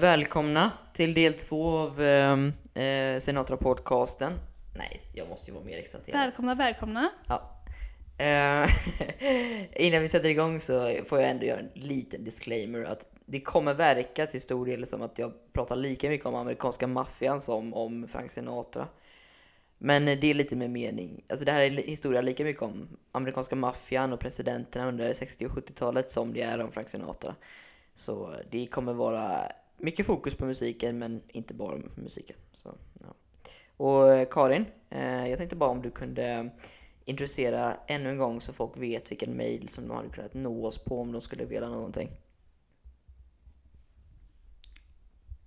Välkomna till del 2 av Senatrapportcasten. Nej, jag måste ju vara mer exalterad. Välkomna. Ja. Innan vi sätter igång så får jag ändå göra en liten disclaimer att det kommer verka till stor del som att jag pratar lika mycket om amerikanska maffian som om Frank Sinatra. Men det är lite med mening. Alltså det här är historia lika mycket om amerikanska maffian och presidenterna under 60- och 70-talet som det är om Frank Sinatra. Så det kommer vara mycket fokus på musiken, men inte bara musiken. Så, ja. Och Karin, jag tänkte bara om du kunde introducera ännu en gång så folk vet vilken mejl som de hade kunnat nå oss på om de skulle vilja någonting.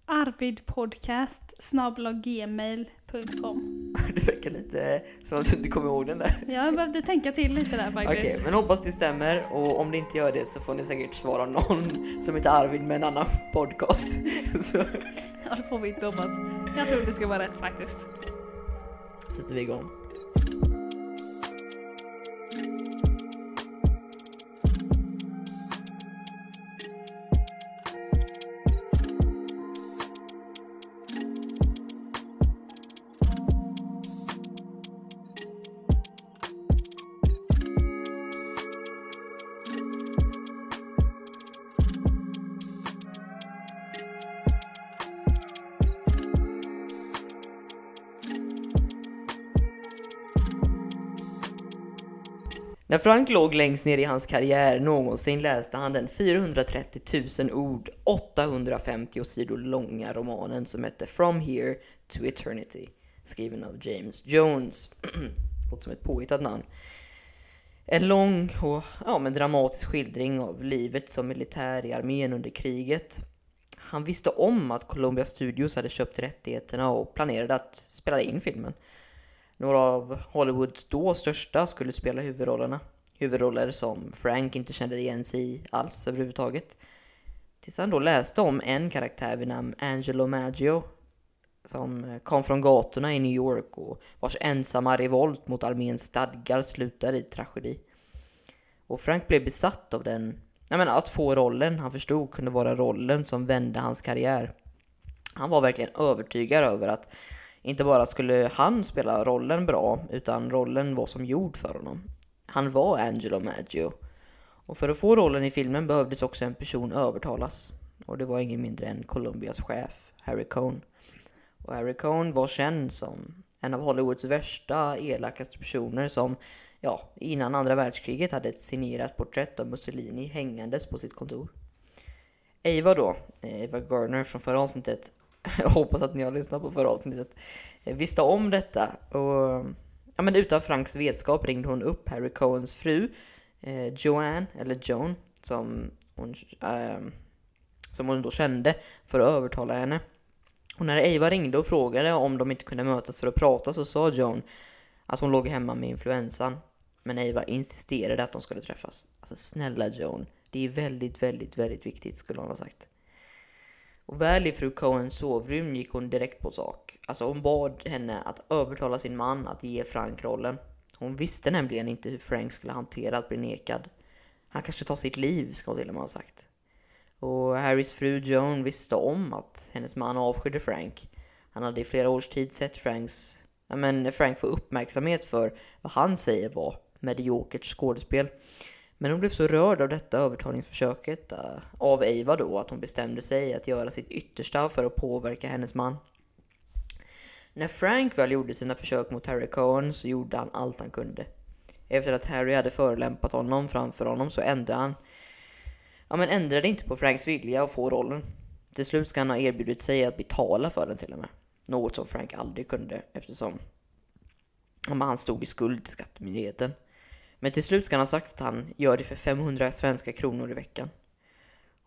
arvidpodcast@gmail.com. Det verkar lite som att du inte kommer ihåg den där. Jag behövde tänka till lite där faktiskt. Okej, men hoppas det stämmer. Och om det inte gör det så får ni säkert svara någon som heter Arvid med en annan podcast. Så. Ja, det får vi inte hoppas. Jag tror det ska vara rätt faktiskt. Sätter vi igång. När Frank låg längst ner i hans karriär någonsin läste han den 430 000 ord, 850 sidor långa romanen som hette From Here to Eternity, skriven av James Jones. Låter som ett påhittat namn. En lång och men dramatisk skildring av livet som militär i armén under kriget. Han visste om att Columbia Studios hade köpt rättigheterna och planerade att spela in filmen. Några av Hollywoods då största skulle spela huvudrollerna. Huvudroller som Frank inte kände igen sig i alls överhuvudtaget. Tills han då läste om en karaktär vid namn Angelo Maggio som kom från gatorna i New York och vars ensamma revolt mot arméns stadgar slutade i tragedi. Och Frank blev besatt av den. Jag menar, att få rollen han förstod kunde vara rollen som vände hans karriär. Han var verkligen övertygad över att inte bara skulle han spela rollen bra, utan rollen var som gjord för honom. Han var Angelo Maggio. Och för att få rollen i filmen behövdes också en person övertalas. Och det var ingen mindre än Columbias chef, Harry Cohn. Och Harry Cohn var känd som en av Hollywoods värsta, elakaste personer som innan andra världskriget hade ett signerat porträtt av Mussolini hängandes på sitt kontor. Ava Gardner från förra avsnittet, jag hoppas att ni har lyssnat på förra avsnittet, visste om detta. Och men utan Franks vetskap ringde hon upp Harry Cohns fru, Joanne, eller Joan, som hon då kände, för att övertala henne. Och när Ava ringde och frågade om de inte kunde mötas för att prata så sa Joan att hon låg hemma med influensan. Men Ava insisterade att de skulle träffas. Alltså snälla Joan, det är väldigt, väldigt, väldigt viktigt, skulle hon ha sagt. Och väl i fru Cohns sovrum gick hon direkt på sak. Alltså hon bad henne att övertala sin man att ge Frank rollen. Hon visste nämligen inte hur Frank skulle hantera att bli nekad. Han kanske tar sitt liv, ska hon till och med ha sagt. Och Harrys fru Joan visste om att hennes man avskydde Frank. Han hade i flera års tid sett Frank få uppmärksamhet för vad han säger var mediokert skådespel. Men hon blev så rörd av detta övertalningsförsöket av Ava då att hon bestämde sig att göra sitt yttersta för att påverka hennes man. När Frank väl gjorde sina försök mot Harry Cohn så gjorde han allt han kunde. Efter att Harry hade förelämpat honom framför honom så ändrade inte på Franks vilja att få rollen. Till slut ska han ha erbjudit sig att betala för den till och med. Något som Frank aldrig kunde eftersom han stod i skuld till skattemyndigheten. Men till slut ska han ha sagt att han gör det för 500 svenska kronor i veckan.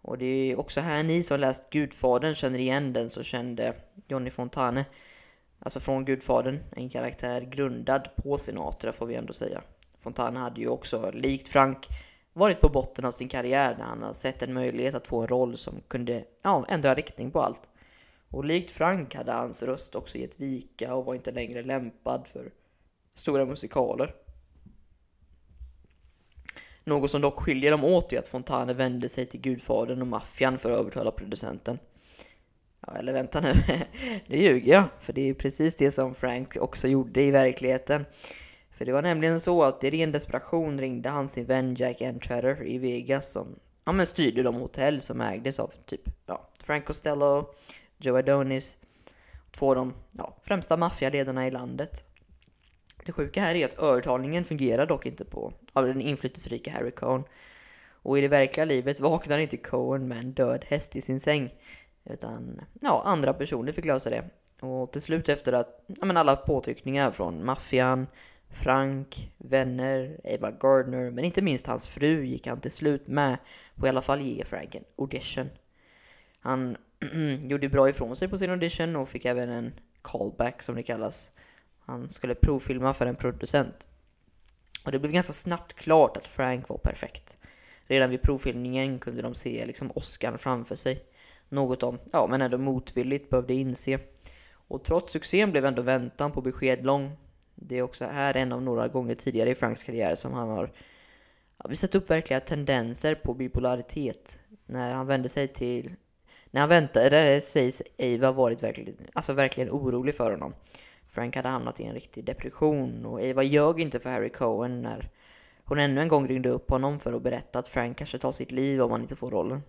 Och det är också här ni som läst Gudfadern känner igen den så kände Johnny Fontane. Alltså från Gudfadern, en karaktär grundad på Sinatra får vi ändå säga. Fontane hade ju också, likt Frank, varit på botten av sin karriär när han har sett en möjlighet att få en roll som kunde ändra riktning på allt. Och likt Frank hade hans röst också gett vika och var inte längre lämpad för stora musikaler. Något som dock skiljer dem åt är att Fontane vände sig till Gudfadern och maffian för att övertala producenten. Ja, eller vänta nu, nu ljuger jag. För det är ju precis det som Frank också gjorde i verkligheten. För det var nämligen så att i ren desperation ringde han sin vän Jack Entratter i Vegas som ja, men styrde de hotell som ägdes av typ ja, Frank Costello, Joe Adonis. Två av de ja, främsta maffialedarna i landet. Det sjuka här är att övertalningen fungerar dock inte på av den inflytelserika Harry Cohn. Och i det verkliga livet vaknar inte Cohn med en död häst i sin säng. Utan ja, andra personer fick lösa det. Och till slut efter att ja, men alla påtryckningar från maffian, Frank, vänner, Ava Gardner men inte minst hans fru gick han till slut med på i alla fall ge Frank en audition. Han gjorde bra ifrån sig på sin audition och fick även en callback som det kallas. Han skulle provfilma för en producent. Och det blev ganska snabbt klart att Frank var perfekt. Redan vid provfilmningen kunde de se liksom Oscar framför sig. Något de, ja men ändå motvilligt behövde inse. Och trots succén blev ändå väntan på besked lång. Det är också här en av några gånger tidigare i Franks karriär som han har visat upp verkliga tendenser på bipolaritet. När han väntade sägs Ava varit verkligen orolig för honom. Frank hade hamnat i en riktig depression och Ava ljög inte för Harry Cohn när hon ännu en gång ringde upp honom för att berätta att Frank kanske tar sitt liv om han inte får rollen.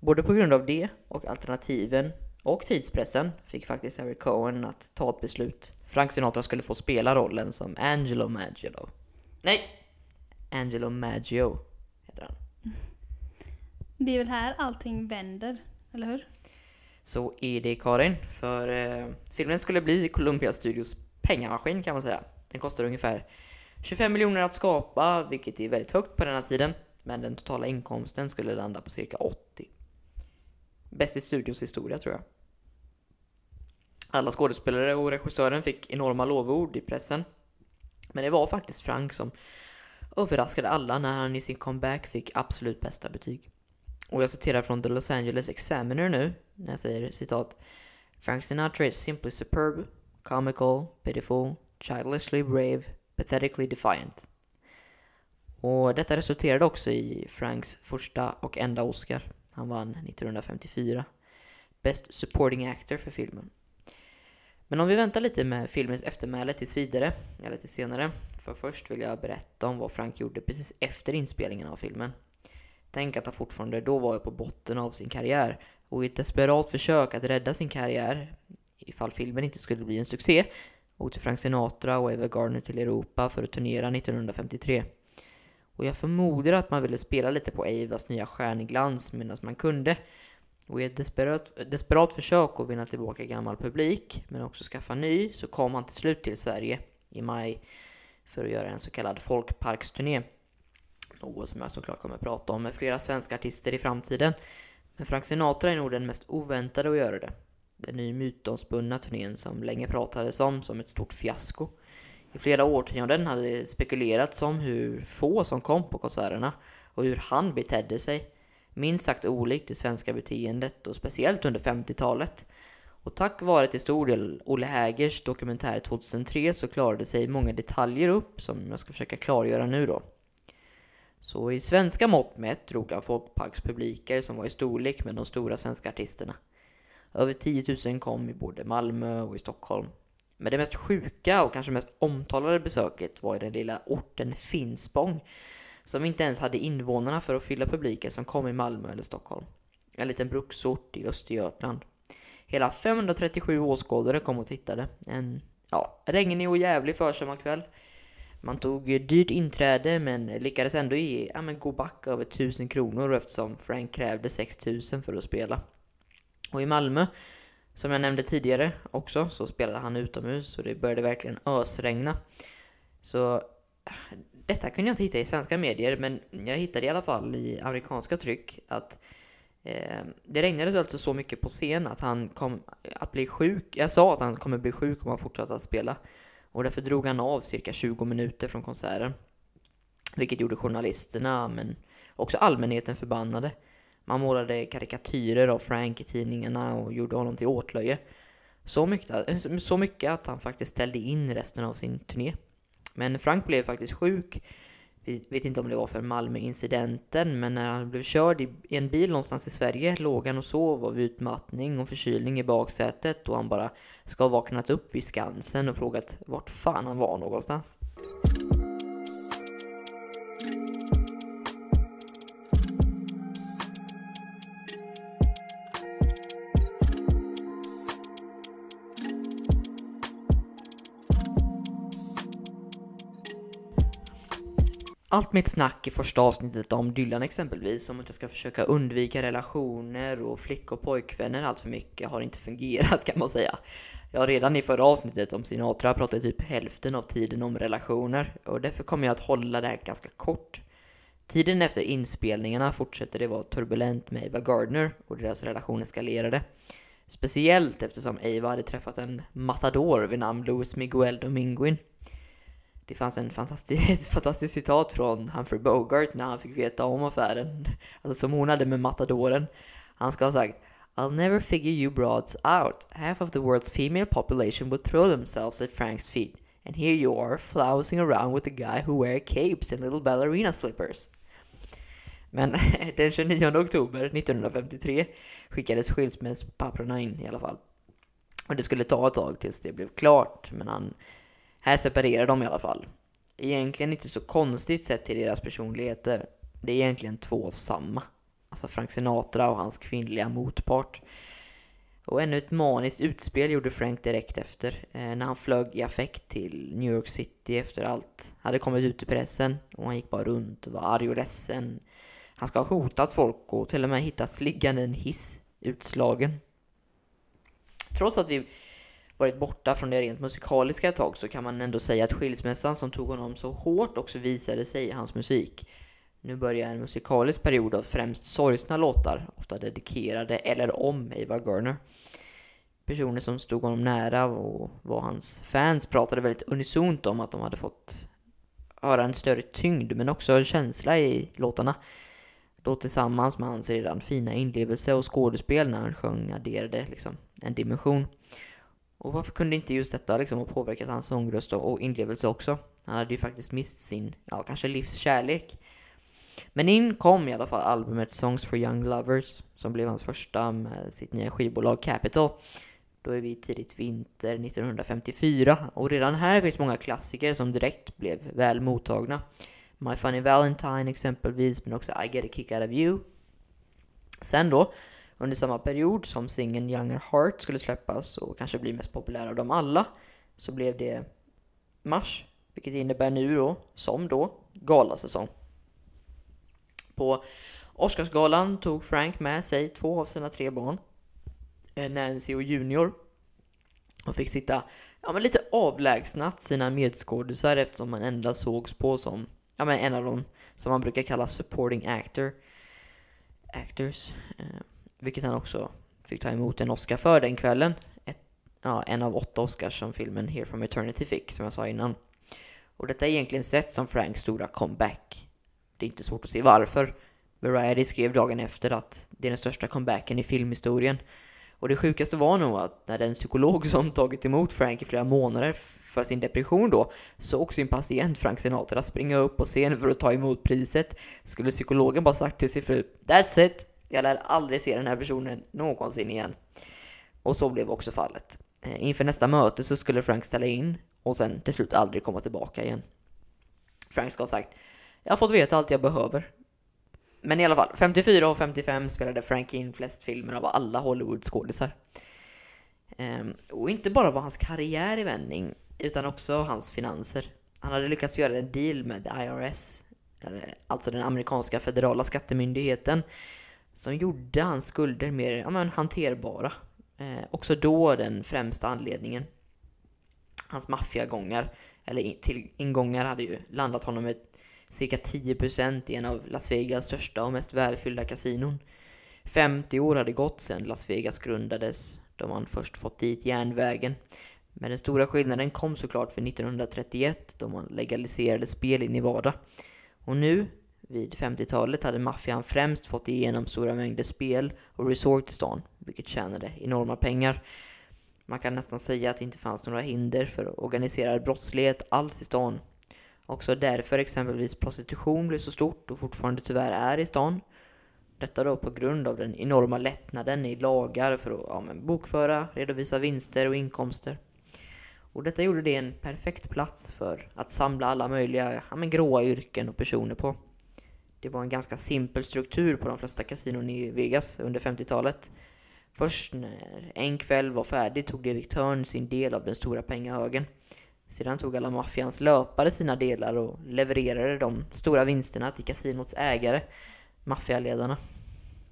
Både på grund av det och alternativen och tidspressen fick faktiskt Harry Cohn att ta ett beslut. Frank Sinatra skulle få spela rollen som Angelo Maggio heter han. Det är väl här allting vänder, eller hur? Så är det, Karin, för filmen skulle bli Columbia Studios pengamaskin kan man säga. Den kostar ungefär 25 miljoner att skapa, vilket är väldigt högt på den här tiden. Men den totala inkomsten skulle landa på cirka 80. Bäst i studios historia, tror jag. Alla skådespelare och regissören fick enorma lovord i pressen. Men det var faktiskt Frank som överraskade alla när han i sin comeback fick absolut bästa betyg. Och jag citerar från The Los Angeles Examiner nu, när jag säger citat: "Frank Sinatra is simply superb, comical, pitiful, childishly brave, pathetically defiant." Och detta resulterade också i Franks första och enda Oscar. Han vann 1954. Best Supporting Actor för filmen. Men om vi väntar lite med filmens eftermäle tills senare. För först vill jag berätta om vad Frank gjorde precis efter inspelningen av filmen. Tänk att han fortfarande då var på botten av sin karriär. Och i ett desperat försök att rädda sin karriär, ifall filmen inte skulle bli en succé, åkte till Frank Sinatra och Ava Gardner till Europa för att turnera 1953. Och jag förmodar att man ville spela lite på Avas nya stjärnglans medan man kunde. Och i ett desperat försök att vinna tillbaka gammal publik, men också skaffa ny, så kom han till slut till Sverige i maj för att göra en så kallad folkparksturné. Något som jag såklart kommer att prata om med flera svenska artister i framtiden. Men Frank Sinatra är nog den mest oväntade att göra det. Den nya mytomspunna turnén som länge pratades om som ett stort fiasko. I flera årtionden hade det spekulerats om hur få som kom på konserterna och hur han betedde sig. Minst sagt olikt det svenska beteendet och speciellt under 50-talet. Och tack vare till stor del Olle Hägers dokumentär 2003 så klarade sig många detaljer upp som jag ska försöka klargöra nu då. Så i svenska mått mätt drog han folkparkspubliker som var i storlek med de stora svenska artisterna. Över 10 000 kom i både Malmö och i Stockholm. Men det mest sjuka och kanske mest omtalade besöket var i den lilla orten Finspång, som inte ens hade invånarna för att fylla publiken som kom i Malmö eller Stockholm. En liten bruksort i Östergötland. Hela 537 åskådare kom och tittade. En regnig och jävlig försommarkväll. Man tog dyrt inträde men lyckades ändå ge gå back över 1 000 kronor eftersom Frank krävde 6 000 för att spela. Och i Malmö, som jag nämnde tidigare också, så spelade han utomhus och det började verkligen ösregna. Så detta kunde jag inte hitta i svenska medier, men jag hittade i alla fall i amerikanska tryck att det regnades alltså så mycket på scen att han kom att bli sjuk. Jag sa att han kommer bli sjuk om han fortsatte att spela. Och därför drog han av cirka 20 minuter från konserten. Vilket gjorde journalisterna men också allmänheten förbannade. Man målade karikatyrer av Frank i tidningarna och gjorde honom till åtlöje. Så mycket att han faktiskt ställde in resten av sin turné. Men Frank blev faktiskt sjuk vi vet inte om det var för Malmö-incidenten, men när han blev körd i en bil någonstans i Sverige låg han och sov av utmattning och förkylning i baksätet, och han bara ska ha vaknat upp vid Skansen och frågat vart fan han var någonstans. Allt mitt snack i första avsnittet om Dylan exempelvis, om att jag ska försöka undvika relationer och flickor och pojkvänner allt för mycket, har inte fungerat, kan man säga. Jag har redan i förra avsnittet om Sinatra pratat typ hälften av tiden om relationer, och därför kommer jag att hålla det här ganska kort. Tiden efter inspelningarna fortsätter det vara turbulent med Ava Gardner, och deras relation eskalerade. Speciellt eftersom Ava hade träffat en matador vid namn Luis Miguel Dominguin. Det fanns en fantastisk citat från Humphrey Bogart när han fick veta om affären, alltså som hon hade med matadoren. Han ska ha sagt: "I'll never figure you broads out. Half of the world's female population would throw themselves at Frank's feet. And here you are, flouncing around with the guy who wear capes and little ballerina slippers." Men den 29 oktober 1953 skickades skilsmässpapperna in i alla fall. Och det skulle ta ett tag tills det blev klart, men här separerar de i alla fall. Egentligen inte så konstigt sett till deras personligheter. Det är egentligen två samma. Alltså Frank Sinatra och hans kvinnliga motpart. Och ännu ett maniskt utspel gjorde Frank direkt efter. När han flög i affekt till New York City efter allt hade kommit ut i pressen. Och han gick bara runt och var arg och ledsen. Han ska ha hotat folk och till och med hittats liggande i en hiss, utslagen. Trots att vi varit borta från det rent musikaliska ett tag, så kan man ändå säga att skilsmässan som tog honom så hårt också visade sig i hans musik. Nu börjar en musikalisk period av främst sorgsna låtar, ofta dedikerade eller om Ava Gardner. Personer som stod honom nära och var hans fans pratade väldigt unisont om att de hade fått höra en större tyngd men också en känsla i låtarna. Då tillsammans med hans redan fina inlevelse och skådespel när han sjöng adderade liksom en dimension. Och varför kunde inte just detta liksom ha påverkat hans sångröst och inlevelse också? Han hade ju faktiskt mist sin, kanske livskärlek. Men in kom i alla fall albumet Songs for Young Lovers, som blev hans första med sitt nya skivbolag Capitol. Då är vi tidigt vinter 1954, och redan här finns många klassiker som direkt blev väl mottagna. My Funny Valentine exempelvis, men också I Get a Kick Out of You. Sen då, under samma period som singeln Younger Heart skulle släppas och kanske bli mest populär av dem alla, så blev det mars, vilket innebär nu då, som då, galasäsong. På Oscarsgalan tog Frank med sig 2 av sina 3 barn, Nancy och Junior, och fick sitta lite avlägsnat sina medskådisar, eftersom man endast sågs på som en av dem som man brukar kalla supporting actors. Vilket han också fick ta emot en Oscar för den kvällen. En av 8 Oscars som filmen Here From Eternity fick, som jag sa innan. Och detta är egentligen sett som Franks stora comeback. Det är inte svårt att se varför. Variety skrev dagen efter att det är den största comebacken i filmhistorien. Och det sjukaste var nog att när den psykolog som tagit emot Frank i flera månader för sin depression då såg sin patient Frank Sinatra springa upp på scen för att ta emot priset, skulle psykologen bara sagt till sin fru: "That's it! Jag lär aldrig se den här personen någonsin igen." Och så blev också fallet. Inför nästa möte så skulle Frank ställa in och sen till slut aldrig komma tillbaka igen. Frank ska ha sagt: "Jag har fått veta allt jag behöver." Men i alla fall, 54 och 55 spelade Frank in flest filmer av alla Hollywood-skådisar. Och inte bara var hans karriär i vändning, utan också hans finanser. Han hade lyckats göra en deal med IRS, alltså den amerikanska federala skattemyndigheten, som gjorde hans skulder mer hanterbara. Också då den främsta anledningen. Hans maffiagångar, eller ingångar, hade ju landat honom med cirka 10% i en av Las Vegas största och mest välfyllda kasinon. 50 år hade gått sedan Las Vegas grundades, då man först fått dit järnvägen. Men den stora skillnaden kom såklart för 1931, då man legaliserade spel i Nevada. Och nu, vid 50-talet, hade maffian främst fått igenom stora mängder spel och resort i stan, vilket tjänade enorma pengar. Man kan nästan säga att det inte fanns några hinder för organiserad brottslighet alls i stan. Också därför exempelvis prostitution blev så stort och fortfarande tyvärr är i stan. Detta då på grund av den enorma lättnaden i lagar för att bokföra, redovisa vinster och inkomster. Och detta gjorde det en perfekt plats för att samla alla möjliga gråa yrken och personer på. Det var en ganska simpel struktur på de flesta kasinon i Vegas under 50-talet. Först när en kväll var färdig tog direktören sin del av den stora pengahögen. Sedan tog alla maffians löpare sina delar och levererade de stora vinsterna till kasinots ägare, maffialedarna.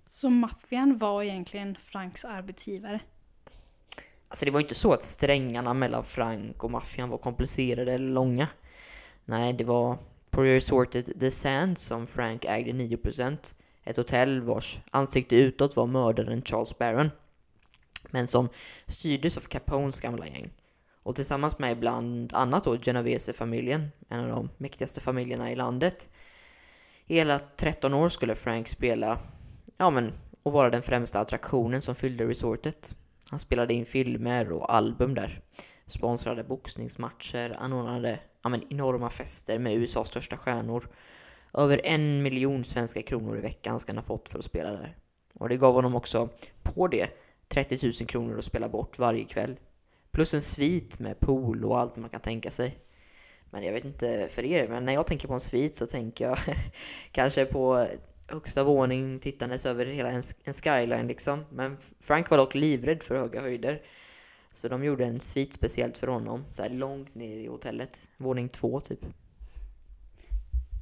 Så maffian var egentligen Franks arbetsgivare? Alltså det var inte så att strängarna mellan Frank och maffian var komplicerade eller långa. Nej, det var på resortet The Sands som Frank ägde 9%. Ett hotell vars ansikte utåt var mördaren Charles Barron. Men som styrdes av Capones gamla gäng. Och tillsammans med bland annat då Genovese-familjen, en av de mäktigaste familjerna i landet. I hela 13 år skulle Frank spela och vara den främsta attraktionen som fyllde resortet. Han spelade in filmer och album där. Sponsrade boxningsmatcher, anordnade enorma fester med USAs största stjärnor. Över 1 miljon svenska kronor i veckan ska han ha fått för att spela där. Och det gav honom också på det 30 000 kronor att spela bort varje kväll. Plus en svit med pool och allt man kan tänka sig. Men jag vet inte för er, men när jag tänker på en svit så tänker jag kanske på högsta våning tittandes över hela en skyline liksom. Men Frank var dock livrädd för höga höjder. Så de gjorde en svit speciellt för honom, så här långt ner i hotellet. Våning 2 typ.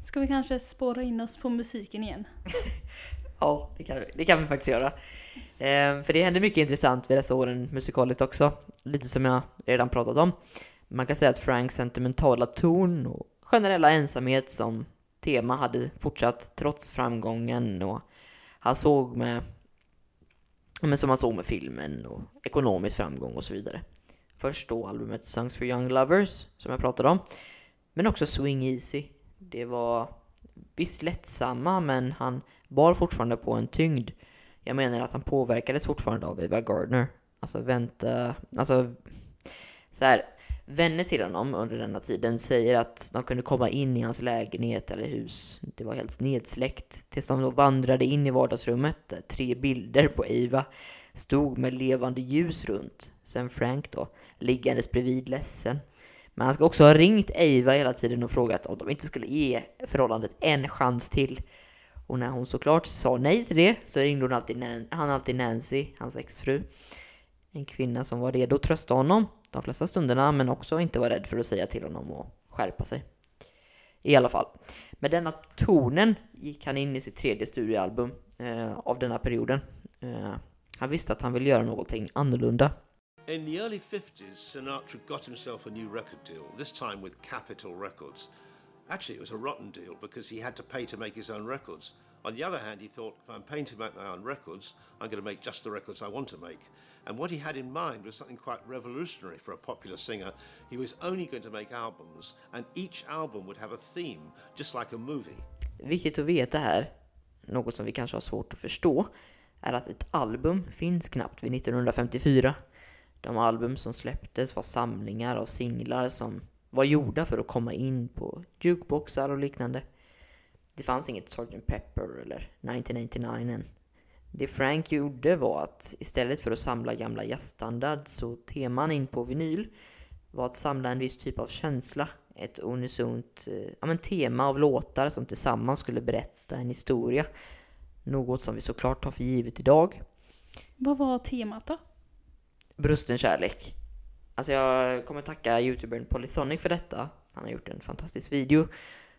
Ska vi kanske spåra in oss på musiken igen? Ja, det kan vi faktiskt göra. För det hände mycket intressant vid dessa åren musikaliskt också. Lite som jag redan pratat om. Man kan säga att Franks sentimentala ton och generella ensamhet som tema hade fortsatt trots framgången. Och han såg med filmen och ekonomisk framgång och så vidare. Först då albumet Songs for Young Lovers som jag pratade om. Men också Swing Easy. Det var visst lättsamma, men han bar fortfarande på en tyngd. Jag menar att han påverkades fortfarande av Ava Gardner. Vänner till honom under denna tiden säger att de kunde komma in i hans lägenhet eller hus. Det var helt nedsläckt. Tills de då vandrade in i vardagsrummet där 3 bilder på Ava stod med levande ljus runt. Sen Frank då, liggandes bredvid ledsen. Men han ska också ha ringt Ava hela tiden och frågat om de inte skulle ge förhållandet en chans till. Och när hon såklart sa nej till det så ringde hon alltid Nancy, hans exfru. En kvinna som var redo att trösta honom de flesta stunderna, men också inte var rädd för att säga till honom och skärpa sig. I alla fall. Med denna tonen gick han in i sitt 3:e studioalbum av denna perioden. Han visste att han ville göra någonting annorlunda. In the early 50s, Sinatra got himself a new record deal, this time with Capitol Records. Actually, it was a rotten deal because he had to pay to make his own records. On the other hand, he thought, if I'm paying to make my own records, I'm going to make just the records I want to make. And what he had in mind was something quite revolutionary for a popular singer. He was only going to make albums, and each album would have a theme, just like a movie. Viktigt att veta här, något som vi kanske har svårt att förstå, är att ett album finns knappt vid 1954. De album som släpptes var samlingar av singlar som var gjorda för att komma in på jukeboxar och liknande. Det fanns inget Sgt. Pepper eller 1999 än. Det Frank gjorde var att istället för att samla gamla jazzstandards och teman in på vinyl var att samla en viss typ av känsla. Ett unisont tema av låtar som tillsammans skulle berätta en historia. Något som vi såklart tar för givet idag. Vad var temat då? Brusten kärlek. Alltså jag kommer tacka youtubern Polythonic för detta. Han har gjort en fantastisk video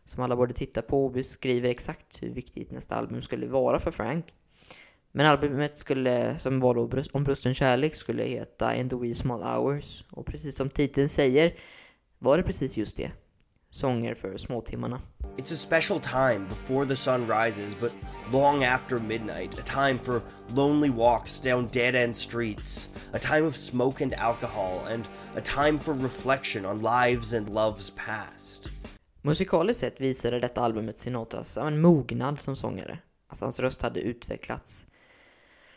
som alla borde titta på och beskriver exakt hur viktigt nästa album skulle vara för Frank. Men albumet skulle, som var då om brusten kärlek, skulle heta In the Wee Small Hours. Och precis som titeln säger var det precis just det. Sånger för småtimmarna. It's a special time before the sun rises, but long after midnight. A time for lonely walks down dead-end streets. A time of smoke and alcohol, and a time for reflection on lives and love's past. Musikaliskt sett visade detta albumet Sinatras mognad som sångare. Alltså hans röst hade utvecklats.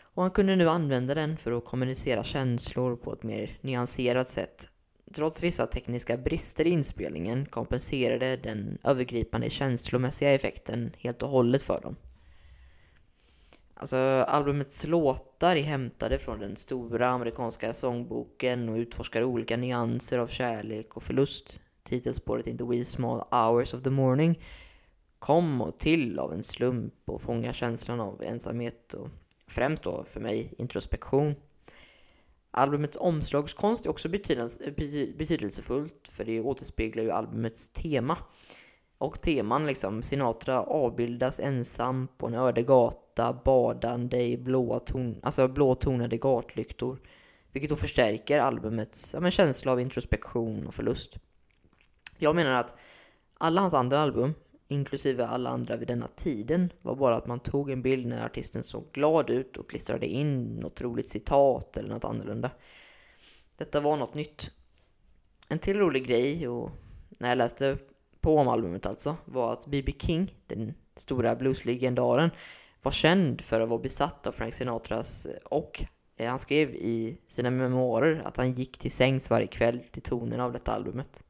Och han kunde nu använda den för att kommunicera känslor på ett mer nyanserat sätt. Trots vissa tekniska brister i inspelningen kompenserade den övergripande känslomässiga effekten helt och hållet för dem. Alltså, albumets låtar är hämtade från den stora amerikanska sångboken och utforskar olika nyanser av kärlek och förlust. Titelspåret In the Wee Small Hours of the Morning kom och till av en slump och fångar känslan av ensamhet och främst då för mig introspektion. Albumets omslagskonst är också betydelsefullt för det återspeglar ju albumets tema. Och teman liksom, Sinatra avbildas ensam på en öde gata badande i blåtonade gatlyktor. Vilket då förstärker albumets känsla av introspektion och förlust. Jag menar att alla hans andra album, inklusive alla andra vid denna tiden, var bara att man tog en bild när artisten såg glad ut och klistrade in något roligt citat eller något annorlunda. Detta var något nytt. En till rolig grej, och när jag läste på om albumet alltså, var att B.B. King, den stora blueslegendaren, var känd för att vara besatt av Frank Sinatras, och han skrev i sina memoarer att han gick till sängs varje kväll till tonen av detta albumet.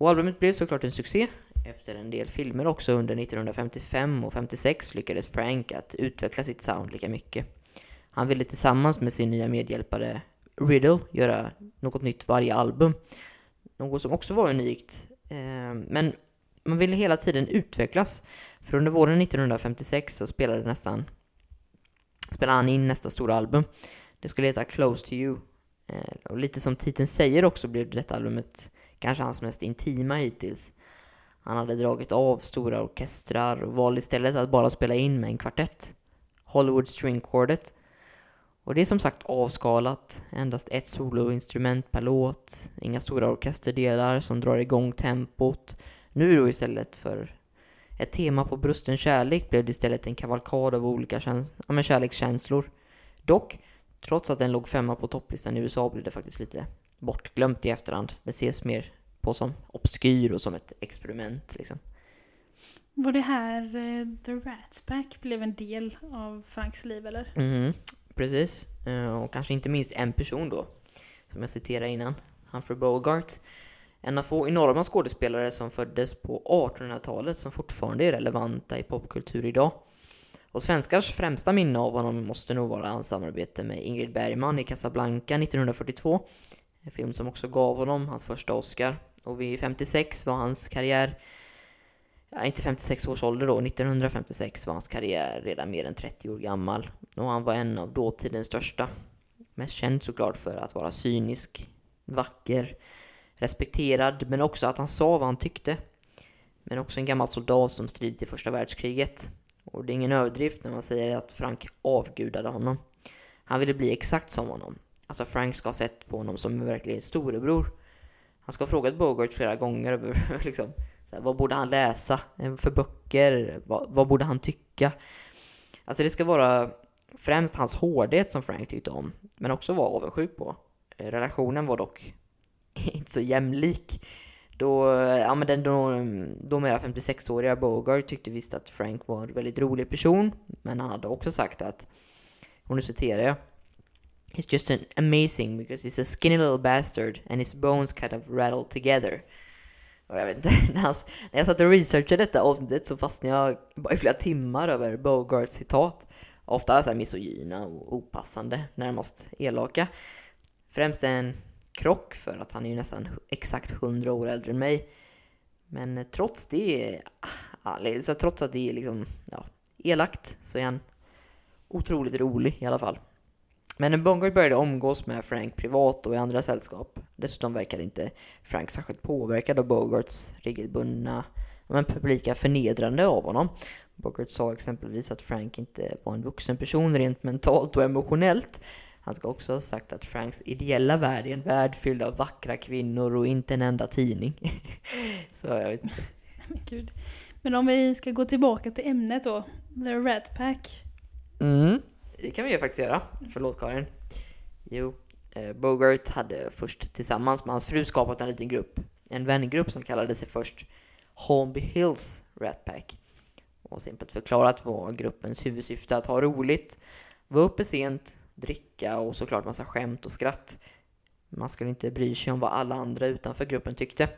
Och albumet blev såklart en succé. Efter en del filmer också under 1955 och 56 lyckades Frank att utveckla sitt sound lika mycket. Han ville tillsammans med sin nya medhjälpare Riddle göra något nytt varje album. Något som också var unikt. Men man ville hela tiden utvecklas. För under våren 1956 så spelade han in nästa stora album. Det skulle heta Close to You. Och lite som titeln säger också blev detta albumet kanske hans mest intima hittills. Han hade dragit av stora orkestrar och valde istället att bara spela in med en kvartett, Hollywood String Quartet. Och det är som sagt avskalat, endast ett soloinstrument per låt, inga stora orkesterdelar som drar igång tempot. Nu då istället för ett tema på brusten kärlek blev det istället en kavalkad av olika kärlekskänslor. Dock, trots att den låg femma på topplistan i USA blev det faktiskt lite bortglömt i efterhand. Det ses mer på som obskyr och som ett experiment liksom. Var det här The Rat Pack blev en del av Franks liv eller? Mm, precis. Och kanske inte minst en person då, som jag citerade innan, Humphrey Bogart. En av få enorma skådespelare som föddes på 1800-talet som fortfarande är relevanta i popkultur idag. Och svenskars främsta minne av honom måste nog vara hans samarbete med Ingrid Bergman i Casablanca 1942. En film som också gav honom hans första Oscar. Och vid 56 var hans karriär, ja, inte 56 års ålder då, 1956 var hans karriär redan mer än 30 år gammal. Och han var en av dåtidens största. Mest känd såklart för att vara cynisk, vacker, respekterad. Men också att han sa vad han tyckte. Men också en gammal soldat som stridit i första världskriget. Och det är ingen överdrift när man säger att Frank avgudade honom. Han ville bli exakt som honom. Alltså Frank ska ha sett på honom som verkligen storebror. Han ska ha frågat Bogart flera gånger liksom, så här, vad borde han läsa för böcker? Vad borde han tycka? Alltså det ska vara främst hans hårdhet som Frank tyckte om, men också var avundsjuk på. Relationen var dock inte så jämlik. Då mera 56-åriga Bogart tyckte visst att Frank var en väldigt rolig person, men han hade också sagt att, och nu citerar jag, "He's just an amazing because he's a skinny little bastard and his bones kind of rattle together." Och jag vet inte, när jag satt och researchade detta avsnittet så fastnade jag i flera timmar över Bogarts citat. Ofta så här misogyna och opassande, närmast elaka. Främst en krock för att han är ju nästan exakt 100 år äldre än mig. Men trots det, alltså, trots att det är liksom, ja, elakt, så är han otroligt rolig i alla fall. Men när Bogart började omgås med Frank privat och i andra sällskap, dessutom verkade inte Frank särskilt påverkad av Bogarts regelbundna, men publika förnedrande av honom. Bogart sa exempelvis att Frank inte var en vuxen person rent mentalt och emotionellt. Han ska också ha sagt att Franks ideella värld är en värld fylld av vackra kvinnor och inte en enda tidning. Så jag vet inte. Men gud. Men om vi ska gå tillbaka till ämnet då, The Rat Pack. Mm. Det kan vi ju faktiskt göra. Förlåt Karin. Jo, Bogart hade först tillsammans med hans fru skapat en liten grupp. En vängrupp som kallade sig först Holmby Hills Rat Pack. Och simpelt förklarat var gruppens huvudsyfte att ha roligt, vara uppe sent, dricka och såklart massa skämt och skratt. Man skulle inte bry sig om vad alla andra utanför gruppen tyckte,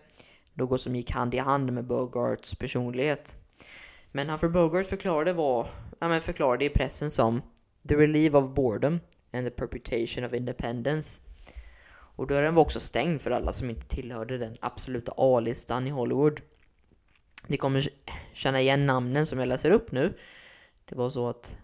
något som gick hand i hand med Bogarts personlighet. Men Humphrey Bogart förklarade i pressen som the relief of boredom and the perpetuation of independence. Och dörren var också stängd för alla som inte tillhörde den absoluta A-listan i Hollywood. Ni kommer känna igen namnen som jag läser upp nu. Det var så att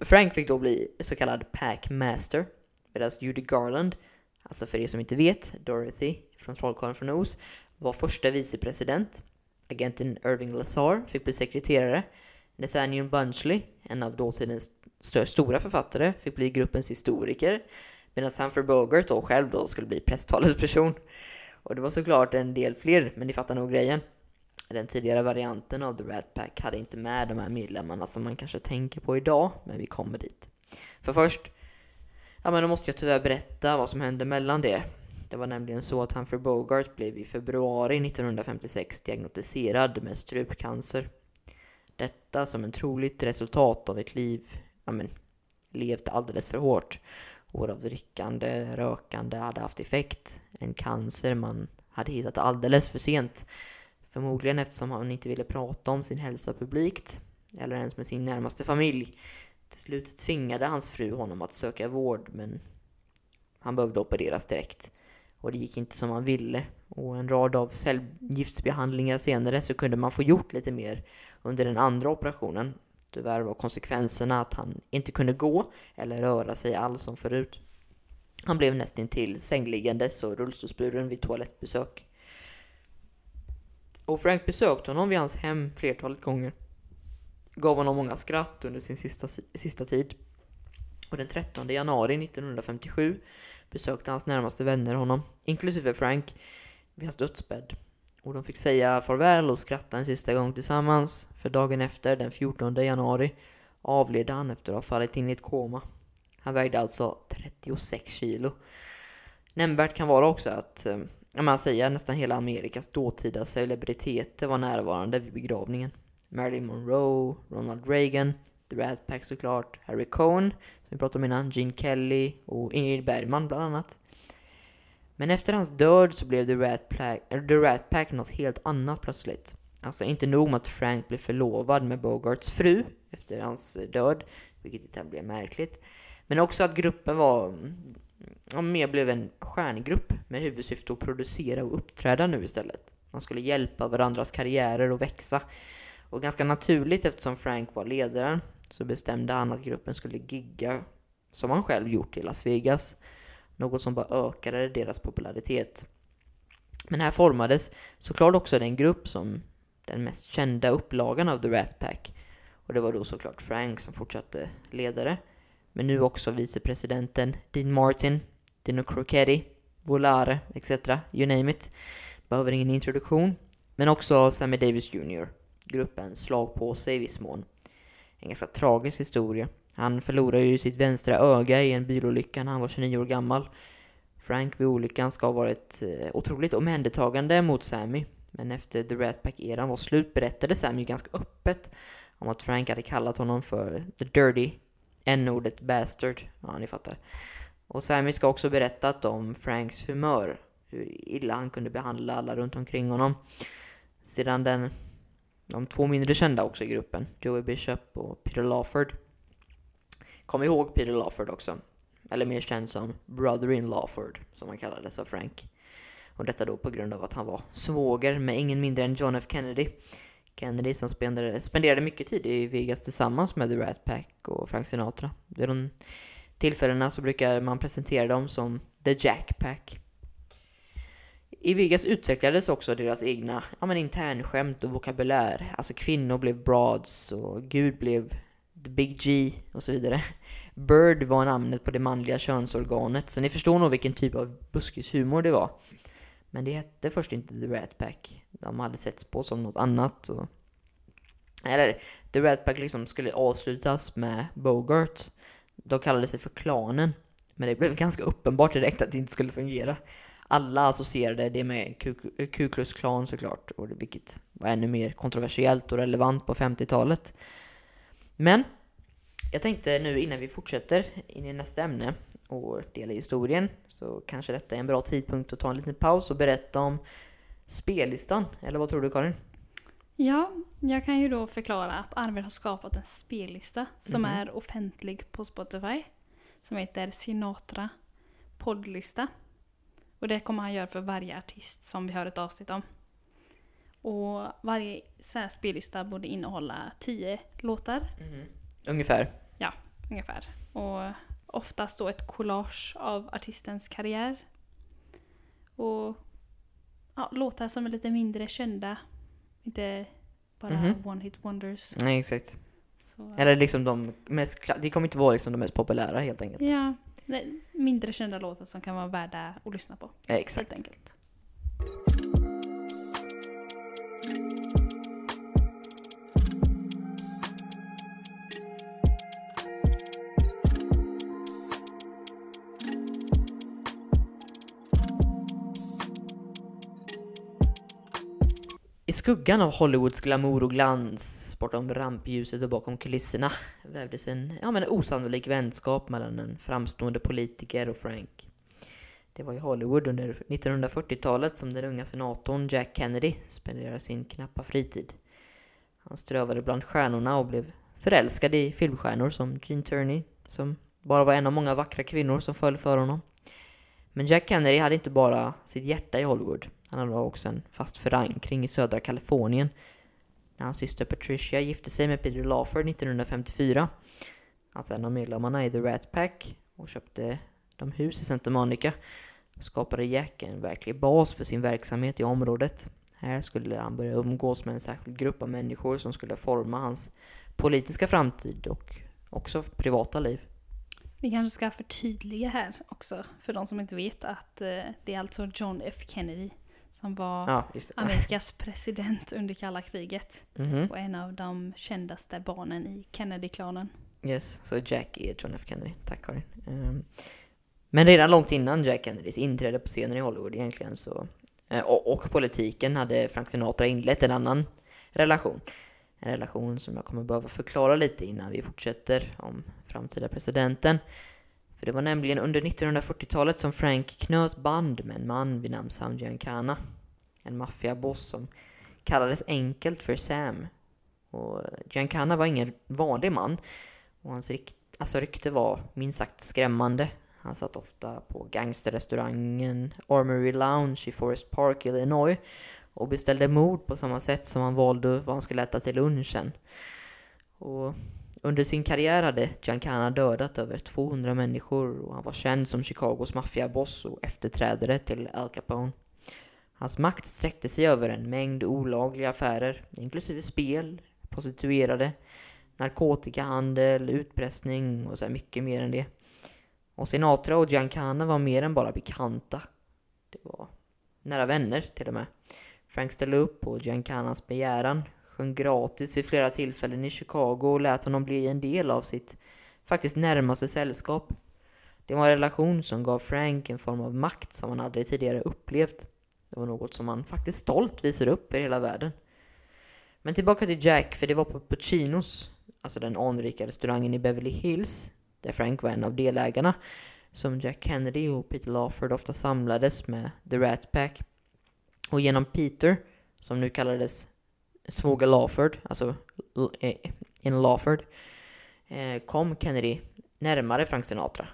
Frank fick då bli så kallad packmaster, medan Judy Garland, alltså för er som inte vet, Dorothy från Trollkarlen från Oz, var första vicepresident. Agenten Irving Lazar fick bli sekreterare. Nathaniel Bunchley, en av dåtidens stora författare, fick bli gruppens historiker, medan Humphrey Bogart då själv skulle bli presstalets person. Och det var såklart en del fler, men ni fattar nog grejen. Den tidigare varianten av The Rat Pack hade inte med de här medlemmarna som man kanske tänker på idag, men vi kommer dit. För först, då måste jag tyvärr berätta vad som hände mellan det. Det var nämligen så att Humphrey Bogart blev i februari 1956 diagnostiserad med strupcancer. Detta som ett troligt resultat av ett liv, levt alldeles för hårt. År av drickande, rökande hade haft effekt. En cancer man hade hittat alldeles för sent. Förmodligen eftersom han inte ville prata om sin hälsa publikt, eller ens med sin närmaste familj. Till slut tvingade hans fru honom att söka vård, men han behövde opereras direkt. Och det gick inte som han ville. Och en rad av cellgiftsbehandlingar senare så kunde man få gjort lite mer under den andra operationen. Tyvärr var konsekvenserna att han inte kunde gå eller röra sig alls som förut. Han blev nästintill sängliggandes och rullstolsburen vid toalettbesök. Och Frank besökte honom vid hans hem flertalet gånger. Gav honom många skratt under sin sista tid. Och den 13 januari 1957 besökte hans närmaste vänner honom, inklusive Frank, vid hans dödsbädd. Och de fick säga farväl och skratta en sista gång tillsammans. För dagen efter, den 14 januari, avled han efter att ha fallit in i ett koma. Han vägde alltså 36 kilo. Nämnvärt kan vara också att man säger nästan hela Amerikas dåtida celebriteter var närvarande vid begravningen. Marilyn Monroe, Ronald Reagan, The Rat Pack såklart, Harry Cohn, som vi pratade om innan, Gene Kelly och Ingrid Bergman bland annat. Men efter hans död så blev The Rat Pack något helt annat plötsligt. Alltså inte nog med att Frank blev förlovad med Bogarts fru efter hans död, vilket inte blev märkligt. Men också att gruppen blev en stjärngrupp med huvudsyfte att producera och uppträda nu istället. Man skulle hjälpa varandras karriärer att växa. Och ganska naturligt eftersom Frank var ledaren så bestämde han att gruppen skulle gigga som han själv gjort i Las Vegas. Något som bara ökade deras popularitet. Men här formades såklart också den grupp som den mest kända upplagan av The Rat Pack. Och det var då såklart Frank som fortsatte ledare. Men nu också vicepresidenten Dean Martin, Dino Crocetti, Volare, etc. You name it. Behöver ingen introduktion. Men också Sammy Davis Jr. Gruppens slagpåse i viss mån. En ganska tragisk historia. Han förlorade ju sitt vänstra öga i en bilolycka när han var 29 år gammal. Frank vid olyckan ska ha varit otroligt omhändertagande mot Sammy. Men efter The Rat Pack-eran var slut berättade Sammy ganska öppet om att Frank hade kallat honom för The Dirty, n-ordet bastard. Ja, ni fattar. Och Sammy ska också berättat om Franks humör. Hur illa han kunde behandla alla runt omkring honom. Sedan de två mindre kända också i gruppen, Joey Bishop och Peter Lawford. Kom ihåg Peter Lawford också, eller mer känd som Brother-in Lawford, som han kallades av Frank. Och detta då på grund av att han var svåger med ingen mindre än John F. Kennedy. Kennedy som spenderade mycket tid i Vegas tillsammans med The Rat Pack och Frank Sinatra. Vid de tillfällena så brukar man presentera dem som The Jack Pack. I Vegas utvecklades också deras egna internskämt och vokabulär. Alltså kvinnor blev broads och Gud blev The Big G och så vidare. Bird var namnet på det manliga könsorganet, så ni förstår nog vilken typ av buskishumor det var. Men det hette först inte The Rat Pack. De hade setts på som något annat. Eller, The Rat Pack liksom skulle avslutas med Bogart. De kallade sig för klanen, men det blev ganska uppenbart direkt att det inte skulle fungera. Alla associerade det med Ku Klux Klan såklart, och vilket var ännu mer kontroversiellt och relevant på 50-talet. Men Jag tänkte nu innan vi fortsätter in i nästa ämne och dela historien, så kanske detta är en bra tidpunkt att ta en liten paus och berätta om spellistan. Eller vad tror du, Karin? Ja, jag kan ju då förklara att Arvid har skapat en spellista som är offentlig på Spotify, som heter Sinatra poddlista. Och det kommer han göra för varje artist som vi har ett avsnitt om. Och varje så här spellista borde innehålla 10 låtar. Mm. Ungefär. Ja, ungefär. Och oftast då ett collage av artistens karriär. Och ja, låtar som är lite mindre kända. Inte bara one hit wonders. Nej, exakt. Så. Eller liksom de mest, det kommer inte vara liksom de mest populära helt enkelt. Ja, mindre kända låtar som kan vara värda att lyssna på. Ja, exakt. Helt enkelt. I skuggan av Hollywoods glamour och glans, bortom rampljuset och bakom kulisserna, vävdes en osannolik vänskap mellan en framstående politiker och Frank. Det var i Hollywood under 1940-talet som den unga senatorn Jack Kennedy spenderade sin knappa fritid. Han strövade bland stjärnorna och blev förälskad i filmstjärnor som Gene Turney, som bara var en av många vackra kvinnor som föll för honom. Men Jack Kennedy hade inte bara sitt hjärta i Hollywood. Han hade också en fast förankring i södra Kalifornien. När hans syster Patricia gifte sig med Peter Lawford 1954. Alltså en av medlemmarna i The Rat Pack. Och köpte de hus i Santa Monica. Skapade Jack en verklig bas för sin verksamhet i området. Här skulle han börja umgås med en särskild grupp av människor som skulle forma hans politiska framtid och också privata liv. Vi kanske ska förtydliga här också för de som inte vet att det är alltså John F. Kennedy som var Amerikas president under kalla kriget och en av de kändaste barnen i Kennedy-klanen. Yes, så Jack är John F. Kennedy. Tack, Karin. Men redan långt innan Jack Kennedys inträde på scenen i Hollywood egentligen så, och politiken hade Frank Sinatra inlett en annan relation. En relation som jag kommer behöva förklara lite innan vi fortsätter om framtida presidenten. För det var nämligen under 1940-talet som Frank knöt band med en man vid namn Sam Giancana. En maffiaboss som kallades enkelt för Sam. Och Giancana var ingen vanlig man. Och hans rykte var minst sagt skrämmande. Han satt ofta på gangsterrestaurangen Armory Lounge i Forest Park, Illinois. Och beställde mord på samma sätt som han valde vad han skulle äta till lunchen. Och under sin karriär hade Giancana dödat över 200 människor och han var känd som Chicagos maffiaboss och efterträdare till Al Capone. Hans makt sträckte sig över en mängd olagliga affärer, inklusive spel, prostituerade, narkotikahandel, utpressning och så mycket mer än det. Och Sinatra och Giancana var mer än bara bekanta. Det var nära vänner till och med. Frank ställde upp på Giancanas begäran, sjöng gratis vid flera tillfällen i Chicago och lät honom bli en del av sitt faktiskt närmaste sällskap. Det var en relation som gav Frank en form av makt som han aldrig tidigare upplevt. Det var något som han faktiskt stolt visade upp för hela världen. Men tillbaka till Jack, för det var på Puccinos, alltså den anrika restaurangen i Beverly Hills, där Frank var en av delägarna, som Jack Kennedy och Peter Lawford ofta samlades med The Rat Pack. Och genom Peter, som nu kallades Svåger Lawford, alltså in Lawford, kom Kennedy närmare Frank Sinatra.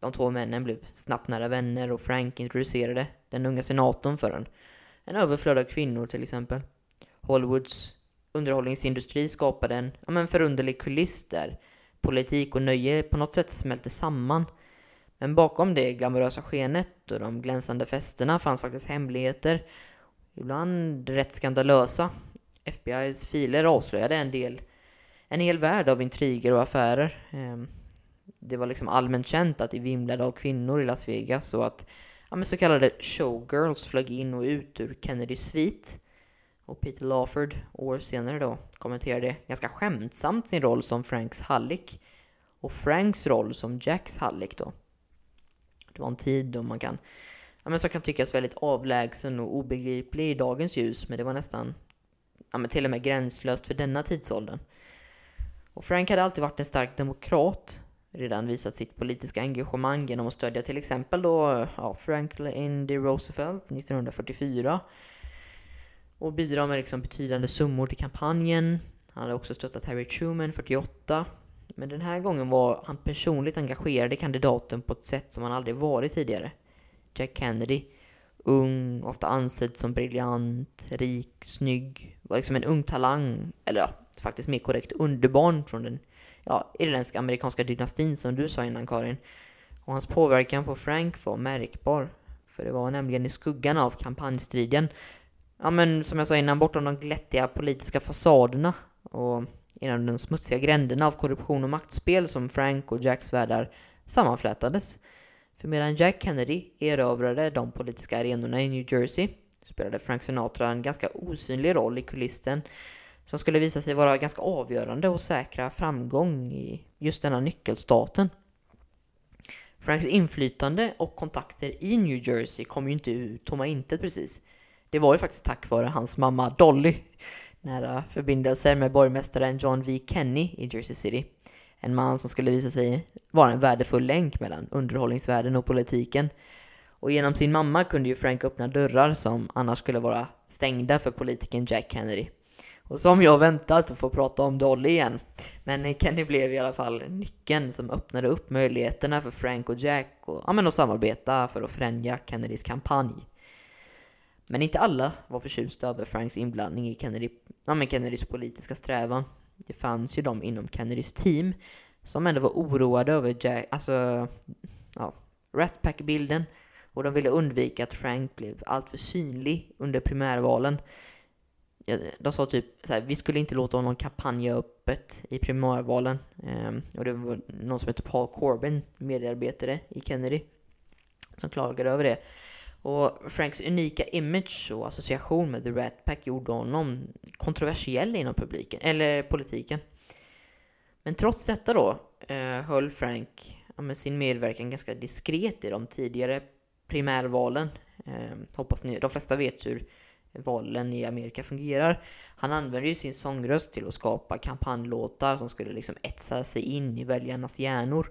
De två männen blev snabbt nära vänner och Frank introducerade den unga senatorn för en överflöd av kvinnor till exempel. Hollywoods underhållningsindustri skapade en förunderlig kuliss där politik och nöje på något sätt smälte samman. Men bakom det glamorösa skenet och de glänsande festerna fanns faktiskt hemligheter, ibland rätt skandalösa. FBI:s filer avslöjade en hel värld av intriger och affärer. Det var liksom allmänt känt att det vimlade av kvinnor i Las Vegas och att så kallade showgirls flög in och ut ur Kennedys svit. Och Peter Lawford år senare då kommenterade ganska skämtsamt sin roll som Franks hallick och Franks roll som Jacks hallick då. Det var en tid då man kan, som kan tyckas väldigt avlägsen och obegriplig i dagens ljus, men det var nästan till och med gränslöst för denna tidsåldern. Och Frank hade alltid varit en stark demokrat, redan visat sitt politiska engagemang genom att stödja till exempel då, Franklin D. Roosevelt 1944 och bidra med liksom betydande summor till kampanjen. Han hade också stöttat Harry Truman 48, men den här gången var han personligt engagerad i kandidaten på ett sätt som han aldrig varit tidigare. Jack Kennedy, ung, ofta ansedd som briljant, rik, snygg, var liksom en ung talang, eller faktiskt mer korrekt underbarn från den irländsk-amerikanska dynastin som du sa innan, Karin. Och hans påverkan på Frank var märkbar, för det var nämligen i skuggan av kampanjstriden, som jag sa innan, bortom de glättiga politiska fasaderna och inom de smutsiga gränderna av korruption och maktspel som Frank och Jacks världar sammanflätades. För medan Jack Kennedy erövrade de politiska arenorna i New Jersey spelade Frank Sinatra en ganska osynlig roll i kulissen som skulle visa sig vara ganska avgörande och säkra framgång i just denna nyckelstaten. Franks inflytande och kontakter i New Jersey kom ju inte ut tomma intet precis. Det var ju faktiskt tack vare hans mamma Dolly, nära förbindelser med borgmästaren John V. Kenney i Jersey City. En man som skulle visa sig vara en värdefull länk mellan underhållningsvärlden och politiken. Och genom sin mamma kunde ju Frank öppna dörrar som annars skulle vara stängda för politikern Jack Kennedy. Och som jag väntat att få prata om Dolly igen. Men Kennedy blev i alla fall nyckeln som öppnade upp möjligheterna för Frank och Jack att samarbeta för att främja Kennedys kampanj. Men inte alla var förtjusta över Franks inblandning i Kennedys politiska strävan. Det fanns ju de inom Kennedys team som ändå var oroade över Rat Pack-bilden, och de ville undvika att Frank blev allt för synlig under primärvalen. De sa typ såhär, vi skulle inte låta honom kampanja öppet i primärvalen. Och det var någon som heter Paul Corbin, medarbetare i Kennedy, som klagade över det. Och Franks unika image och association med The Rat Pack gjorde honom kontroversiell inom publiken, eller politiken. Men trots detta då höll Frank med sin medverkan ganska diskret i de tidigare primärvalen. Hoppas ni, de flesta vet hur valen i Amerika fungerar. Han använde ju sin sångröst till att skapa kampanjlåtar som skulle liksom etsa sig in i väljarnas hjärnor.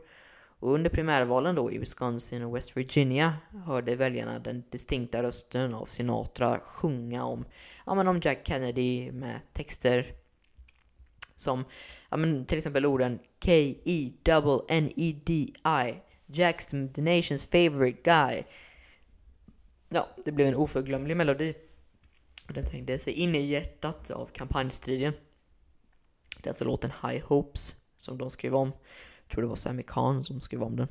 Och under primärvalen då i Wisconsin och West Virginia hörde väljarna den distinkta rösten av Sinatra sjunga om Jack Kennedy med texter som till exempel orden K-E-N-N-E-D-I, Jack's the nation's favorite guy. Det blev en oförglömlig melodi. Den trängde sig in i hjärtat av kampanjstriden. Det är alltså låten High Hopes som de skrev om. Jag tror det var Sammy Kahn som skrev om den.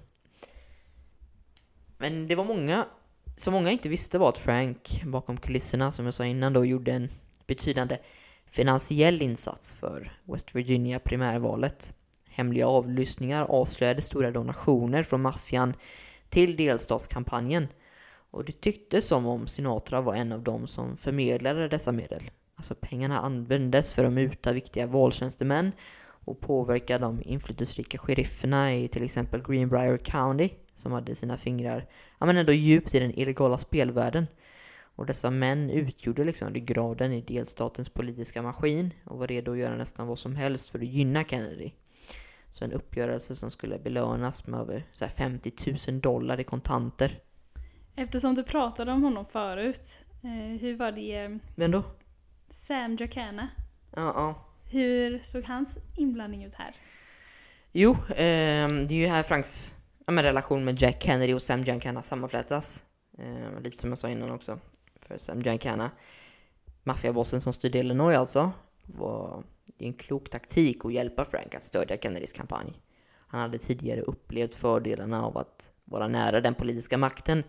Men det var många inte visste var att Frank bakom kulisserna, som jag sa innan då, gjorde en betydande finansiell insats för West Virginia primärvalet. Hemliga avlyssningar avslöjade stora donationer från maffian till delstatskampanjen. Och det tycktes som om Sinatra var en av dem som förmedlade dessa medel. Alltså pengarna användes för att muta viktiga valtjänstemän och påverka de inflytelserika sherifferna i till exempel Greenbrier County, som hade sina fingrar ändå djupt i den illegala spelvärlden. Och dessa män utgjorde liksom ryggraden i delstatens politiska maskin och var redo att göra nästan vad som helst för att gynna Kennedy. Så en uppgörelse som skulle belönas med över $50,000 i kontanter. Eftersom du pratade om honom förut, hur var det? Vem då? Sam Giancana. Ja. Hur såg hans inblandning ut här? Jo, det är ju här Franks relation med Jack Kennedy och Sam Giancana sammanflätas. Lite som jag sa innan också. För Sam Giancana, maffiabossen som styrde Illinois alltså, var det en klok taktik att hjälpa Frank att stödja Kennedys kampanj. Han hade tidigare upplevt fördelarna av att vara nära den politiska makten.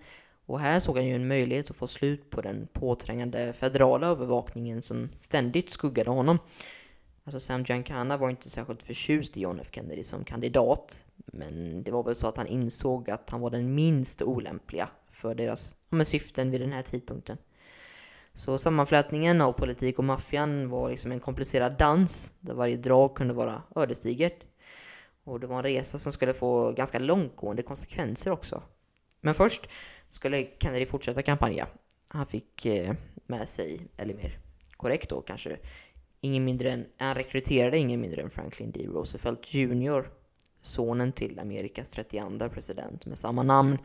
Och här såg han ju en möjlighet att få slut på den påträngande federala övervakningen som ständigt skuggade honom. Alltså Sam Giancana var inte särskilt förtjust i John F. Kennedy som kandidat, men det var väl så att han insåg att han var den minst olämpliga för deras syften vid den här tidpunkten. Så sammanflätningen av politik och maffian var liksom en komplicerad dans där varje drag kunde vara ödesdigert. Och det var en resa som skulle få ganska långtgående konsekvenser också. Men först skulle Kennedy fortsätta kampanja. Han fick med sig, eller mer korrekt då kanske, Han rekryterade ingen mindre än Franklin D. Roosevelt Jr., sonen till Amerikas 32:a president med samma namn,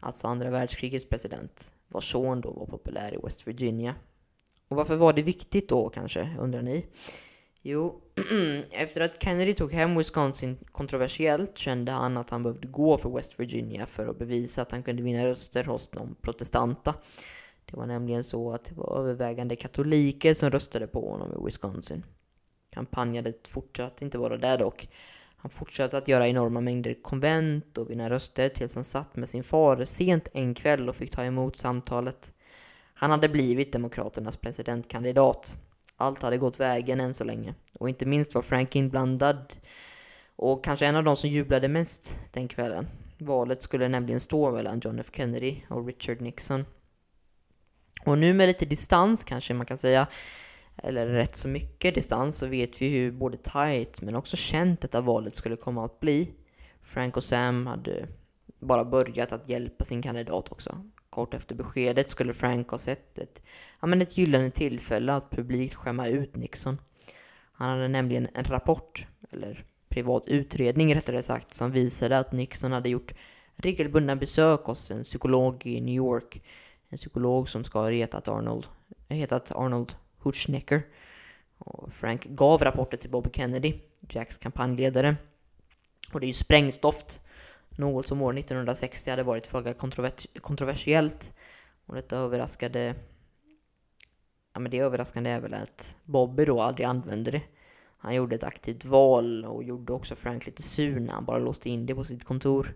alltså andra världskrigets president, vars son då var populär i West Virginia. Och varför var det viktigt då kanske, undrar ni? Jo, efter att Kennedy tog hem Wisconsin kontroversiellt kände han att han behövde gå för West Virginia för att bevisa att han kunde vinna röster hos de protestanta. Det var nämligen så att det var övervägande katoliker som röstade på honom i Wisconsin. Kampanjen fortsatte inte vara där dock. Han fortsatte att göra enorma mängder konvent och vinna röster tills han satt med sin far sent en kväll och fick ta emot samtalet. Han hade blivit demokraternas presidentkandidat. Allt hade gått vägen än så länge. Och inte minst var Frank inblandad. Och kanske en av de som jublade mest den kvällen. Valet skulle nämligen stå mellan John F. Kennedy och Richard Nixon. Och nu med lite distans kanske man kan säga, eller rätt så mycket distans, så vet vi hur både tight men också känt att valet skulle komma att bli. Frank och Sam hade bara börjat att hjälpa sin kandidat också. Kort efter beskedet skulle Frank ha sett ett gyllene tillfälle att publikt skämma ut Nixon. Han hade nämligen en rapport, eller privat utredning rättare sagt, som visade att Nixon hade gjort regelbundna besök hos en psykolog i New York. En psykolog som ska ha hetat Arnold Hutschnecker. Och Frank gav rapporten till Bobby Kennedy, Jacks kampanjledare. Och det är ju sprängstoft. Något som år 1960 hade varit föga kontroversiellt. Och detta överraskade... Ja, men det överraskande är väl att Bobby då aldrig använde det. Han gjorde ett aktivt val och gjorde också Frank lite sur när han bara låste in det på sitt kontor.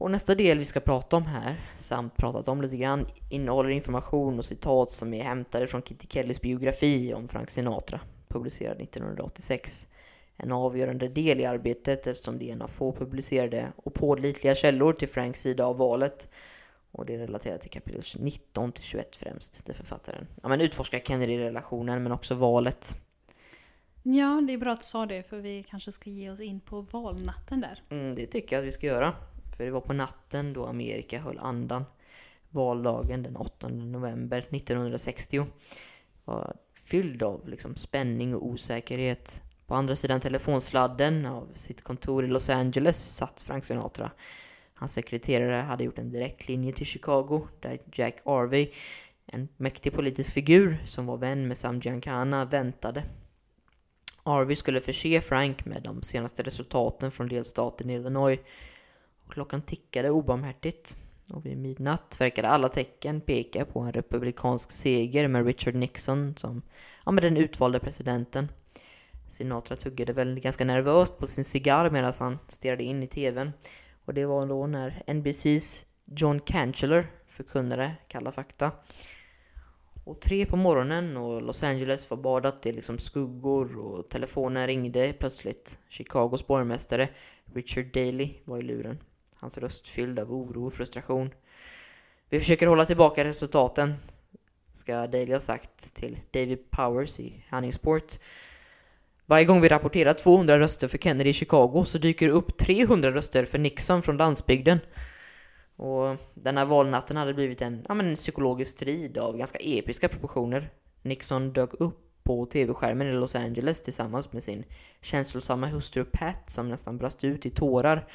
Och nästa del vi ska prata om här, samt pratat om lite grann, innehåller information och citat som är hämtade från Kitty Kellys biografi om Frank Sinatra, publicerad 1986. En avgörande del i arbetet eftersom det är en av få publicerade och pålitliga källor till Franks sida av valet. Och det är relaterat till kapitel 19-21 främst, där författaren utforskar Kennedy-relationen men också valet. Ja, det är bra att du sa det, för vi kanske ska ge oss in på valnatten där. Det tycker jag att vi ska göra. För det var på natten då Amerika höll andan. Valdagen den 8 november 1960 var fylld av spänning och osäkerhet. På andra sidan telefonsladden av sitt kontor i Los Angeles satt Frank Sinatra. Hans sekreterare hade gjort en direktlinje till Chicago där Jack Harvey, en mäktig politisk figur som var vän med Sam Giancana, väntade. Harvey skulle förse Frank med de senaste resultaten från delstaten Illinois. Klockan tickade obarmhärtigt och vid midnatt verkade alla tecken peka på en republikansk seger med Richard Nixon som den utvalde presidenten. Sinatra tuggade väl ganska nervöst på sin cigarr medan han stirrade in i tvn. Och det var då när NBC:s John Cancellor förkunnade kalla fakta. Och 3 på morgonen och Los Angeles var badat i skuggor och telefonen ringde plötsligt. Chicagos borgmästare Richard Daley var i luren. Hans röst fylld av oro och frustration. Vi försöker hålla tillbaka resultaten, ska Daley ha sagt till David Powers i Hanningsport. Varje gång vi rapporterar 200 röster för Kennedy i Chicago så dyker det upp 300 röster för Nixon från landsbygden. Och den här valnatten hade blivit en psykologisk strid av ganska episka proportioner. Nixon dök upp på tv-skärmen i Los Angeles tillsammans med sin känslosamma hustru Pat som nästan brast ut i tårar.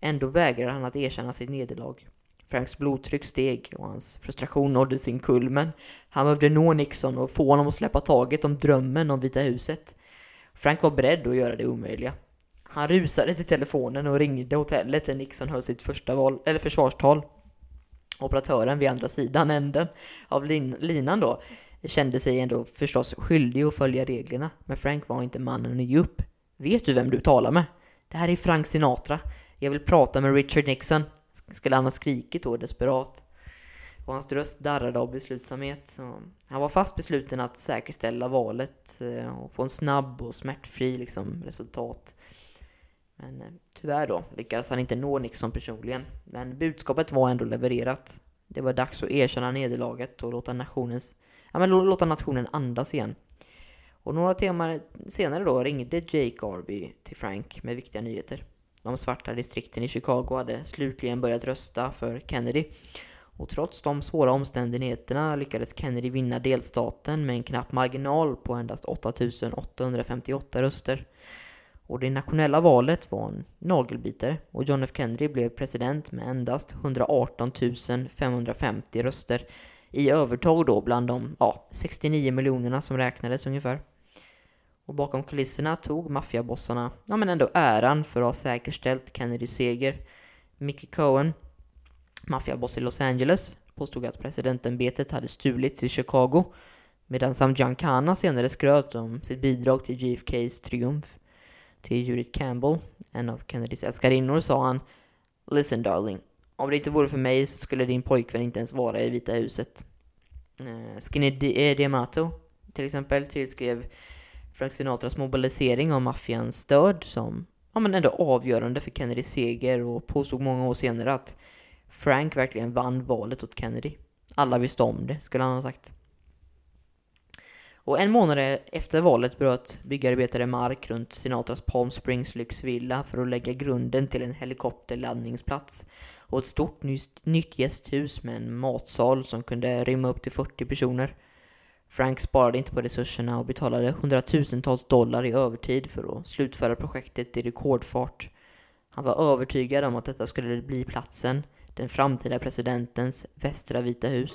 Ändå vägrade han att erkänna sitt nederlag. Franks blodtryck steg och hans frustration nådde sin kulmen. Han behövde nå Nixon och få honom att släppa taget om drömmen om Vita huset. Frank var beredd att göra det omöjliga. Han rusade till telefonen och ringde hotellet där Nixon höll sitt försvarstal. Operatören vid andra sidan änden av linan då kände sig ändå förstås skyldig att följa reglerna. Men Frank var inte mannen att ge upp. Vet du vem du talar med? Det här är Frank Sinatra. Jag vill prata med Richard Nixon, skulle han ha skrikit då desperat. Och hans röst darrade av beslutsamhet. Så han var fast besluten att säkerställa valet och få en snabb och smärtfri resultat. Men tyvärr då lyckades han inte nå Nixon personligen. Men budskapet var ändå levererat. Det var dags att erkänna nederlaget och låta nationen andas igen. Och några timmar senare då ringde Jake Harvey till Frank med viktiga nyheter. De svarta distrikten i Chicago hade slutligen börjat rösta för Kennedy. Och trots de svåra omständigheterna lyckades Kennedy vinna delstaten med en knapp marginal på endast 8,858 röster. Och det nationella valet var en nagelbitare och John F. Kennedy blev president med endast 118 550 röster i övertag då bland de 69 miljonerna som räknades ungefär. Och bakom kulisserna tog maffiabossarna ändå äran för att ha säkerställt Kennedys seger. Mickey Cohen, maffiaboss i Los Angeles, påstod att presidentämbetet hade stulits i Chicago, medan Sam Giancana senare skröt om sitt bidrag till JFKs triumf. Till Judith Campbell, en av Kennedys älskarinnor, sa han: "Listen darling, om det inte vore för mig så skulle din pojkvän inte ens vara i Vita huset." Skinny D'Amato till exempel tillskrev Frank Sinatras mobilisering av maffians stöd som ändå avgörande för Kennedys seger och påstod många år senare att Frank verkligen vann valet åt Kennedy. Alla visste om det, skulle han ha sagt. Och en månad efter valet bröt byggarbetare mark runt Sinatras Palm Springs lyxvilla för att lägga grunden till en helikopterlandningsplats och ett stort nytt gästhus med en matsal som kunde rymma upp till 40 personer. Frank sparade inte på resurserna och betalade hundratusentals dollar i övertid för att slutföra projektet i rekordfart. Han var övertygad om att detta skulle bli platsen, den framtida presidentens västra Vita hus.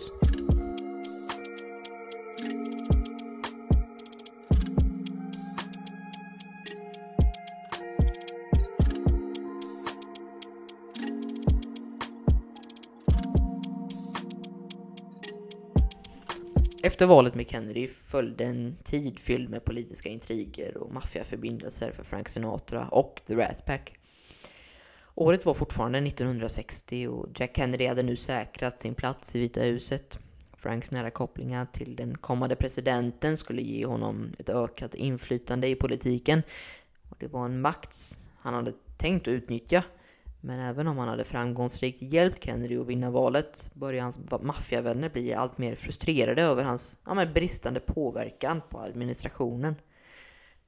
Efter valet med Kennedy följde en tid fylld med politiska intriger och maffiaförbindelser för Frank Sinatra och The Rat Pack. Året var fortfarande 1960 och Jack Kennedy hade nu säkrat sin plats i Vita huset. Franks nära kopplingar till den kommande presidenten skulle ge honom ett ökat inflytande i politiken. Och det var en makt han hade tänkt att utnyttja. Men även om han hade framgångsrikt hjälpt Kennedy att vinna valet började hans maffiavänner bli allt mer frustrerade över hans bristande påverkan på administrationen.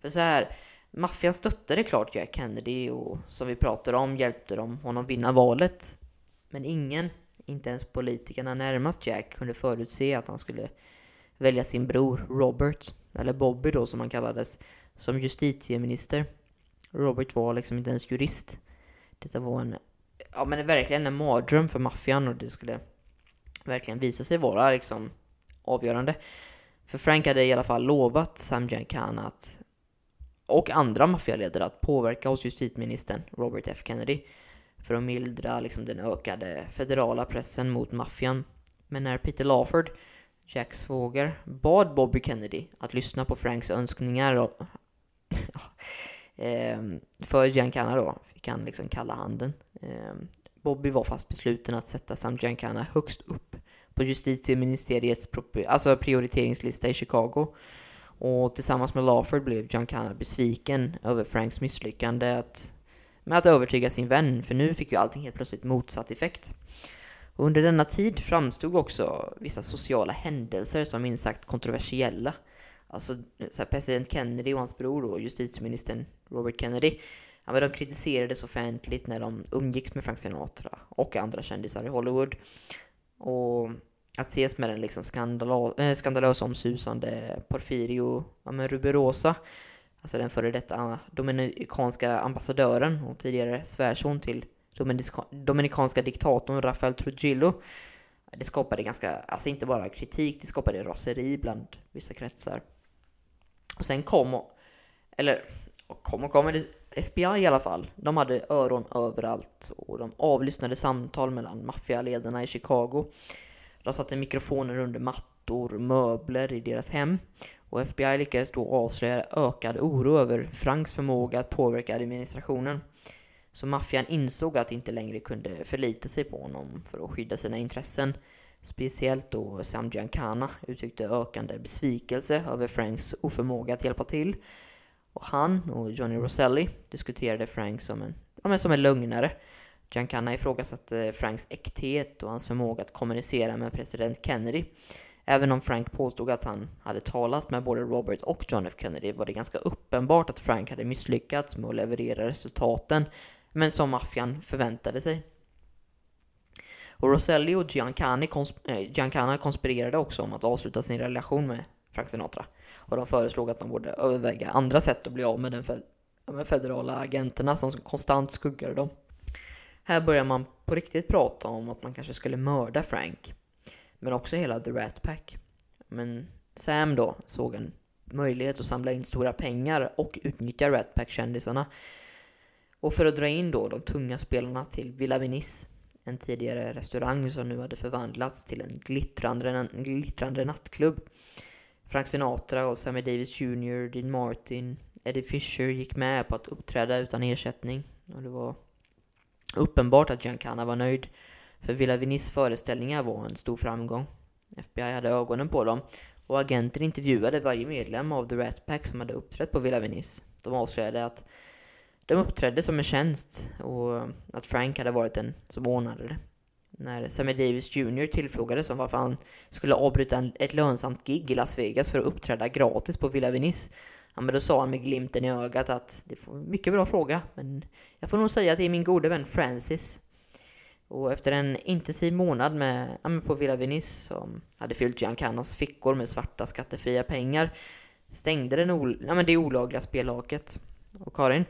För så här, maffian stöttade klart Jack Kennedy och som vi pratade om hjälpte de honom vinna valet. Men ingen, inte ens politikerna närmast Jack, kunde förutse att han skulle välja sin bror Robert, eller Bobby då som han kallades, som justitieminister. Robert var liksom inte ens jurist. Detta var verkligen en mardröm för maffian och det skulle verkligen visa sig vara liksom avgörande. För Frank hade i alla fall lovat Sam Giancana och andra maffialedare att påverka hos justitieministern Robert F. Kennedy för att mildra liksom den ökade federala pressen mot maffian. Men när Peter Lawford, Jacks svåger, bad Bobby Kennedy att lyssna på Franks önskningar för Giancana då fick han liksom kalla handen. Bobby var fast besluten att sätta Sam Giancana högst upp på justitieministeriets prioriteringslista i Chicago, och tillsammans med Lawford blev Giancana besviken över Franks misslyckande med att övertyga sin vän, för nu fick ju allting helt plötsligt motsatt effekt. Och under denna tid framstod också vissa sociala händelser som minst sagt kontroversiella. Alltså president Kennedy och hans bror då, justitieministern Robert Kennedy, de kritiserades offentligt när de umgicks med Frank Sinatra och andra kändisar i Hollywood. Och att ses med den liksom skandalös omsusande Porfirio Rubirosa, alltså den före detta dominikanska ambassadören och tidigare svärson till dominikanska diktatorn Rafael Trujillo. Det skapade inte bara kritik, det skapade raseri bland vissa kretsar. Och sen kom FBI i alla fall. De hade öron överallt och de avlyssnade samtal mellan maffialedarna i Chicago. De satte mikrofoner under mattor och möbler i deras hem. Och FBI lyckades då avslöja ökad oro över Franks förmåga att påverka administrationen. Så maffian insåg att inte längre kunde förlita sig på honom för att skydda sina intressen. Speciellt då Sam Giancana uttryckte ökande besvikelse över Franks oförmåga att hjälpa till. Och han och Johnny Roselli diskuterade Frank som en lögnare. Giancana ifrågasatte Franks äkthet och hans förmåga att kommunicera med president Kennedy. Även om Frank påstod att han hade talat med både Robert och John F. Kennedy var det ganska uppenbart att Frank hade misslyckats med att leverera resultaten, men som maffian förväntade sig. Och Roselli och Giancana konspirerade också om att avsluta sin relation med Frank Sinatra. Och de föreslog att de borde överväga andra sätt att bli av med de federala agenterna som konstant skuggade dem. Här börjar man på riktigt prata om att man kanske skulle mörda Frank. Men också hela The Rat Pack. Men Sam då såg en möjlighet att samla in stora pengar och utnyttja Rat Pack-kändisarna. Och för att dra in då de tunga spelarna till Villa Venice, en tidigare restaurang som nu hade förvandlats till en glittrande nattklubb. Frank Sinatra och Sammy Davis Jr., Dean Martin, Eddie Fisher gick med på att uppträda utan ersättning. Och det var uppenbart att Giancana var nöjd, för Villa Venice föreställningar var en stor framgång. FBI hade ögonen på dem och agenter intervjuade varje medlem av The Rat Pack som hade uppträtt på Villa Venice. De avslöjade att de uppträdde som en tjänst och att Frank hade varit den som ordnade det. När Sammy Davis Jr. tillfrågades om varför han skulle avbryta ett lönsamt gig i Las Vegas för att uppträda gratis på Villa Venice, men då sa han med glimten i ögat att det var en mycket bra fråga, men jag får nog säga att det är min gode vän Francis. Och efter en intensiv månad på Villa Venice, som hade fyllt Giancanas fickor med svarta skattefria pengar, stängde det olagliga spelhaket. Och Karin,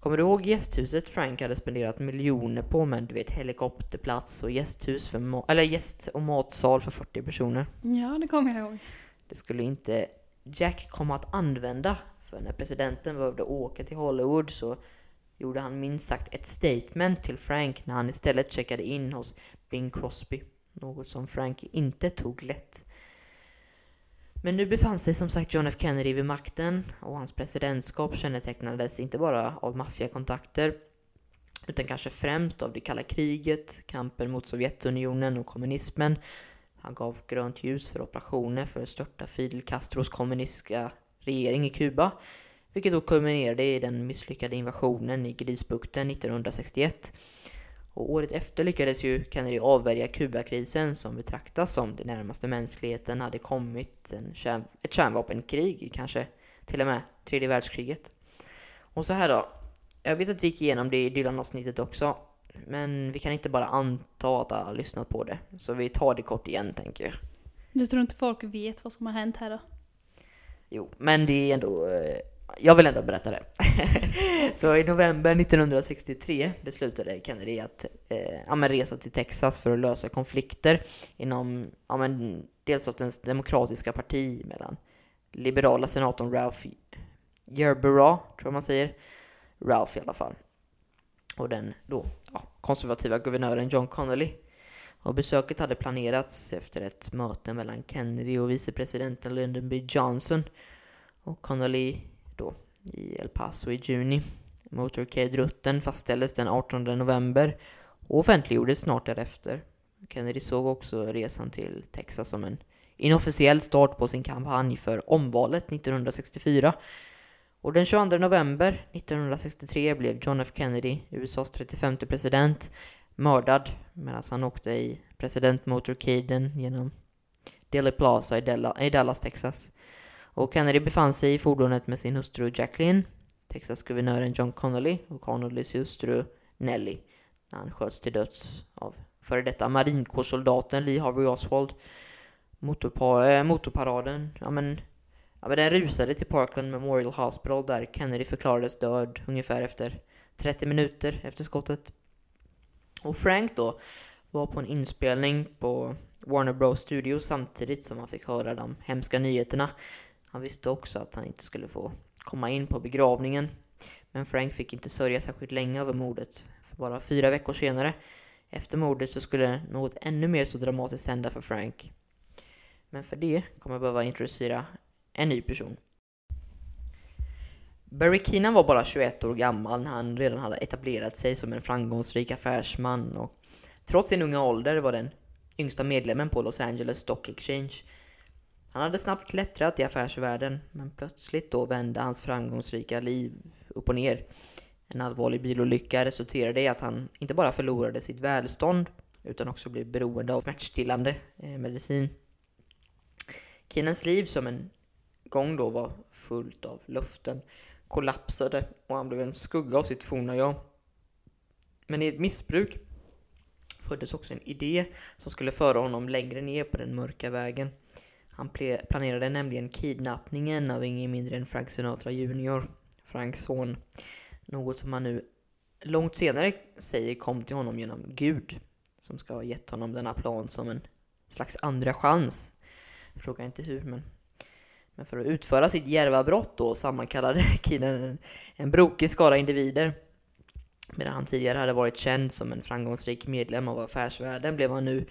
kommer du ihåg gästhuset Frank hade spenderat miljoner på, men du vet, helikopterplats och gäst och matsal för 40 personer? Ja, det kommer jag ihåg. Det skulle inte Jack komma att använda, för när presidenten behövde åka till Hollywood så gjorde han minst sagt ett statement till Frank när han istället checkade in hos Bing Crosby. Något som Frank inte tog lätt. Men nu befann sig som sagt John F. Kennedy vid makten, och hans presidentskap kännetecknades inte bara av maffiakontakter utan kanske främst av det kalla kriget, kampen mot Sovjetunionen och kommunismen. Han gav grönt ljus för operationer för att störta Fidel Castros kommunistiska regering i Kuba, vilket då kulminerade i den misslyckade invasionen i Grisbukten 1961. Och året efter lyckades ju Kennedy avvärja Kubakrisen, som betraktas som det närmaste mänskligheten hade kommit ett kärnvapenkrig, kanske till och med tredje världskriget. Och så här då, jag vet att vi gick igenom det i Dylan-avsnittet också, men vi kan inte bara anta att alla har lyssnat på det, så vi tar det kort igen, tänker jag. Du tror inte folk vet vad som har hänt här då? Jo, men det är ändå... Jag vill ändå berätta det. Så i november 1963 beslutade Kennedy att resa till Texas för att lösa konflikter inom delstatens demokratiska parti mellan liberala senatorn Ralph Yarborough, tror man säger. Ralph i alla fall. Och den konservativa guvernören John Connolly. Och besöket hade planerats efter ett möte mellan Kennedy och vicepresidenten Lyndon B. Johnson. Och Connolly då i El Paso i juni. Motorcade-rutten fastställdes den 18 november och offentliggjordes snart därefter. Kennedy såg också resan till Texas som en inofficiell start på sin kampanj för omvalet 1964. Och den 22 november 1963 blev John F. Kennedy, USAs 35:e president, mördad medan han åkte i presidentmotorcaden genom Dealey Plaza i Dallas, Texas. Och Kennedy befann sig i fordonet med sin hustru Jacqueline, Texas-guvernören John Connolly och Connollys hustru Nellie. Han sköts till döds av före detta marinkårssoldaten Lee Harvey Oswald. Motorparaden, den rusade till Parkland Memorial Hospital där Kennedy förklarades död ungefär efter 30 minuter efter skottet. Och Frank då var på en inspelning på Warner Bros Studios samtidigt som han fick höra de hemska nyheterna. Han visste också att han inte skulle få komma in på begravningen. Men Frank fick inte sörja särskilt länge över mordet. För bara 4 veckor senare, efter mordet, så skulle något ännu mer så dramatiskt hända för Frank. Men för det kommer jag behöva introducera en ny person. Barry Keenan var bara 21 år gammal när han redan hade etablerat sig som en framgångsrik affärsman. Och trots sin unga ålder var den yngsta medlemmen på Los Angeles Stock Exchange. Han hade snabbt klättrat i affärsvärlden, men plötsligt då vände hans framgångsrika liv upp och ner. En allvarlig bilolycka resulterade i att han inte bara förlorade sitt välstånd utan också blev beroende av smärtstillande medicin. Keenans liv, som en gång då var fullt av löften, kollapsade och han blev en skugga av sitt forna jag. Men i ett missbruk föddes också en idé som skulle föra honom längre ner på den mörka vägen. Han planerade nämligen kidnappningen av ingen mindre än Frank Sinatra Jr., Franks son. Något som han nu långt senare säger kom till honom genom Gud, som ska ha gett honom denna plan som en slags andra chans. Jag frågar inte hur, men för att utföra sitt djärva brott då sammankallade killen en brokig skara individer. Medan han tidigare hade varit känd som en framgångsrik medlem av affärsvärlden blev han nu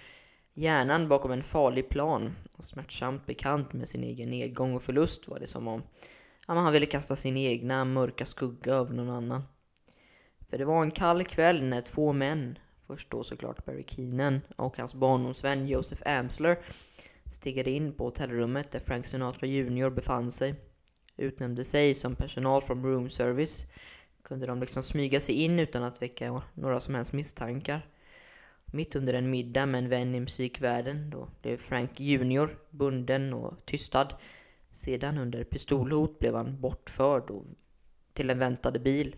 hjärnan bakom en farlig plan. Och smärtsamt bekant med sin egen nedgång och förlust var det som om han ville kasta sin egna mörka skugga över någon annan. För det var en kall kväll när två män, först då såklart Barry Keenan och hans barndomsvän Joseph Amsler, stegade in på hotellrummet där Frank Sinatra Jr. befann sig. Utnämnde sig som personal från room service. Kunde de liksom smyga sig in utan att väcka några som helst misstankar. Mitt under en middag med en vän i musikvärlden, då blev Frank Jr. bunden och tystad. Sedan under pistolhot blev han bortförd till en väntade bil.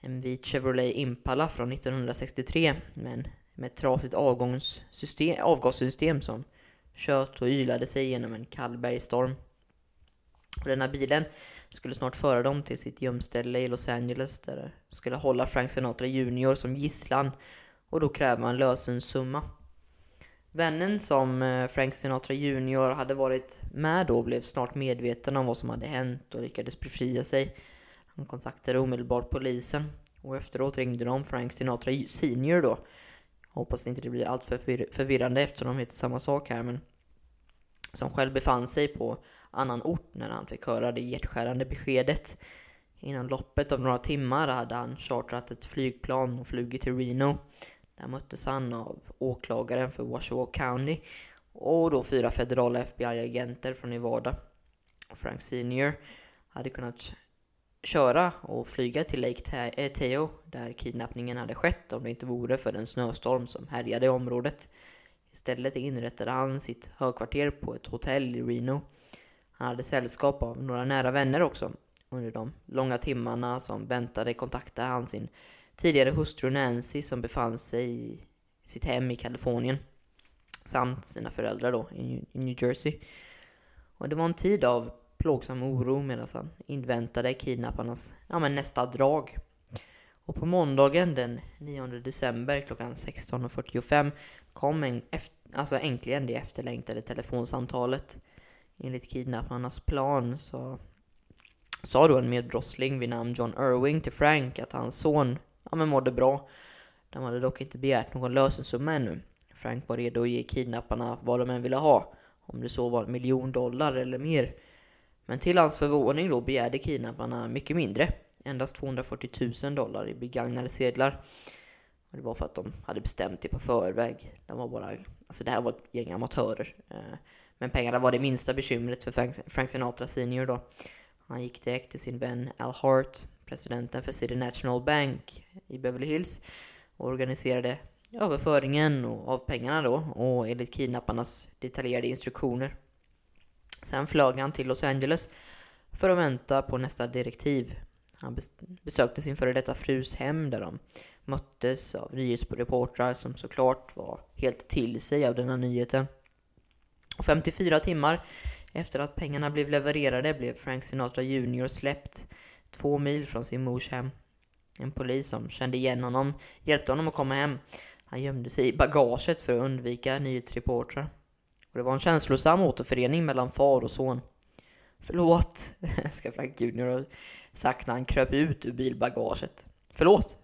En vit Chevrolet Impala från 1963 men med ett trasigt avgassystem som kört och ylade sig genom en kall bergstorm. Denna bilen skulle snart föra dem till sitt gömställe i Los Angeles där de skulle hålla Frank Sinatra Jr. som gisslan och då kräva en lösensumma. Vännen som Frank Sinatra Jr. hade varit med då blev snart medveten om vad som hade hänt och lyckades befria sig. Han kontaktade omedelbart polisen och efteråt ringde de Frank Sinatra Senior då. Hoppas inte det blir allt för förvirrande eftersom de heter samma sak här, men som själv befann sig på annan ort när han fick höra det hjärtskärande beskedet. Innan loppet av några timmar hade han chartrat ett flygplan och flugit till Reno. Där möttes han av åklagaren för Washoe County och då 4 federala FBI-agenter från Nevada. Frank Senior hade kunnat köra och flyga till Lake Tahoe där kidnappningen hade skett om det inte vore för den snöstorm som härjade i området. Istället inrättade han sitt högkvarter på ett hotell i Reno. Han hade sällskap av några nära vänner också. Under de långa timmarna som väntade kontaktade han sin tidigare hustru Nancy som befann sig i sitt hem i Kalifornien samt sina föräldrar då i New Jersey. Och det var en tid av plågsam oro medan han inväntade kidnapparnas nästa drag. Och på måndagen den 9 december klockan 16:45 kom äntligen det efterlängtade telefonsamtalet. Enligt kidnapparnas plan så sa då en medbrottsling vid namn John Irving till Frank att hans son mådde bra. De hade dock inte begärt någon lösensumma ännu. Frank var redo att ge kidnapparna vad de än ville ha, om det så var $1 miljon eller mer. Men till hans förvåning då begärde kidnapparna mycket mindre, endast $240,000 i begagnade sedlar. Och det var för att de hade bestämt det på förväg. De var bara, det här var ett gäng amatörer. Men pengarna var det minsta bekymret för Frank Sinatra Senior då. Han gick direkt till sin vän Al Hart, presidenten för City National Bank i Beverly Hills, och organiserade överföringen av pengarna då och enligt kidnapparnas detaljerade instruktioner. Sen flög han till Los Angeles för att vänta på nästa direktiv. Han besökte sin före detta frus hem där de möttes av nyhetsreportrar som såklart var helt till sig av denna nyheten. Och 54 timmar efter att pengarna blev levererade blev Frank Sinatra Jr. släppt 2 mil från sin mors hem. En polis som kände igen honom hjälpte honom att komma hem. Han gömde sig i bagaget för att undvika nyhetsreportrar. Och det var en känslosam återförening mellan far och son. Förlåt, ska Frank Jr. ha sagt när han kröp ut ur bilbagaget. Förlåt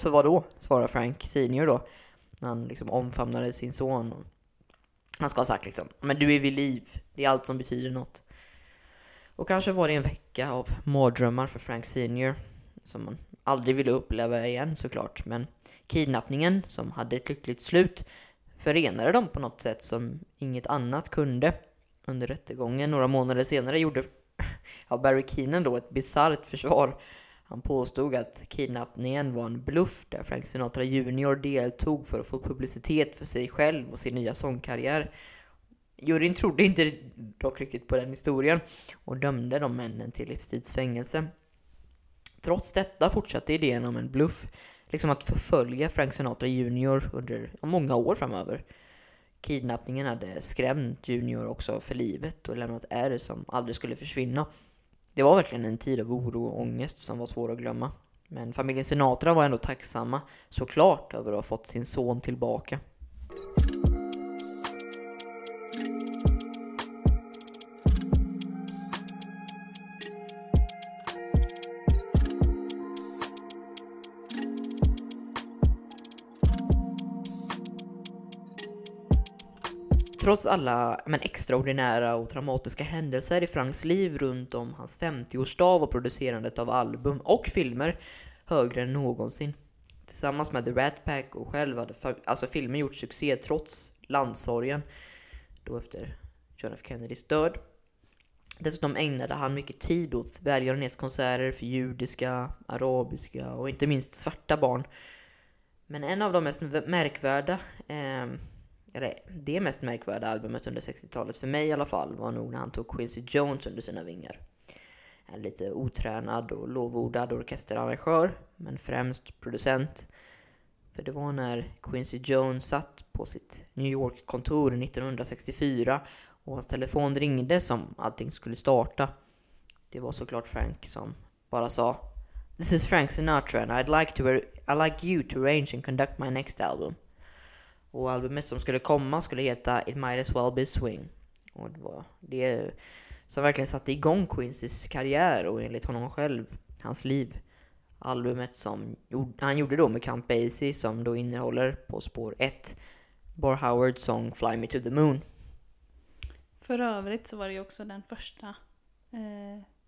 för vad då? Svarar Frank Senior då. När han omfamnade sin son. Han ska ha sagt men du är vid liv. Det är allt som betyder något. Och kanske var det en vecka av mardrömmar för Frank Senior. Som man aldrig ville uppleva igen såklart. Men kidnappningen som hade ett lyckligt slut förenade dem på något sätt som inget annat kunde. Under rättegången några månader senare gjorde Barry Keenan då ett bisarrt försvar. Han påstod att kidnappningen var en bluff där Frank Sinatra Jr. deltog för att få publicitet för sig själv och sin nya sångkarriär. Juryn trodde inte dock riktigt på den historien och dömde de männen till livstidsfängelse. Trots detta fortsatte idén om en bluff liksom att förfölja Frank Sinatra Jr. under många år framöver. Kidnappningen hade skrämt Junior också för livet och lämnat ärr som aldrig skulle försvinna. Det var verkligen en tid av oro och ångest som var svår att glömma. Men familjen Sinatra var ändå tacksamma, såklart, över att ha fått sin son tillbaka. Trots alla extraordinära och traumatiska händelser i Franks liv runt om hans 50-årsdag var producerandet av album och filmer högre än någonsin. Tillsammans med The Rat Pack och själv hade filmen gjort succé trots landsorgen då efter John F. Kennedys död. Dessutom ägnade han mycket tid åt välgörenhetskonserter för judiska, arabiska och inte minst svarta barn. Men en av de mest märkvärda... Det mest märkvärda albumet under 60-talet för mig i alla fall var nog när han tog Quincy Jones under sina vingar. En lite otränad och lovordad orkesterarrangör, men främst producent. För det var när Quincy Jones satt på sitt New York-kontor 1964 och hans telefon ringde som allting skulle starta. Det var såklart Frank som bara sa: "This is Frank Sinatra and I'd like you to arrange and conduct my next album." Och albumet som skulle komma skulle heta It Might As Well Be Swing. Och det var det som verkligen satte igång Quincy's karriär och enligt honom själv, hans liv. Albumet som han gjorde då med Count Basie, som då innehåller på spår 1 Bar Howards sång Fly Me To The Moon. För övrigt så var det ju också den första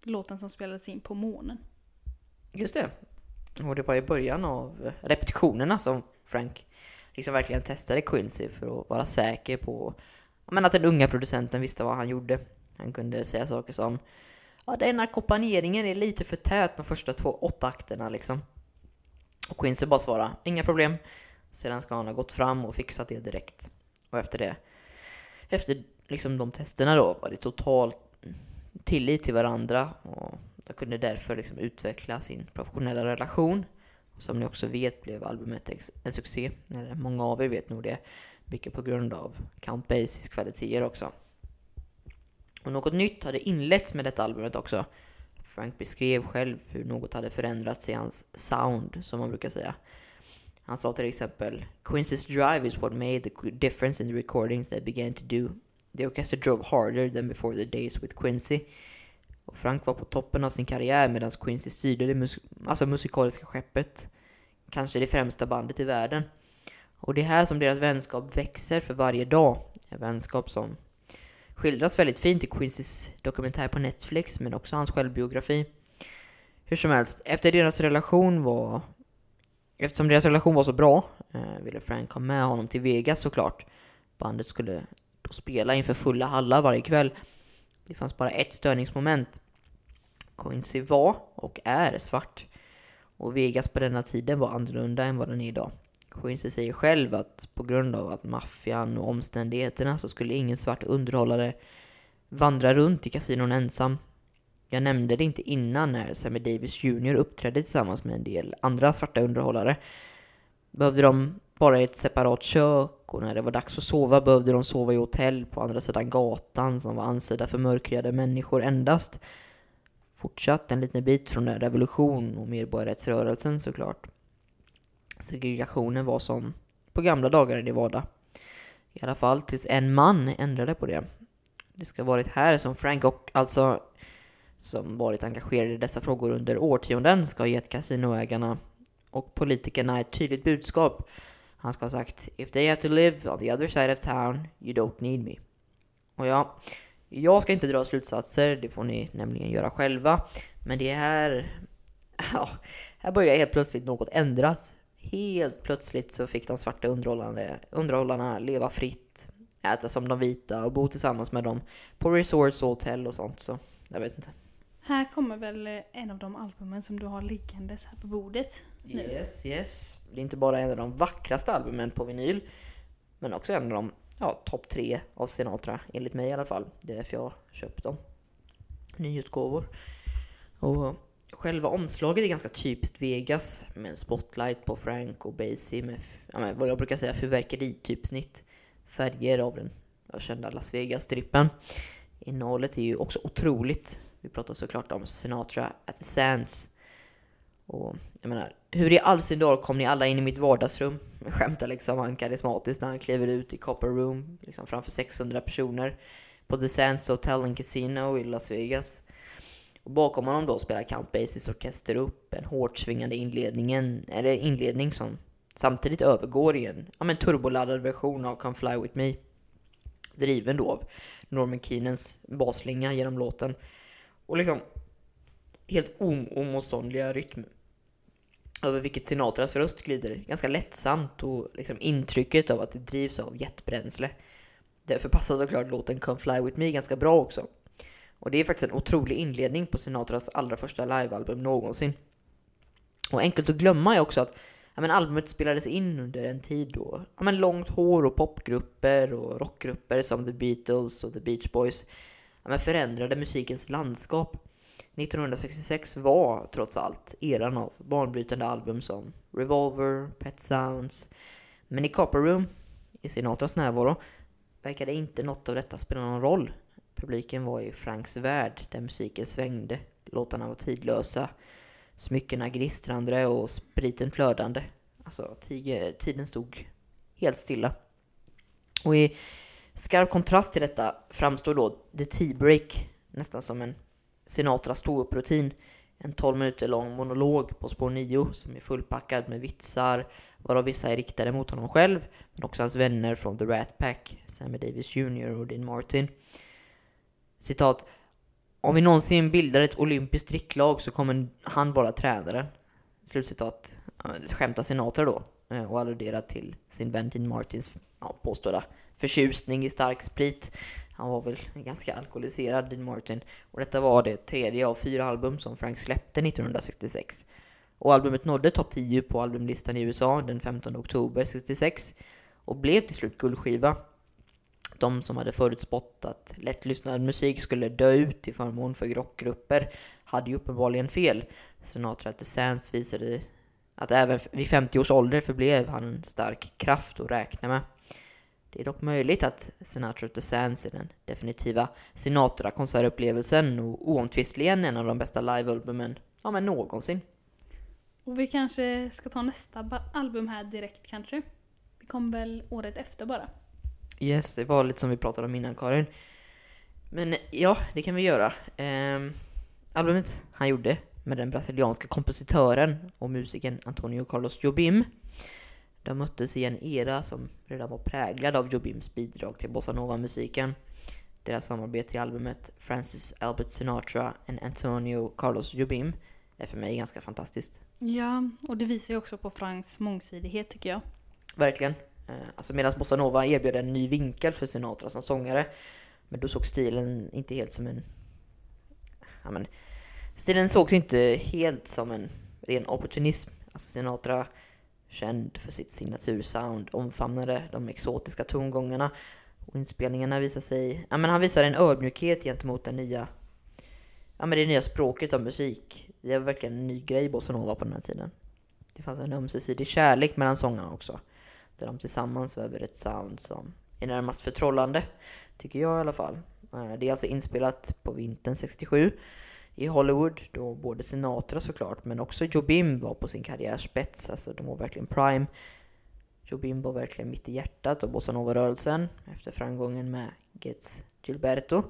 låten som spelades in på månen. Just det. Och det var i början av repetitionerna som Frank liksom verkligen testade Quincy för att vara säker på att den unga producenten visste vad han gjorde. Han kunde säga saker som: "Ja, denna komponeringen är lite för tät de första 2-8 akterna liksom." Och Quincy bara svarade: "Inga problem." Sedan ska han ha gått fram och fixat det direkt. Och efter liksom de testerna då var det total tillit till varandra och de kunde därför liksom utveckla sin professionella relation. Som ni också vet blev albumet en succé. Eller många av er vet nog det. Mycket på grund av Count Basies kvaliteter också. Och något nytt hade inletts med detta albumet också. Frank beskrev själv hur något hade förändrats i hans sound, som man brukar säga. Han sa till exempel: "Quincy's drive is what made the difference in the recordings they began to do. The orchestra drove harder than before the days with Quincy." Och Frank var på toppen av sin karriär medan Quincy styrde det musikaliska skeppet. Kanske det främsta bandet i världen. Och det är här som deras vänskap växer för varje dag. En vänskap som skildras väldigt fint i Quincys dokumentär på Netflix, men också hans självbiografi. Hur som helst, eftersom deras relation var så bra ville Frank ha med honom till Vegas såklart. Bandet skulle då spela inför fulla hallar varje kväll. Det fanns bara ett störningsmoment. Quincy var och är svart. Och Vegas på denna tiden var annorlunda än vad den är idag. Quincy säger själv att på grund av att maffian och omständigheterna så skulle ingen svart underhållare vandra runt i kasinon ensam. "Jag nämnde det inte innan när Sammy Davis Jr. uppträdde tillsammans med en del andra svarta underhållare. Behövde de bara ett separat kök och när det var dags att sova behövde de sova i hotell på andra sidan gatan som var ansedda för mörkhyade människor endast." Fortsatt en liten bit från den revolution och medborgarrättsrörelsen såklart. Segregationen var som på gamla dagar i Nevada. I alla fall tills en man ändrade på det. Det ska varit här som Frank som varit engagerad i dessa frågor under årtionden ska ha gett kasinoägarna och politikerna ett tydligt budskap. Han ska ha sagt: "If they have to live on the other side of town, you don't need me." Och jag ska inte dra slutsatser, det får ni nämligen göra själva. Men det här börjar helt plötsligt något ändras. Helt plötsligt så fick de svarta underhållarna leva fritt, äta som de vita och bo tillsammans med dem på resorts, hotell och sånt. Så jag vet inte. Här kommer väl en av de albumen som du har liggandes här på bordet nu. Yes. Det är inte bara en av de vackraste albumen på vinyl, men också en av de topp 3 av Sinatra, enligt mig i alla fall. Det är därför jag köpt dem. Nyutgåvor. Och Själva omslaget är ganska typiskt Vegas med en spotlight på Frank och Basie med vad jag brukar säga fyrverkeritypsnitt, färger av den kända Las Vegas-trippen. Innehållet är ju också otroligt. Vi pratar såklart om Sinatra at the Sands. Och jag menar, hur i all sin dag kom ni alla in i mitt vardagsrum? Jag skämtar liksom han karismatiskt när han kliver ut i Copper Room liksom framför 600 personer på The Sands Hotel and Casino i Las Vegas. Och bakom honom då spelar Count Basies orkester upp en hårt svingande inledning som samtidigt övergår i en turboladdad version av Come Fly With Me, driven då av Norman Keenans baslinga genom låten och liksom helt omotståndliga rytm över vilket Sinatras röst glider ganska lättsamt och liksom intrycket av att det drivs av jetbränsle. Därför passar såklart låten Come Fly With Me ganska bra också. Och det är faktiskt en otrolig inledning på Sinatras allra första livealbum någonsin. Och enkelt att glömma är också att albumet spelades in under en tid då långt hår och popgrupper och rockgrupper som The Beatles och The Beach Boys förändrade musikens landskap. 1966 var trots allt eran av banbrytande album som Revolver, Pet Sounds. Men i Copper Room, i Sinatras närvaro, verkade inte något av detta spela någon roll. Publiken var i Franks värld där musiken svängde, låtarna var tidlösa, smyckena glistrande och spriten flödande. Alltså tiden stod helt stilla. Och i skarp kontrast till detta framstår då The Tea Break nästan som en Sinatra ståupprutin. En 12 minuter lång monolog på spår 9 som är fullpackad med vitsar, varav vissa är riktade mot honom själv men också hans vänner från The Rat Pack, Sammy Davis Jr. och Dean Martin. Citat: "Om vi någonsin bildar ett olympiskt dricklag så kommer han vara tränaren." Slutcitat. Skämtar Sinatra då och alluderar till sin vän Dean Martins påstådda förtjusning i stark sprit. Han var väl ganska alkoholiserad, Dean Martin. Och detta var det tredje av 4 album som Frank släppte 1966. Och albumet nådde topp 10 på albumlistan i USA den 15 oktober 66 och blev till slut guldskiva. De som hade förutspått att lättlyssnad musik skulle dö ut i förmån för rockgrupper hade ju uppenbarligen fel. Sinatra at the Sands visade att även vid 50 års ålder förblev han en stark kraft att räkna med. Det är dock möjligt att Sinatra at the Sands är den definitiva Sinatra-konsertupplevelsen och oomtvistligen en av de bästa livealbumen någonsin. Och vi kanske ska ta nästa album här direkt kanske. Det kom väl året efter bara. Yes, det var lite som vi pratade om innan, Karin. Men ja, det kan vi göra. Albumet han gjorde med den brasilianska kompositören och musikern Antonio Carlos Jobim. De möttes i en era som redan var präglad av Jobims bidrag till bossanova-musiken. Deras samarbete i albumet Francis Albert Sinatra and Antonio Carlos Jobim är för mig ganska fantastiskt. Ja, och det visar ju också på Franks mångsidighet tycker jag. Verkligen. Alltså medan bossanova erbjöd en ny vinkel för Sinatra som sångare, men då såg stilen inte helt som en stilen sågs inte helt som en ren opportunism. Alltså Sinatra, känd för sitt signatursound, omfamnade de exotiska tongångarna och inspelningarna visar sig han visar en ödmjukhet gentemot den nya det nya språket av musik. Det var verkligen en ny grej bossanova på den här tiden. Det fanns en ömsesidig kärlek mellan sångarna också, där de tillsammans väver ett sound som är närmast förtrollande, tycker jag i alla fall. Det är alltså inspelat på vintern 67 i Hollywood, då både Sinatra såklart men också Jobim var på sin karriärspets. Alltså de var verkligen prime. Jobim var verkligen mitt i hjärtat av bossanova-rörelsen efter framgången med Gets Gilberto,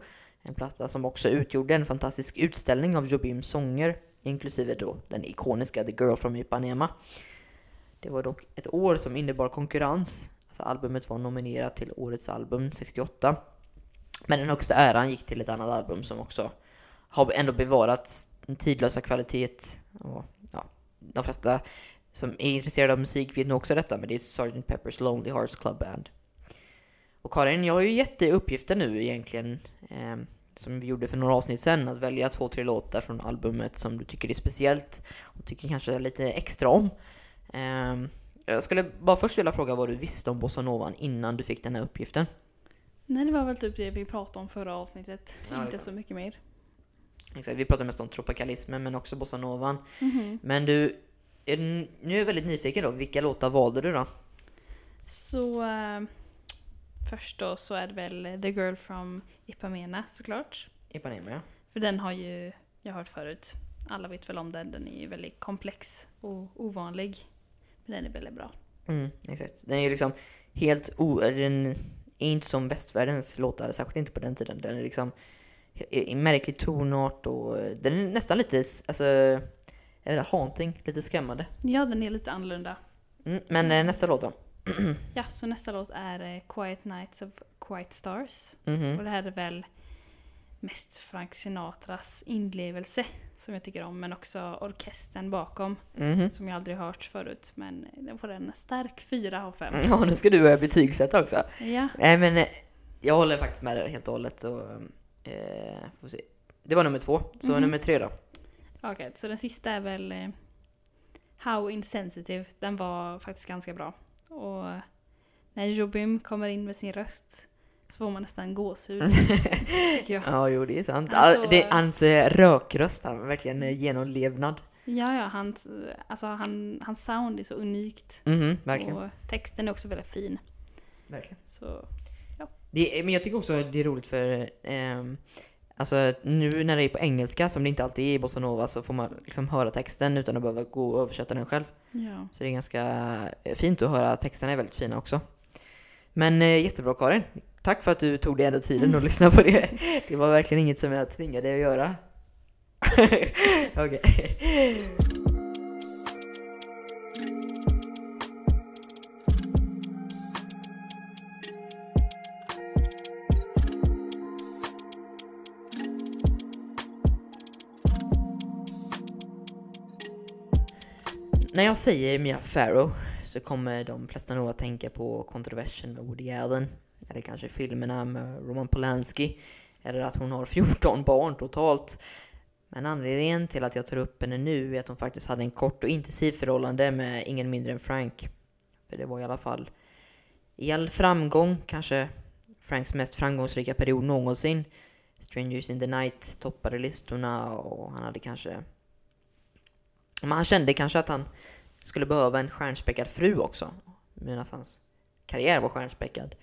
en platta som också utgjorde en fantastisk utställning av Jobims sånger, inklusive då den ikoniska The Girl from Ipanema. Det var dock ett år som innebar konkurrens. Alltså albumet var nominerat till årets album 68. Men den högsta äran gick till ett annat album som också har ändå bevarat en tidlösa kvalitet. Och, de flesta som är intresserade av musik vet nog också detta, men det är Sgt. Pepper's Lonely Hearts Club Band. Och Karin, jag har ju gett dig uppgifter nu egentligen som vi gjorde för några avsnitt sedan, att välja 2-3 låtar från albumet som du tycker är speciellt och tycker kanske lite extra om. Jag skulle bara först vilja fråga vad du visste om bossanovan innan du fick den här uppgiften. Nej, det var väl typ det vi pratade om förra avsnittet. Inte så mycket mer. Exakt, vi pratar mest om tropicalismen men också bossanovan. Mm-hmm. Men du, nu är jag väldigt nyfiken då. Vilka låtar valde du då? Så först då så är det väl The Girl from Ipanema såklart. Ipanema, ja. För den har ju jag hört förut. Alla vet väl om den. Den är ju väldigt komplex och ovanlig. Men den är väldigt bra. Mm, exakt. Den är ju liksom helt den är inte som västvärldens låtar, särskilt inte på den tiden. Den är liksom i märklig tonart och den är nästan lite alltså, jag vet inte, haunting, lite skrämmande. Ja, den är lite annorlunda. Mm, men nästa låt då? Ja, så nästa låt är Quiet Nights of Quiet Stars. Mm-hmm. Och det här är väl mest Frank Sinatras inlevelse som jag tycker om, men också orkestern bakom, mm-hmm, som jag aldrig hört förut, men den får en stark 4/5. Ja, nu ska du börja betygsätta också. Ja. Men jag håller faktiskt med dig helt och hållet. Så, får se. Det var nummer 2, så mm-hmm, nummer 3 då. Okej, så den sista är väl How Insensitive. Den var faktiskt ganska bra. Och när Jobim kommer in med sin röst så får man nästan gåshud, tycker jag. Ja, jo, det är sant. Alltså, det är hans rökröst, han verkligen genomlevnad. Ja, hans sound är så unikt. Mm-hmm, verkligen. Och texten är också väldigt fin. Verkligen. Så, ja. Men jag tycker också det är roligt för... Alltså nu när det är på engelska, som det inte alltid är i bossa nova, så får man liksom höra texten utan att behöva gå och översätta den själv. Ja. Så det är ganska fint att höra. Texterna är väldigt fina också. Men jättebra, Karin. Tack för att du tog dig ändå tiden och lyssnade på det. Det var verkligen inget som jag tvingade dig att göra. Okej. När jag säger Mia Farrow så kommer de flesta nog att tänka på kontroversen med Woody Allen, eller kanske filmerna med Roman Polanski, eller att hon har 14 barn totalt. Men anledningen till att jag tar upp henne nu är att hon faktiskt hade en kort och intensiv förhållande med ingen mindre än Frank. För det var i alla fall i all framgång, kanske Franks mest framgångsrika period någonsin. Strangers in the Night toppade listorna och han hade kanske... Men han kände kanske att han skulle behöva en stjärnspäckad fru också, medan hans karriär var stjärnspäckad.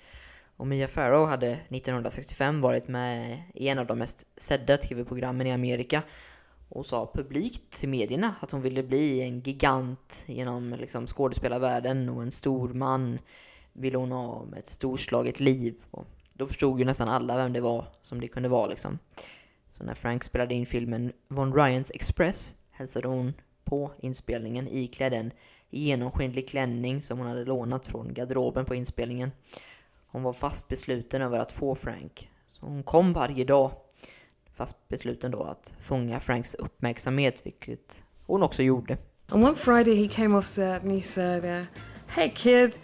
Och Mia Farrow hade 1965 varit med i en av de mest sedda tv-programmen i Amerika och sa publikt till medierna att hon ville bli en gigant genom liksom skådespelarvärlden, och en stor man ville hon ha med ett storslaget liv. Och då förstod ju nästan alla vem det var som det kunde vara liksom. Så när Frank spelade in filmen Von Ryans Express hälsade hon på inspelningen iklädd en genomskinlig klänning som hon hade lånat från garderoben på inspelningen. Hon var fast besluten över att få Frank. Så hon kom varje dag, fast besluten då att fånga Franks uppmärksamhet, vilket hon också gjorde. And one Friday he came off set and he said, "Hey kid,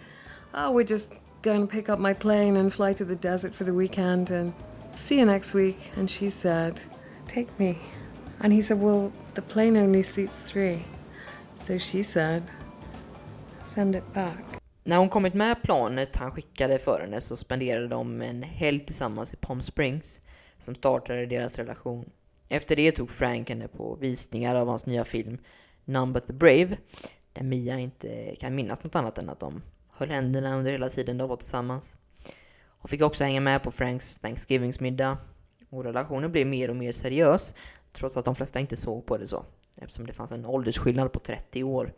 we're just going to pick up my plane and fly to the desert for the weekend and see you next week." And she said, "Take me." And he said, "Well, the plane only seats 3. So she said, "Send it back." När hon kommit med planet han skickade för henne så spenderade de en helg tillsammans i Palm Springs som startade deras relation. Efter det tog Frank henne på visningar av hans nya film None But The Brave, där Mia inte kan minnas något annat än att de höll händerna under hela tiden de var tillsammans. Hon fick också hänga med på Franks Thanksgivingsmiddag, och relationen blev mer och mer seriös, trots att de flesta inte såg på det så, eftersom det fanns en åldersskillnad på 30 år.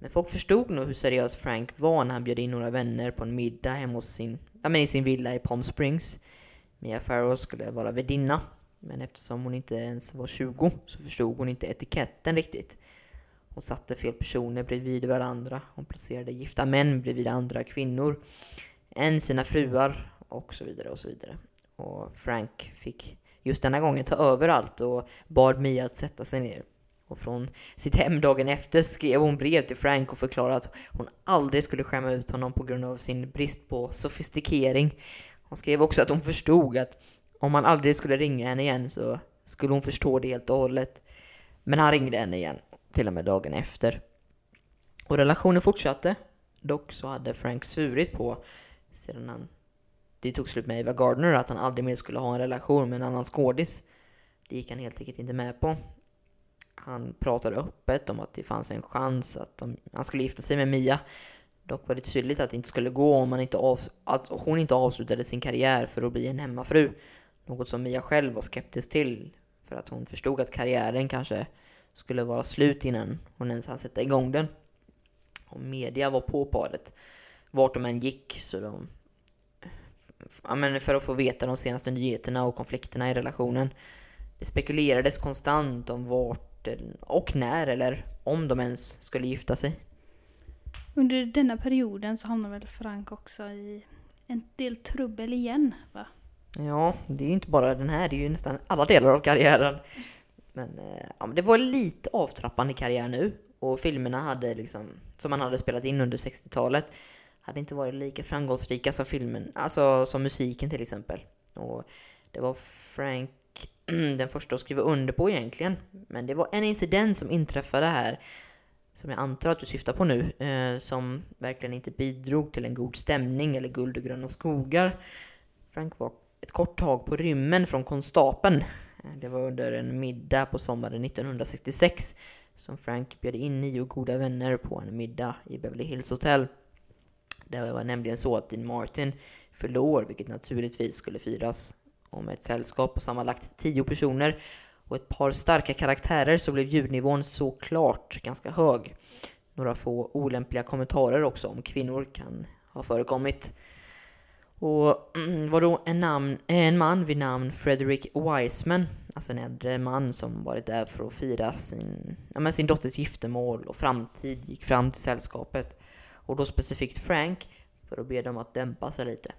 Men folk förstod nog hur seriös Frank var när han bjöd in några vänner på en middag hemma hos i sin villa i Palm Springs. Mia Farrow skulle vara värdinna, men eftersom hon inte ens var 20 så förstod hon inte etiketten riktigt. Hon satte fel personer bredvid varandra. Hon placerade gifta män bredvid andra kvinnor, en sina fruar och så vidare och så vidare. Och Frank fick just denna gången ta över allt och bad Mia att sätta sig ner. Och från sitt hem dagen efter skrev hon brev till Frank och förklarade att hon aldrig skulle skämma ut honom på grund av sin brist på sofistikering. Hon skrev också att hon förstod att om han aldrig skulle ringa henne igen så skulle hon förstå det helt och hållet. Men han ringde henne igen, till och med dagen efter. Och relationen fortsatte. Dock så hade Frank svurit på, sedan det tog slut med Ava Gardner, att han aldrig mer skulle ha en relation med en annan skådis. Det gick han helt enkelt inte med på. Han pratade öppet om att det fanns en chans att han skulle gifta sig med Mia. Dock var det tydligt att det inte skulle gå om att hon inte avslutade sin karriär för att bli en hemmafru. Något som Mia själv var skeptisk till, för att hon förstod att karriären kanske skulle vara slut innan hon ens hann sätta igång den. Och media var på paret vart de än gick, så för att få veta de senaste nyheterna och konflikterna i relationen. Det spekulerades konstant om vart och när eller om de ens skulle gifta sig. Under denna perioden så hamnar väl Frank också i en del trubbel igen, va? Ja, det är ju inte bara den här, det är ju nästan alla delar av karriären. Men det var lite avtrappande karriär nu. Och filmerna hade som man hade spelat in under 60-talet hade inte varit lika framgångsrika som filmen, alltså som musiken till exempel. Och det var Frank den första att skriva under på egentligen. Men det var en incident som inträffade här, som jag antar att du syftar på nu, som verkligen inte bidrog till en god stämning eller guld och gröna skogar. Frank var ett kort tag på rymmen från konstapeln. Det var under en middag på sommaren 1966 som Frank bjöd in 9 goda vänner på en middag i Beverly Hills hotell. Det var nämligen så att Dean Martin fyllde år, vilket naturligtvis skulle firas. Och med ett sällskap på sammanlagt 10 personer och ett par starka karaktärer så blev ljudnivån såklart ganska hög. Några få olämpliga kommentarer också om kvinnor kan ha förekommit. Och var då en man vid namn Frederick Wiseman, alltså en äldre man som varit där för att fira sin dotters giftermål och framtid, gick fram till sällskapet. Och då specifikt Frank för att be dem att dämpa sig lite.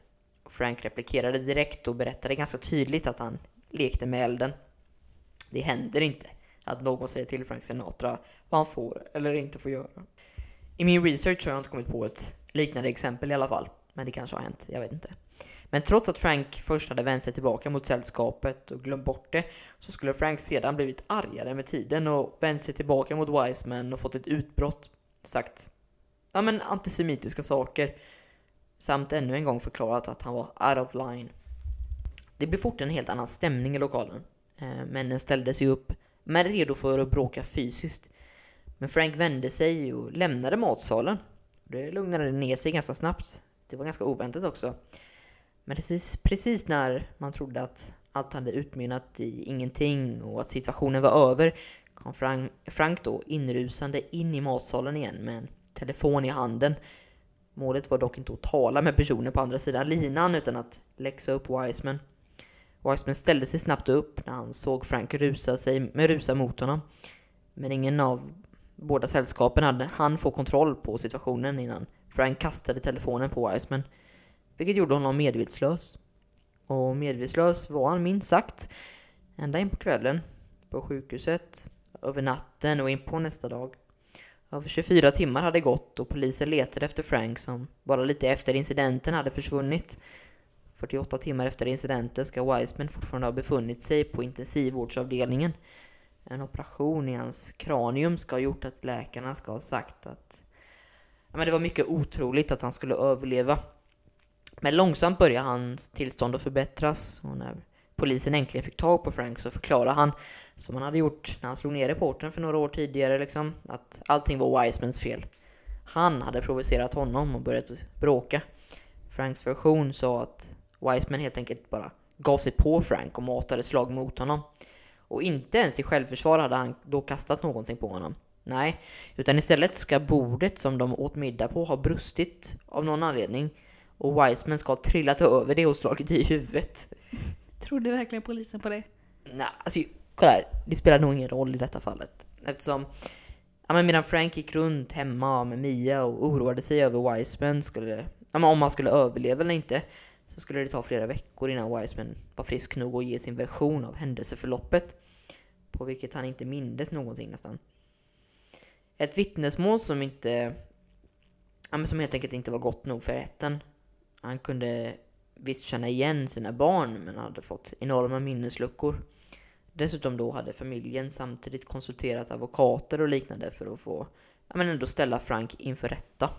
Frank replikerade direkt och berättade ganska tydligt att han lekte med elden. Det händer inte att någon säger till Frank Sinatra vad han får eller inte får göra. I min research har jag inte kommit på ett liknande exempel i alla fall. Men det kanske har hänt, jag vet inte. Men trots att Frank först hade vänt sig tillbaka mot sällskapet och glömt bort det, så skulle Frank sedan blivit argare med tiden och vänt sig tillbaka mot Wiseman och fått ett utbrott, sagt antisemitiska saker, samt ännu en gång förklarat att han var out of line. Det blev fort en helt annan stämning i lokalen. Männen ställde sig upp, men redo för att bråka fysiskt. Men Frank vände sig och lämnade matsalen. Det lugnade ner sig ganska snabbt. Det var ganska oväntat också. Men precis när man trodde att allt hade utmynnat i ingenting och att situationen var över, kom Frank då inrusande in i matsalen igen med en telefon i handen. Målet var dock inte att tala med personen på andra sidan linan utan att läxa upp Wiseman. Wiseman ställde sig snabbt upp när han såg Frank rusa mot honom. Men ingen av båda sällskapen hade han fått kontroll på situationen innan Frank kastade telefonen på Wiseman, vilket gjorde honom medvetslös. Och medvetslös var han minst sagt ända in på kvällen, på sjukhuset, över natten och in på nästa dag. Över 24 timmar hade gått och polisen letade efter Frank, som bara lite efter incidenten hade försvunnit. 48 timmar efter incidenten ska Wiseman fortfarande ha befunnit sig på intensivvårdsavdelningen. En operation i hans kranium ska ha gjort att läkarna ska ha sagt att det var mycket otroligt att han skulle överleva. Men långsamt började hans tillstånd att förbättras, och när polisen äntligen fick tag på Frank så förklarade han, som han hade gjort när han slog ner reportern för några år tidigare, att allting var Wisemans fel. Han hade provocerat honom och börjat bråka. Franks version sa att Wiseman helt enkelt bara gav sig på Frank och matade slag mot honom. Och inte ens i självförsvar hade han då kastat någonting på honom. Nej, utan istället ska bordet som de åt middag på ha brustit av någon anledning. Och Wiseman ska ha trillat över det och slagit i huvudet. Trodde verkligen polisen på det? Nej, kolla här. Det spelar nog ingen roll i detta fallet. Eftersom medan Frank gick runt hemma med Mia och oroade sig över Wiseman om han skulle överleva eller inte, så skulle det ta flera veckor innan Wiseman var frisk nog att ge sin version av händelseförloppet, på vilket han inte mindes någonting nästan. Ett vittnesmål som helt enkelt inte var gott nog för rätten. Han kunde visst känna igen sina barn, men hade fått enorma minnesluckor. Dessutom då hade familjen samtidigt konsulterat advokater och liknande för att få ändå ställa Frank inför rätta.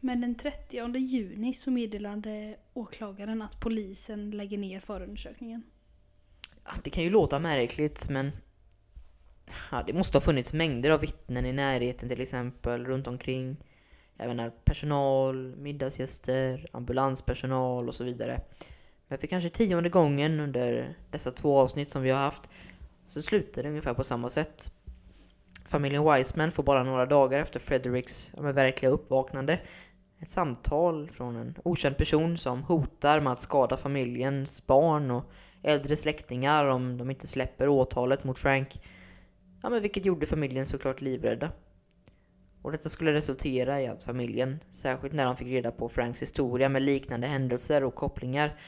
Men den 30 juni så meddelade åklagaren att polisen lägger ner förundersökningen. det kan ju låta märkligt, men ja, det måste ha funnits mängder av vittnen i närheten till exempel, runt omkring. Jag menar, personal, middagsgäster, ambulanspersonal och så vidare. Men för kanske 10:e gången under dessa 2 avsnitt som vi har haft så slutar det ungefär på samma sätt. Familjen Wiseman får bara några dagar efter Fredericks verkliga uppvaknande ett samtal från en okänd person som hotar med att skada familjens barn och äldre släktingar om de inte släpper åtalet mot Frank. Ja, men vilket gjorde familjen såklart livrädda. Och detta skulle resultera i att familjen, särskilt när de fick reda på Franks historia med liknande händelser och kopplingar,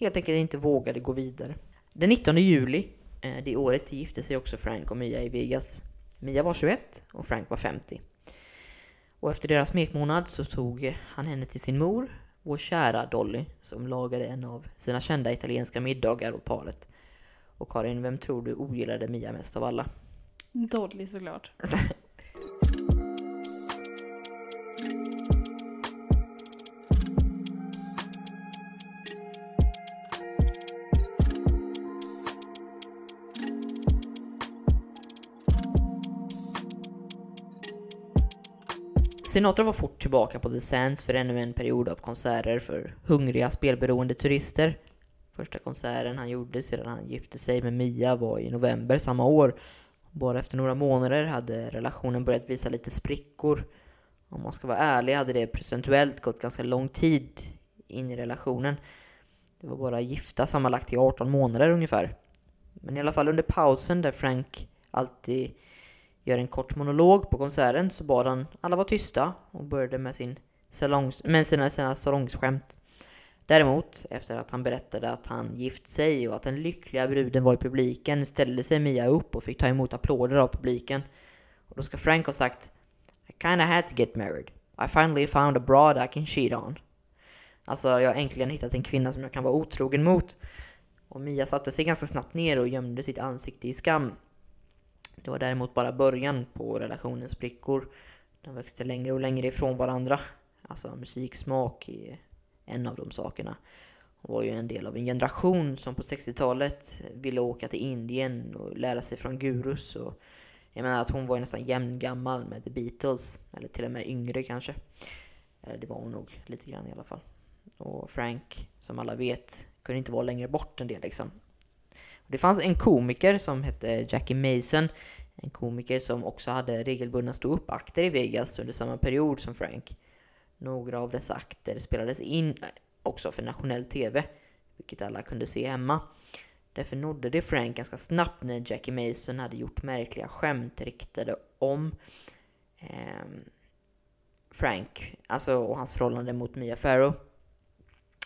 helt enkelt inte vågade gå vidare. Den 19 juli det året gifte sig också Frank och Mia i Vegas. Mia var 21 och Frank var 50. Och efter deras smekmånad så tog han henne till sin mor, vår kära Dolly, som lagade en av sina kända italienska middagar åt paret. Och Karin, vem tror du ogillade Mia mest av alla? Dolly såklart. Sinatra var fort tillbaka på The Sands för ännu en period av konserter för hungriga spelberoende turister. Första konserten han gjorde sedan han gifte sig med Mia var i november samma år. Bara efter några månader hade relationen börjat visa lite sprickor. Om man ska vara ärlig hade det procentuellt gått ganska lång tid in i relationen. Det var bara gifta sammanlagt i 18 månader ungefär. Men i alla fall under pausen där Frank alltid gör en kort monolog på konserten så bad han alla vara tysta och började med sina salongsskämt. Däremot, efter att han berättade att han gift sig och att den lyckliga bruden var i publiken, ställde sig Mia upp och fick ta emot applåder av publiken. Och då ska Frank ha sagt: "I kinda had to get married. I finally found a broad I can cheat on." Alltså, jag har äntligen hittat en kvinna som jag kan vara otrogen mot. Och Mia satte sig ganska snabbt ner och gömde sitt ansikte i skam. Det var däremot bara början på relationens sprickor. De växte längre och längre ifrån varandra. Alltså musiksmak är en av de sakerna. Hon var ju en del av en generation som på 60-talet ville åka till Indien och lära sig från gurus. Och jag menar att hon var nästan jämngammal med The Beatles. Eller till och med yngre kanske. Eller det var hon nog lite grann i alla fall. Och Frank, som alla vet, kunde inte vara längre bort än det liksom. Det fanns en komiker som hette Jackie Mason. En komiker som också hade regelbundna stå-upp-akter i Vegas under samma period som Frank. Några av dessa akter spelades in också för nationell tv, vilket alla kunde se hemma. Därför nådde det Frank ganska snabbt när Jackie Mason hade gjort märkliga skämt riktade om Frank, alltså, och hans förhållande mot Mia Farrow.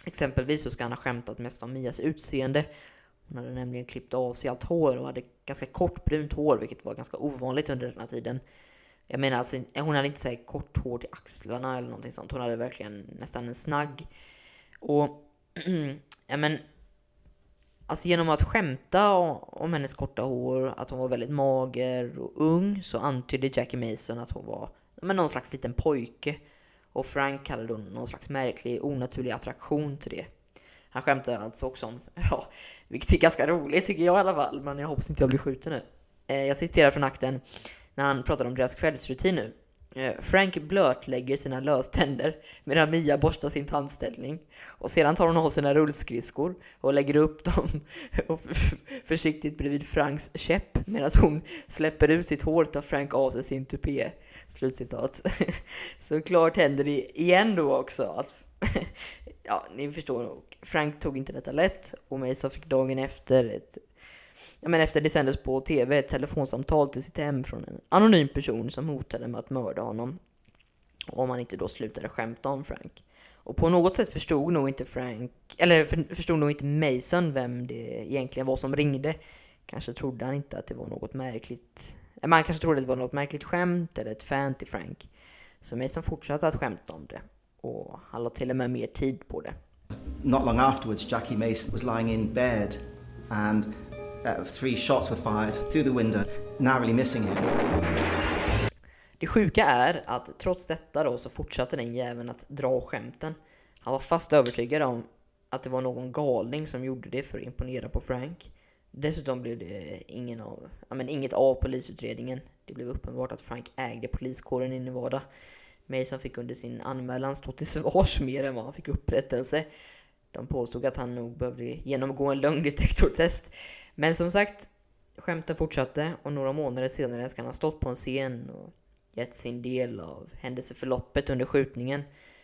Exempelvis så ska han ha skämtat mest om Mias utseende. Hon hade nämligen klippt av sig allt hår och hade ganska kort brunt hår, vilket var ganska ovanligt under den här tiden. Jag menar alltså, hon hade inte så här kort hår till axlarna eller någonting sånt. Hon hade verkligen nästan en snagg. Och ja, men alltså genom att skämta om hennes korta hår, att hon var väldigt mager och ung, så antydde Jackie Mason att hon var någon slags liten pojke. Och Frank hade då någon slags märklig, onaturlig attraktion till det. Han skämtade alltså också om, ja, vilket är ganska roligt tycker jag i alla fall, men jag hoppas inte jag blir skjuten nu. Jag citerar från akten när han pratar om deras kvällsrutin nu. Frank blötlägger sina löständer medan Mia borstar sin tandställning. Och sedan tar hon av sina rullskridskor och lägger upp dem och försiktigt bredvid Franks käpp medan hon släpper ut sitt hår och tar Frank av sig sin tupé. Slutcitat. Såklart händer det igen då också att ja, ni förstår nog. Frank tog inte detta lätt och Mason fick dagen efter efter det sändes på tv ett telefonsamtal till sitt hem från en anonym person som hotade med att mörda honom om han inte då slutade skämta om Frank. Och på något sätt förstod nog inte Mason vem det egentligen var som ringde. Kanske trodde han inte att det var något märkligt. Man kanske trodde att det var något märkligt skämt eller ett fan till Frank. Så Mason fortsatte att skämta om det. Och han la till och med mer tid på det. Not long afterwards, Jackie Mason was lying in bed and 3 shots were fired through the window, narrowly missing him. Det sjuka är att trots detta då så fortsatte den jäveln att dra skämten. Han var fast övertygad om att det var någon galning som gjorde det för att imponera på Frank. Dessutom blev det inget av polisutredningen. Det blev uppenbart att Frank ägde poliskåren i Nevada. Mason fick under sin anmälan stå till svars mer än vad han fick upprättelse. De påstod att han nog behövde genomgå en lögndetektortest. Men som sagt, skämten fortsatte och några månader senare ska han ha stått på en scen och gett sin del av händelseförloppet under skjutningen.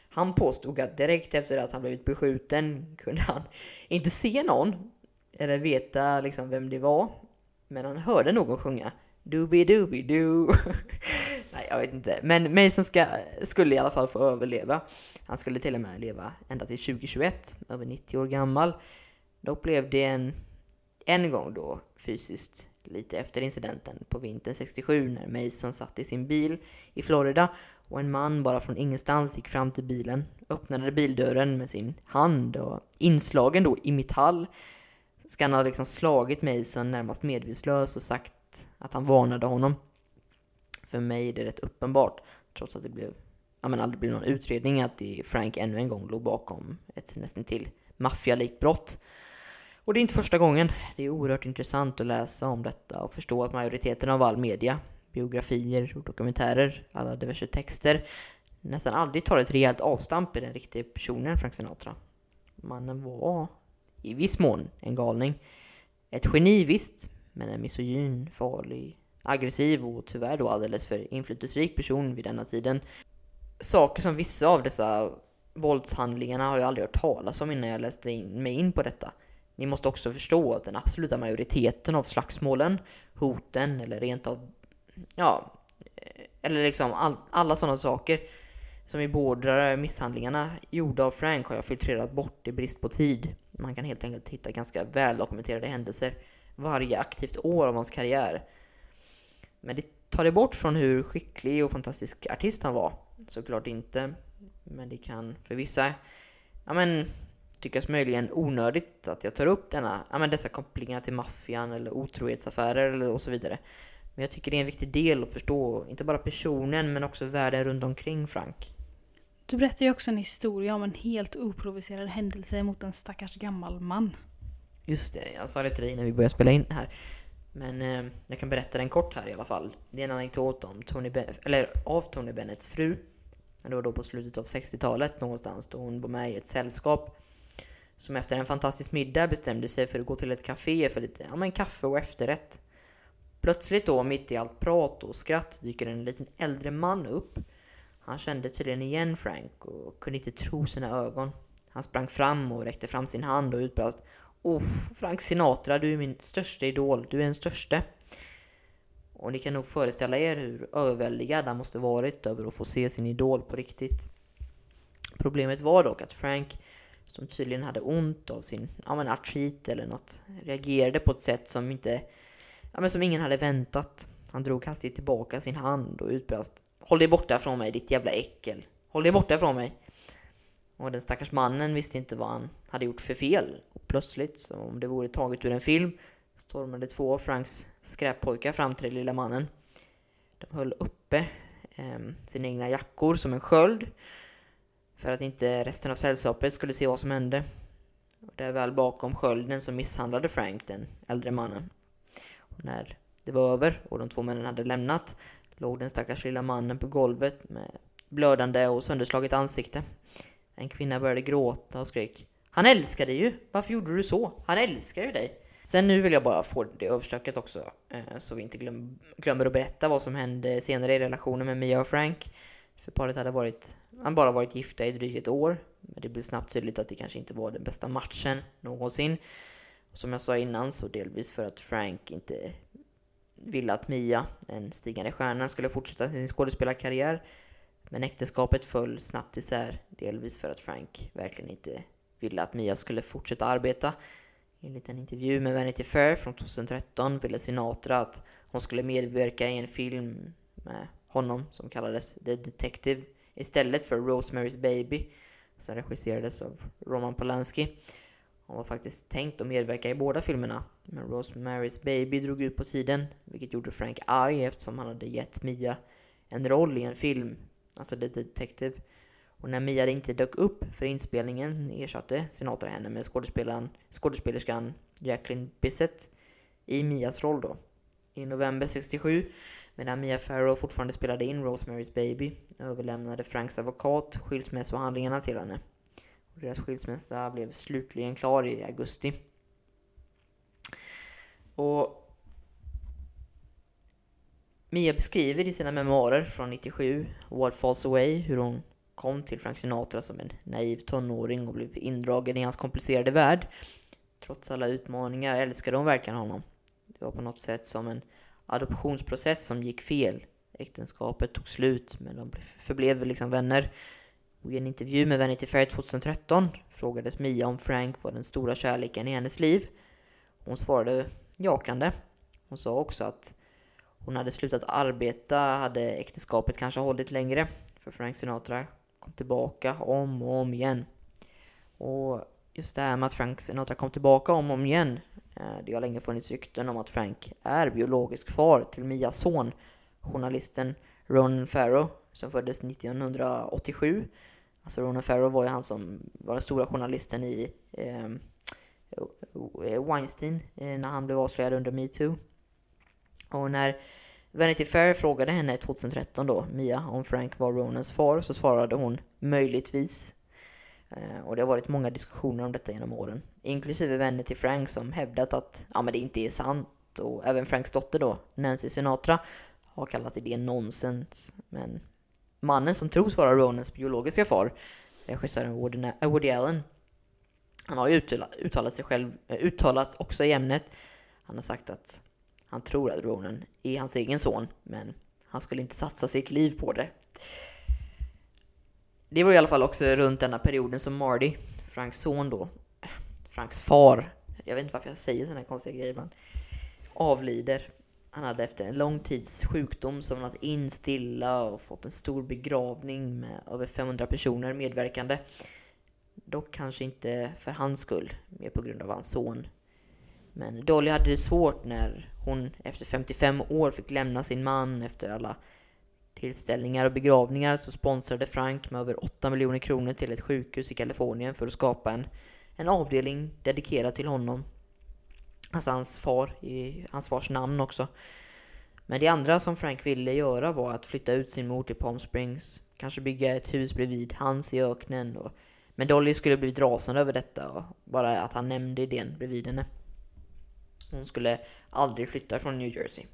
Han påstod att direkt efter att han blivit beskjuten kunde han inte se någon eller veta liksom vem det var. Men han hörde någon sjunga Doobie-doobie-doo. Nej, jag vet inte. Men Mason skulle i alla fall få överleva. Han skulle till och med leva ända till 2021, över 90 år gammal. Dock blev det en gång då fysiskt lite efter incidenten på vintern 67 när Mason satt i sin bil i Florida och en man bara från ingenstans gick fram till bilen, öppnade bildörren med sin hand och inslagen då i metall ska han ha liksom slagit Mason närmast medvetslös och sagt att han varnade honom. För mig är det rätt uppenbart, trots att det aldrig blev någon utredning, att Frank ännu en gång låg bakom ett nästan till maffialikt brott. Och det är inte första gången. Det är oerhört intressant att läsa om detta och förstå att majoriteten av all media, biografier och dokumentärer, alla diverse texter, nästan aldrig tar ett rejält avstamp i den riktiga personen Frank Sinatra. Mannen var i viss mån en galning. Ett geni visst, men en misogyn, farlig, aggressiv och tyvärr då alldeles för inflytelserik person vid denna tiden. Saker som vissa av dessa våldshandlingarna har jag aldrig hört talas om innan jag läste mig in på detta. Ni måste också förstå att den absoluta majoriteten av slagsmålen, hoten eller rent av eller liksom alla sådana saker som i båda misshandlingarna gjorda av Frank har jag filtrerat bort i brist på tid. Man kan helt enkelt hitta ganska väldokumenterade händelser varje aktivt år av hans karriär. Men det tar det bort från hur skicklig och fantastisk artist han var. Såklart inte, men det kan för vissa tyckas möjligen onödigt att jag tar upp dessa kopplingar till maffian eller otrohetsaffärer eller och så vidare. Men jag tycker det är en viktig del att förstå, inte bara personen men också världen runt omkring Frank. Du berättar ju också en historia om en helt oprovocerad händelse mot en stackars gammal man. Just det, jag sa det till dig när vi började spela in här. Men jag kan berätta den kort här i alla fall. Det är en anekdot om av Tony Bennetts fru. Det var då på slutet av 60-talet någonstans då hon var med i ett sällskap som efter en fantastisk middag bestämde sig för att gå till ett café för lite kaffe och efterrätt. Plötsligt då, mitt i allt prat och skratt, dyker en liten äldre man upp. Han kände tydligen igen Frank och kunde inte tro sina ögon. Han sprang fram och räckte fram sin hand och utbrast: "Åh, Frank Sinatra, du är min största idol, du är den största." Och ni kan nog föreställa er hur överväldigad han måste varit över att få se sin idol på riktigt. Problemet var dock att Frank, som tydligen hade ont av sin artrit eller något, reagerade på ett sätt som som ingen hade väntat. Han drog hastigt tillbaka sin hand och utbrast: "Håll dig borta från mig, ditt jävla äckel. Håll dig borta från mig." Och den stackars mannen visste inte vad han hade gjort för fel. Och plötsligt, som om det vore taget ur en film, stormade två av Franks skräppojkar fram till den lilla mannen. De höll uppe sina egna jackor som en sköld för att inte resten av sällskapet skulle se vad som hände. Och där väl bakom skölden så misshandlade Frank den äldre mannen. Och när det var över och de två männen hade lämnat, låg den stackars lilla mannen på golvet med blödande och sönderslaget ansikte. En kvinna började gråta och skrek: "Han älskade ju! Varför gjorde du så? Han älskar ju dig!" Sen nu vill jag bara få det överstökat också, så vi inte glömmer att berätta vad som hände senare i relationen med Mia och Frank. För paret hade bara varit gifta i drygt ett år. Men det blev snabbt tydligt att det kanske inte var den bästa matchen någonsin. Som jag sa innan, så delvis för att Frank inte ville att Mia, en stigande stjärna, skulle fortsätta sin skådespelarkarriär. Men äktenskapet föll snabbt isär, delvis för att Frank verkligen inte ville att Mia skulle fortsätta arbeta. Enligt en intervju med Vanity Fair från 2013 ville Sinatra att hon skulle medverka i en film med honom som kallades The Detective istället för Rosemary's Baby, som regisserades av Roman Polanski. Hon var faktiskt tänkt att medverka i båda filmerna, men Rosemary's Baby drog ut på tiden, vilket gjorde Frank arg eftersom han hade gett Mia en roll i en film, alltså The Detective. Och när Mia inte dök upp för inspelningen ersatte Sinatra henne med skådespelerskan Jacqueline Bisset. i Mias roll då. I november 67, medan Mia Farrow fortfarande spelade in Rosemary's Baby, överlämnade Franks advokat skilsmässohandlingarna till henne. Och deras skilsmässa blev slutligen klar i augusti. Och Mia beskriver i sina memoarer från 97, What Falls Away, hur hon kom till Frank Sinatra som en naiv tonåring och blev indragen i hans komplicerade värld. Trots alla utmaningar älskade hon verkligen honom. Det var på något sätt som en adoptionsprocess som gick fel. Äktenskapet tog slut, men de förblev liksom vänner. Och i en intervju med Vanity Fair 2013 frågades Mia om Frank var den stora kärleken i hennes liv. Hon svarade jakande. Hon sa också att hon hade slutat arbeta, hade äktenskapet kanske hållit längre. För Frank Sinatra kom tillbaka om och om igen. Och just det här med att Frank Sinatra kom tillbaka om och om igen. Det har länge funnits rykten om att Frank är biologisk far till Mias son, journalisten Ronan Farrow, som föddes 1987. Alltså Ronan Farrow var ju han som var den stora journalisten i Weinstein när han blev avslöjad under MeToo. Och när Vanity Fair frågade henne 2013 då, Mia, om Frank var Ronans far, så svarade hon möjligtvis. Och det har varit många diskussioner om detta genom åren. Inklusive vänner till Frank som hävdat att men det inte är sant. Och även Franks dotter då, Nancy Sinatra, har kallat det nonsens. Men mannen som tros vara Ronans biologiska far, regissören Woody Allen, han har uttalat sig också i ämnet. Han har sagt att han tror att Ronan är hans egen son, men han skulle inte satsa sitt liv på det. Det var i alla fall också runt denna perioden som Marty, Franks son då, Franks far, jag vet inte varför jag säger sådana här konstiga grejer, men avlider. Han hade efter en lång tids sjukdom somnat in stilla och fått en stor begravning med över 500 personer medverkande. Dock kanske inte för hans skull, mer på grund av hans son. Men Dolly hade det svårt när hon efter 55 år fick lämna sin man efter alla tillställningar och begravningar, så sponsrade Frank med över 8 miljoner kronor till ett sjukhus i Kalifornien för att skapa en avdelning dedikerad till honom. Alltså hans far, i hans fars namn också. Men det andra som Frank ville göra var att flytta ut sin mor till Palm Springs. Kanske bygga ett hus bredvid hans i öknen. Men Dolly skulle bli rasande över detta och bara att han nämnde idén bredvid henne. Hon skulle aldrig flytta från New Jersey.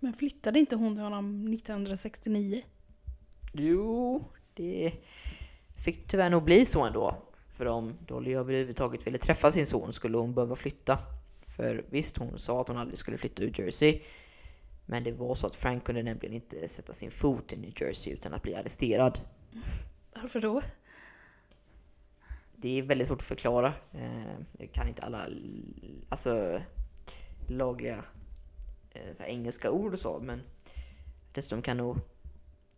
Men flyttade inte hon till honom 1969? Jo, det fick tyvärr nog bli så ändå. För om Dolly överhuvudtaget ville träffa sin son skulle hon behöva flytta. För visst, hon sa att hon aldrig skulle flytta ur Jersey. Men det var så att Frank kunde nämligen inte sätta sin fot i New Jersey utan att bli arresterad. Varför då? Det är väldigt svårt att förklara. Jag kan inte alla lagliga så här engelska ord och så, men dessutom kan nog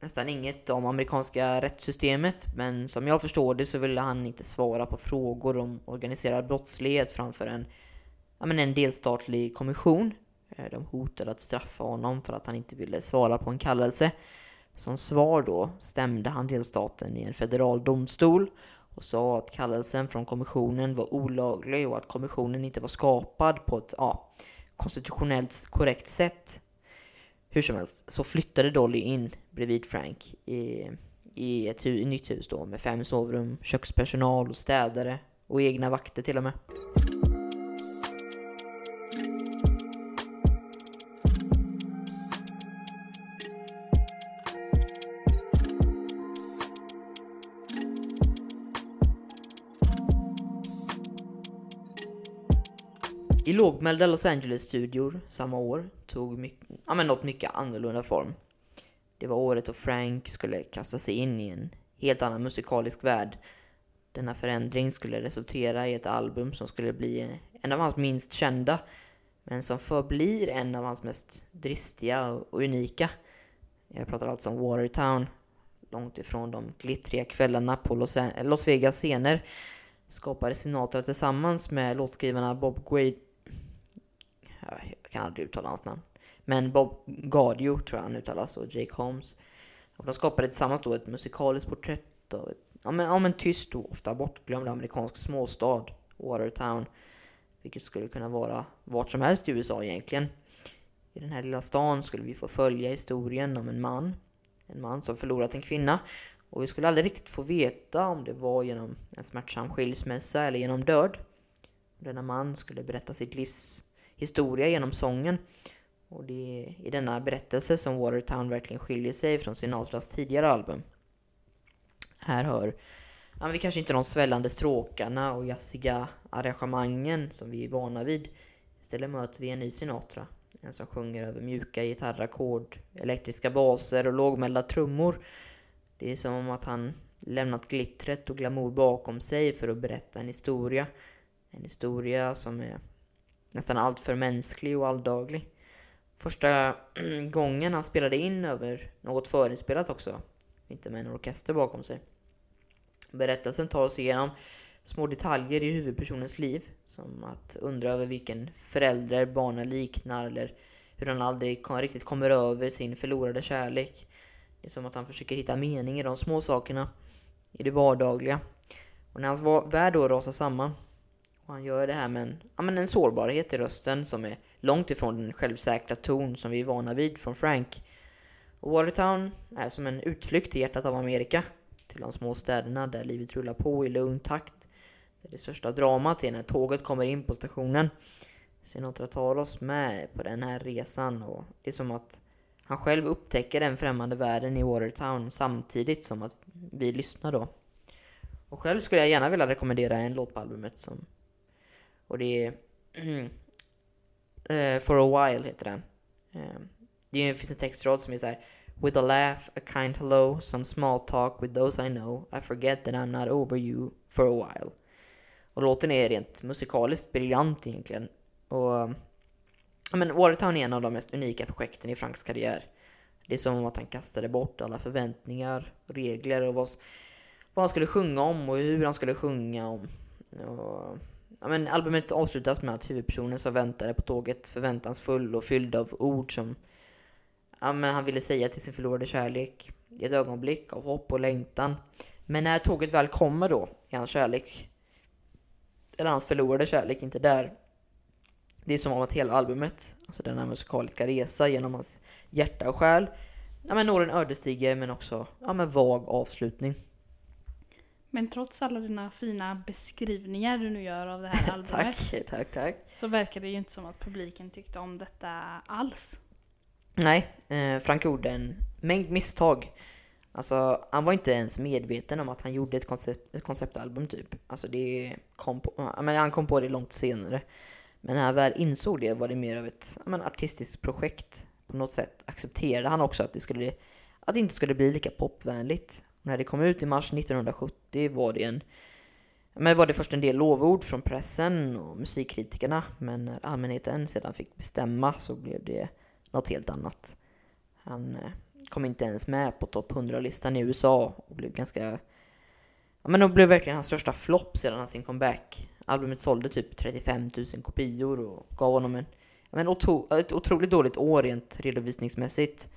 nästan inget om amerikanska rättssystemet, men som jag förstår det så ville han inte svara på frågor om organiserad brottslighet framför en delstatlig kommission. De hotade att straffa honom för att han inte ville svara på en kallelse. Som svar då stämde han delstaten i en federal domstol och sa att kallelsen från kommissionen var olaglig och att kommissionen inte var skapad på ett konstitutionellt korrekt sätt. Hur som helst så flyttade Dolly in bredvid Frank i ett nytt hus då, med 5 sovrum, kökspersonal och städare och egna vakter till och med. I lågmälda Los Angeles-studior samma år tog något mycket annorlunda form. Det var året då Frank skulle kasta sig in i en helt annan musikalisk värld. Denna förändring skulle resultera i ett album som skulle bli en av hans minst kända, men som förblir en av hans mest dristiga och unika. Jag pratar alltså om Watertown, långt ifrån de glittriga kvällarna på Las Vegas scener. Skapade Sinatra tillsammans med låtskrivarna jag kan aldrig uttala hans namn, men Bob Gaudio tror jag han uttalas, och Jake Holmes. Och de skapade tillsammans då ett musikaliskt porträtt av en tyst och ofta bortglömd amerikansk småstad, Watertown. vilket skulle kunna vara vart som helst i USA egentligen. I den här lilla stan skulle vi få följa historien om en man som förlorat en kvinna, och vi skulle aldrig riktigt få veta om det var genom en smärtsam skilsmässa eller genom död. Denna man skulle berätta sitt livs historia genom sången, och det är i denna berättelse som Watertown verkligen skiljer sig från Sinatras tidigare album. Här hör vi kanske inte de svällande stråkarna och jazziga arrangemangen som vi är vana vid. Istället möter vi en ny Sinatra, en som sjunger över mjuka gitarrackord, elektriska baser och lågmälda trummor. Det är som att han lämnat glittret och glamour bakom sig för att berätta en historia. En historia som är nästan allt för mänsklig och alldaglig. Första gången han spelade in över något förinspelat också, inte med en orkester bakom sig. Berättelsen tar oss igenom små detaljer i huvudpersonens liv, som att undra över vilken förälder barnen liknar eller hur han aldrig riktigt kommer över sin förlorade kärlek. Det är som att han försöker hitta mening i de små sakerna, i det vardagliga. Och när hans värld då rasar samman, och han gör det här med en sårbarhet i rösten som är långt ifrån den självsäkra ton som vi är vana vid från Frank. Och Watertown är som en utflykt i hjärtat av Amerika, till de små städerna där livet rullar på i lugn takt. Det största dramat är när tåget kommer in på stationen. Sinatra tar oss med på den här resan, och det är som att han själv upptäcker den främmande världen i Watertown samtidigt som att vi lyssnar då. Och själv skulle jag gärna vilja rekommendera en låt på albumet som... Och det är For a While heter den. Det finns en textrad som är så här: With a laugh, a kind hello, some small talk with those I know, I forget that I'm not over you for a while. Och låten är rent musikaliskt briljant egentligen. Och Watertown är en av de mest unika projekten i Franks karriär. Det är som att han kastade bort alla förväntningar, regler och vad han skulle sjunga om och hur han skulle sjunga om. Och, albumet avslutas med att huvudpersonen som väntade på tåget förväntansfull och fylld av ord som han ville säga till sin förlorade kärlek, i ett ögonblick av hopp och längtan. Men när tåget väl kommer då är hans kärlek, eller hans förlorade kärlek, inte där. Det är som om att hela albumet, alltså den här musikaliska resa genom hans hjärta och själ, når en ödesdiger men också vag avslutning. Men trots alla dina fina beskrivningar du nu gör av det här albumet tack. Så verkar det ju inte som att publiken tyckte om detta alls. Nej, Frank gjorde en mängd misstag. Alltså, han var inte ens medveten om att han gjorde ett konceptalbum typ. Alltså, han kom på det långt senare. Men när han väl insåg det var det mer av ett artistiskt projekt. På något sätt accepterade han också att det inte skulle bli lika popvänligt. Och när det kom ut i mars 1970 var det först en del lovord från pressen och musikkritikerna. Men när allmänheten sedan fick bestämma så blev det något helt annat. Han kom inte ens med på topp 100-listan i USA och blev det blev verkligen hans största flopp sedan hans comeback. Albumet sålde typ 35 000 kopior och gav honom ett otroligt dåligt år rent redovisningsmässigt.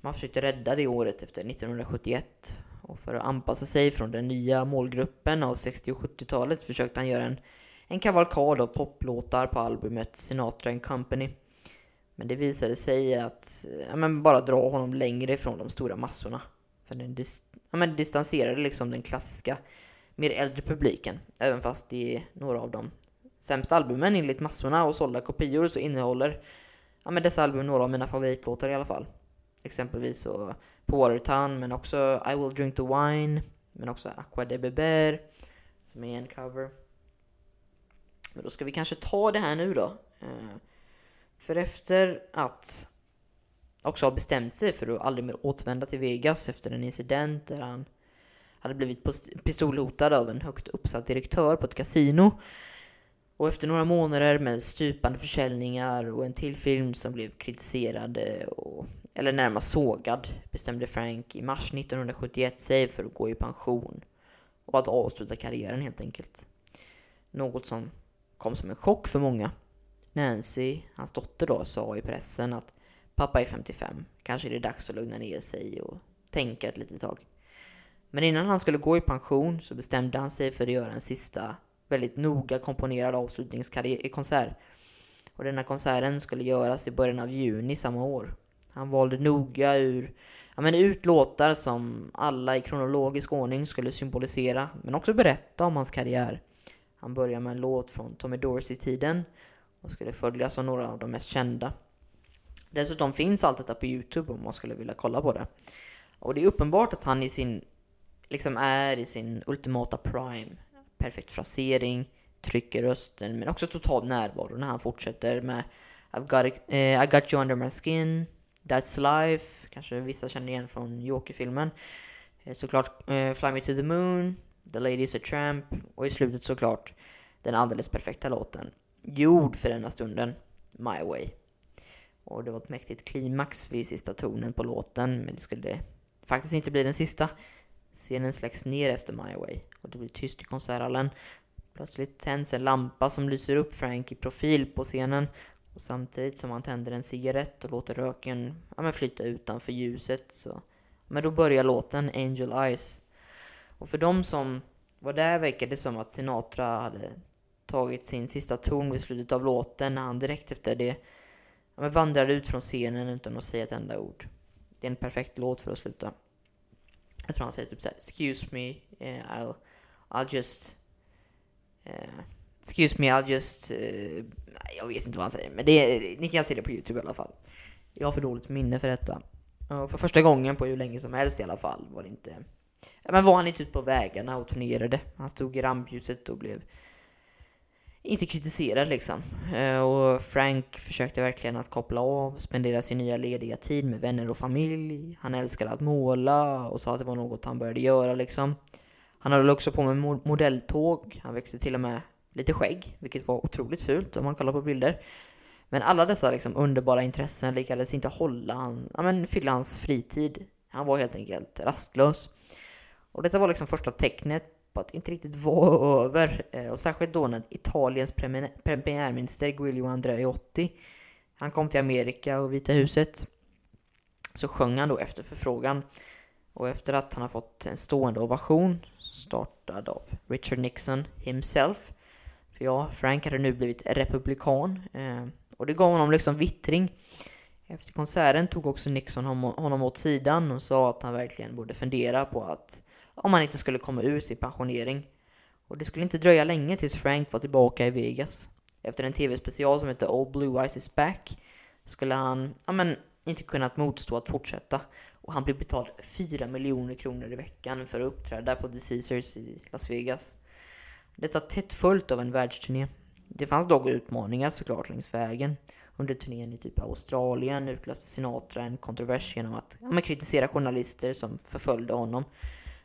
Man försökte rädda det året efter 1971, och för att anpassa sig från den nya målgruppen av 60- och 70-talet försökte han göra en kavalkad av poplåtar på albumet Sinatra & Company. Men det visade sig att bara dra honom längre från de stora massorna. För den distanserade liksom den klassiska, mer äldre publiken. Även fast det är några av de sämsta albumen enligt massorna och sålda kopior, så innehåller dessa album några av mina favoritlåtar i alla fall. Exempelvis så på Watertown, men också I Will Drink the Wine, men också Aqua de Beber, som är en cover. Men då ska vi kanske ta det här nu då. För efter att också ha bestämt sig för att aldrig mer återvända till Vegas efter en incident där han hade blivit pistolhotad av en högt uppsatt direktör på ett kasino, och efter några månader med stupande försäljningar och en till film som blev kritiserad eller närmast sågad, bestämde Frank i mars 1971 sig för att gå i pension och att avsluta karriären helt enkelt. Något som kom som en chock för många. Nancy, hans dotter då, sa i pressen att pappa är 55. Kanske är det dags att lugna ner sig och tänka ett litet tag. Men innan han skulle gå i pension så bestämde han sig för att göra en sista väldigt noga komponerad avslutningskonsert. Och denna konserten skulle göras i början av juni samma år. Han valde noga ut låtar som alla i kronologisk ordning skulle symbolisera, men också berätta om hans karriär. Han började med en låt från Tommy Dorsey-tiden och skulle följas av några av de mest kända. Dessutom finns allt detta på YouTube om man skulle vilja kolla på det. Och det är uppenbart att han är i sin ultimata prime. Perfekt frasering, trycker rösten, men också total närvaro när han fortsätter med I got you under my skin, That's life, kanske vissa känner igen från Joker-filmen. Såklart Fly me to the moon, The lady's a tramp och i slutet såklart den alldeles perfekta låten, gjord för denna stunden, My way. Och det var ett mäktigt klimax vid sista tonen på låten, men det skulle faktiskt inte bli den sista. Scenen släcks ner efter My way och det blir tyst i konserthallen. Plötsligt tänds en lampa som lyser upp Frank i profil på scenen, och samtidigt som han tänder en cigarett och låter röken flyta utanför ljuset så. Men då börjar låten Angel Eyes. Och för de som var där verkade det som att Sinatra hade tagit sin sista ton vid slutet av låten, när han direkt efter det vandrade ut från scenen utan att säga ett enda ord. Det är en perfekt låt för att sluta. Jag tror han säger typ såhär, Excuse me, I'll just, jag vet inte vad han säger, men ni kan se det på YouTube i alla fall. Jag har för dåligt minne för detta. Och för första gången på hur länge som helst i alla fall var han inte ute på vägarna och turnerade. Han stod i rampljuset och blev inte kritiserad liksom. Och Frank försökte verkligen att koppla av, spendera sin nya lediga tid med vänner och familj. Han älskade att måla och sa att det var något han började göra liksom. Han hade också på med modelltåg. Han växte till och med lite skägg, vilket var otroligt fult om man kollar på bilder. Men alla dessa underbara intressen lyckades inte fylla hans fritid. Han var helt enkelt rastlös. Och detta var första tecknet på att inte riktigt vara över. Och särskilt då när Italiens premiärminister Giulio Andreotti, han kom till Amerika och Vita huset, så sjöng han då efter förfrågan. Och efter att han har fått en stående ovation startad av Richard Nixon himself. För Frank hade nu blivit republikan. Och det gav honom vittring. Efter konserten tog också Nixon honom åt sidan och sa att han verkligen borde fundera på att om han inte skulle komma ur sin pensionering. Och det skulle inte dröja länge tills Frank var tillbaka i Vegas. Efter en tv-special som heter Old Blue Eyes is back skulle han inte kunnat motstå att fortsätta. Och han blev betald 4 miljoner kronor i veckan för att uppträda på The Caesars i Las Vegas. Detta tätt följt av en världsturné. Det fanns dock utmaningar såklart längs vägen. Under turnén i typ Australien utlöste Sinatra en kontrovers genom att kritisera journalister som förföljde honom.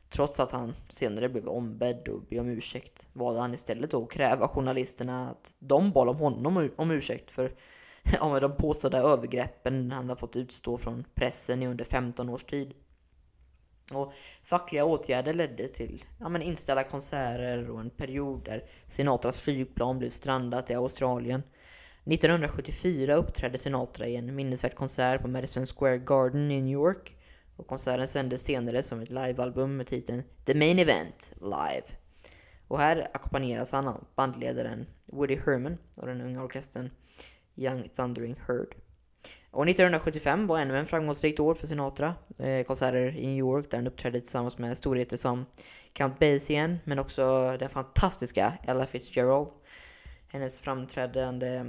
Trots att han senare blev ombedd och be om ursäkt, valde han istället att kräva journalisterna att de bad om honom om ursäkt för de påstådda övergreppen han har fått utstå från pressen i under 15 års tid. Och fackliga åtgärder ledde till inställda konserter och en period där Sinatras flygplan blev strandat i Australien. 1974 uppträdde Sinatra i en minnesvärd konsert på Madison Square Garden i New York. Och konserten sändes senare som ett livealbum med titeln The Main Event Live. Och här ackompanjeras han av bandledaren Woody Herman och den unga orkestern Young Thundering Herd. Och 1975 var ännu en framgångsrikt år för Sinatra. Konserter i New York där han uppträdde tillsammans med storheter som Count Basie igen, men också den fantastiska Ella Fitzgerald. Hennes framträdande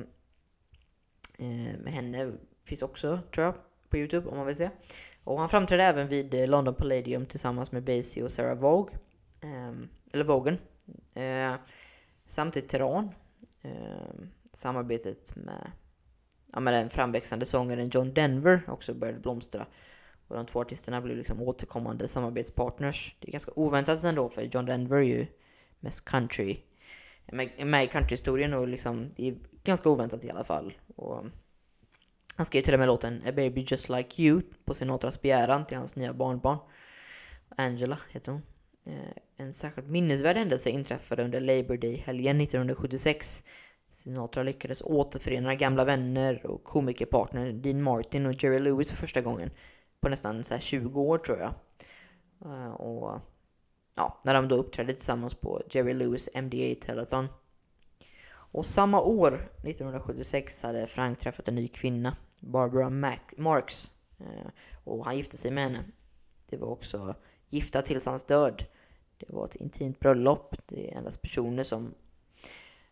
med henne finns också, tror jag, på YouTube om man vill se. Och han framträdde även vid London Palladium tillsammans med Basie och Sarah Vaughan. Samt i Teheran. Samarbetet med den framväxande sångaren John Denver också började blomstra. Och de två artisterna blev återkommande samarbetspartners. Det är ganska oväntat ändå, för John Denver är ju mest country. Med i countryhistorien, och det är ganska oväntat i alla fall. Och han skrev till och med låten A Baby Just Like You på Sinatras begäran till hans nya barnbarn. Angela heter hon. En särskilt minnesvärd händelse inträffade under Labor Day-helgen 1976. Sinatra lyckades återförena gamla vänner och komikerpartner Dean Martin och Jerry Lewis för första gången på nästan 20 år, tror jag. Och ja, när de då uppträdde tillsammans på Jerry Lewis MDA-telethon. Och samma år, 1976, hade Frank träffat en ny kvinna, Barbara Marx, och han gifte sig med henne. Det var också gifta tills hans död. Det var ett intimt bröllop. Det är endast personer som,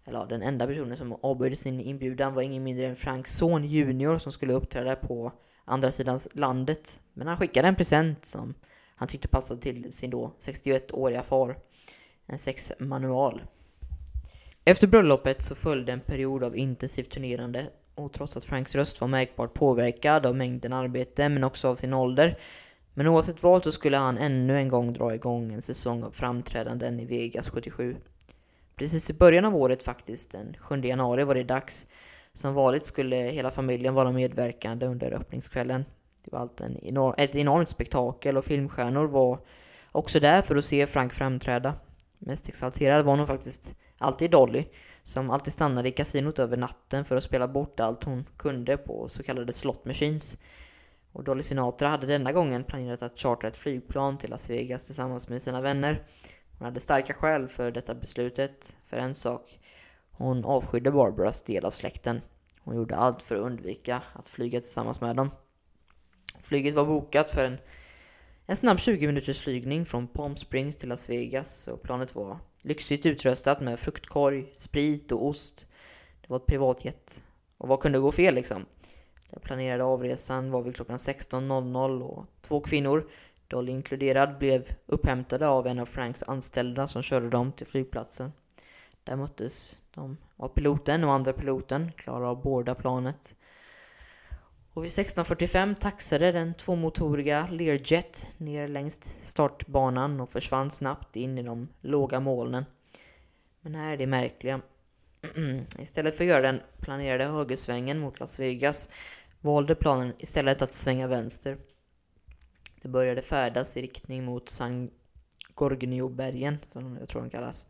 eller den enda personen som avböjde sin inbjudan var ingen mindre än Franks son Junior, som skulle uppträda på andra sidan landet. Men han skickade en present som han tyckte passade till sin då 61-åriga far. En sexmanual. Efter bröllopet så följde en period av intensivt turnerande, och trots att Franks röst var märkbart påverkad av mängden arbete men också av sin ålder. Men oavsett vad så skulle han ännu en gång dra igång en säsong av framträdanden i Vegas 77. Precis i början av året faktiskt, den 7 januari var det dags. Som vanligt skulle hela familjen vara medverkande under öppningskvällen. Det var allt ett enormt spektakel, och filmstjärnor var också där för att se Frank framträda. Mest exalterad var hon faktiskt alltid Dolly, som alltid stannade i kasinot över natten för att spela bort allt hon kunde på så kallade slot machines. Och Dolly Sinatra hade denna gången planerat att chartra ett flygplan till Las Vegas tillsammans med sina vänner. Hon hade starka skäl för detta beslutet. För en sak, hon avskydde Barbaras del av släkten. Hon gjorde allt för att undvika att flyga tillsammans med dem. Flyget var bokat för en snabb 20 minuters flygning från Palm Springs till Las Vegas. Och planet var lyxigt utrustat med fruktkorg, sprit och ost. Det var ett privatjet. Och vad kunde gå fel liksom? Den planerade avresan var vid klockan 16.00, och två kvinnor, Dolly inkluderad, blev upphämtade av en av Franks anställda som körde dem till flygplatsen. Där möttes de av piloten och andra piloten, klara av båda planet. Och vid 16.45 taxade den tvåmotoriga Learjet ner längs startbanan och försvann snabbt in i de låga molnen. Men här är det märkliga. Istället för att göra den planerade högersvängen mot Las Vegas valde planen istället att svänga vänster. Det började färdas i riktning mot San Gorgonio-bergen, som jag tror de kallas,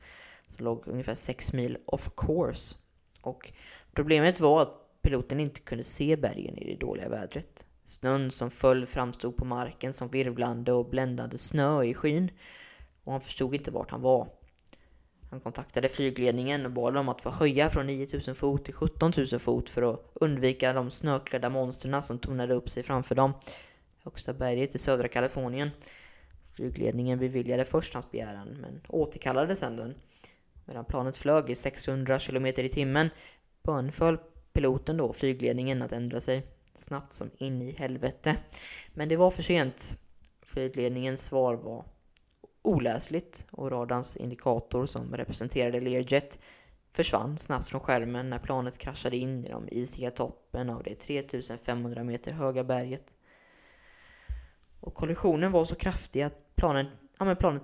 som låg ungefär 6 mil off course. Och problemet var att piloten inte kunde se bergen i det dåliga vädret. Snön som föll framstod på marken som virvlande och bländade snö i skyn, och han förstod inte vart han var. Han kontaktade flygledningen och bad om att få höja från 9000 fot till 17 000 fot för att undvika de snöklädda monsterna som tornade upp sig framför dem. Högsta berget i södra Kalifornien. Flygledningen beviljade först hans begäran men återkallade sedan den. Medan planet flög i 600 km i timmen bönföll piloten då flygledningen att ändra sig snabbt som in i helvete. Men det var för sent. Flygledningens svar var oläsligt, och radarns indikator som representerade Learjet försvann snabbt från skärmen när planet kraschade in i de isiga toppen av det 3500 meter höga berget. Och kollisionen var så kraftig att planet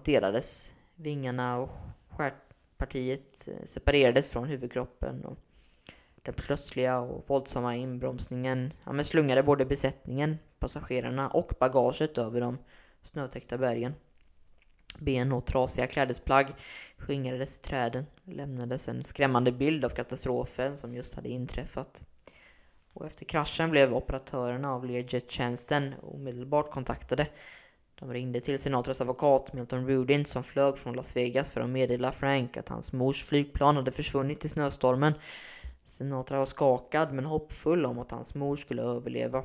delades. Vingarna och stjärtpartiet separerades från huvudkroppen, och den plötsliga och våldsamma inbromsningen slungade både besättningen, passagerarna och bagaget över de snötäckta bergen. Ben och trasiga klädesplagg skingrades i träden. Lämnades en skrämmande bild av katastrofen som just hade inträffat. Och efter kraschen blev operatörerna av Learjet-tjänsten omedelbart kontaktade. De ringde till Sinatras advokat Milton Rudin, som flög från Las Vegas för att meddela Frank att hans mors flygplan hade försvunnit i snöstormen. Sinatra var skakad men hoppfull om att hans mor skulle överleva.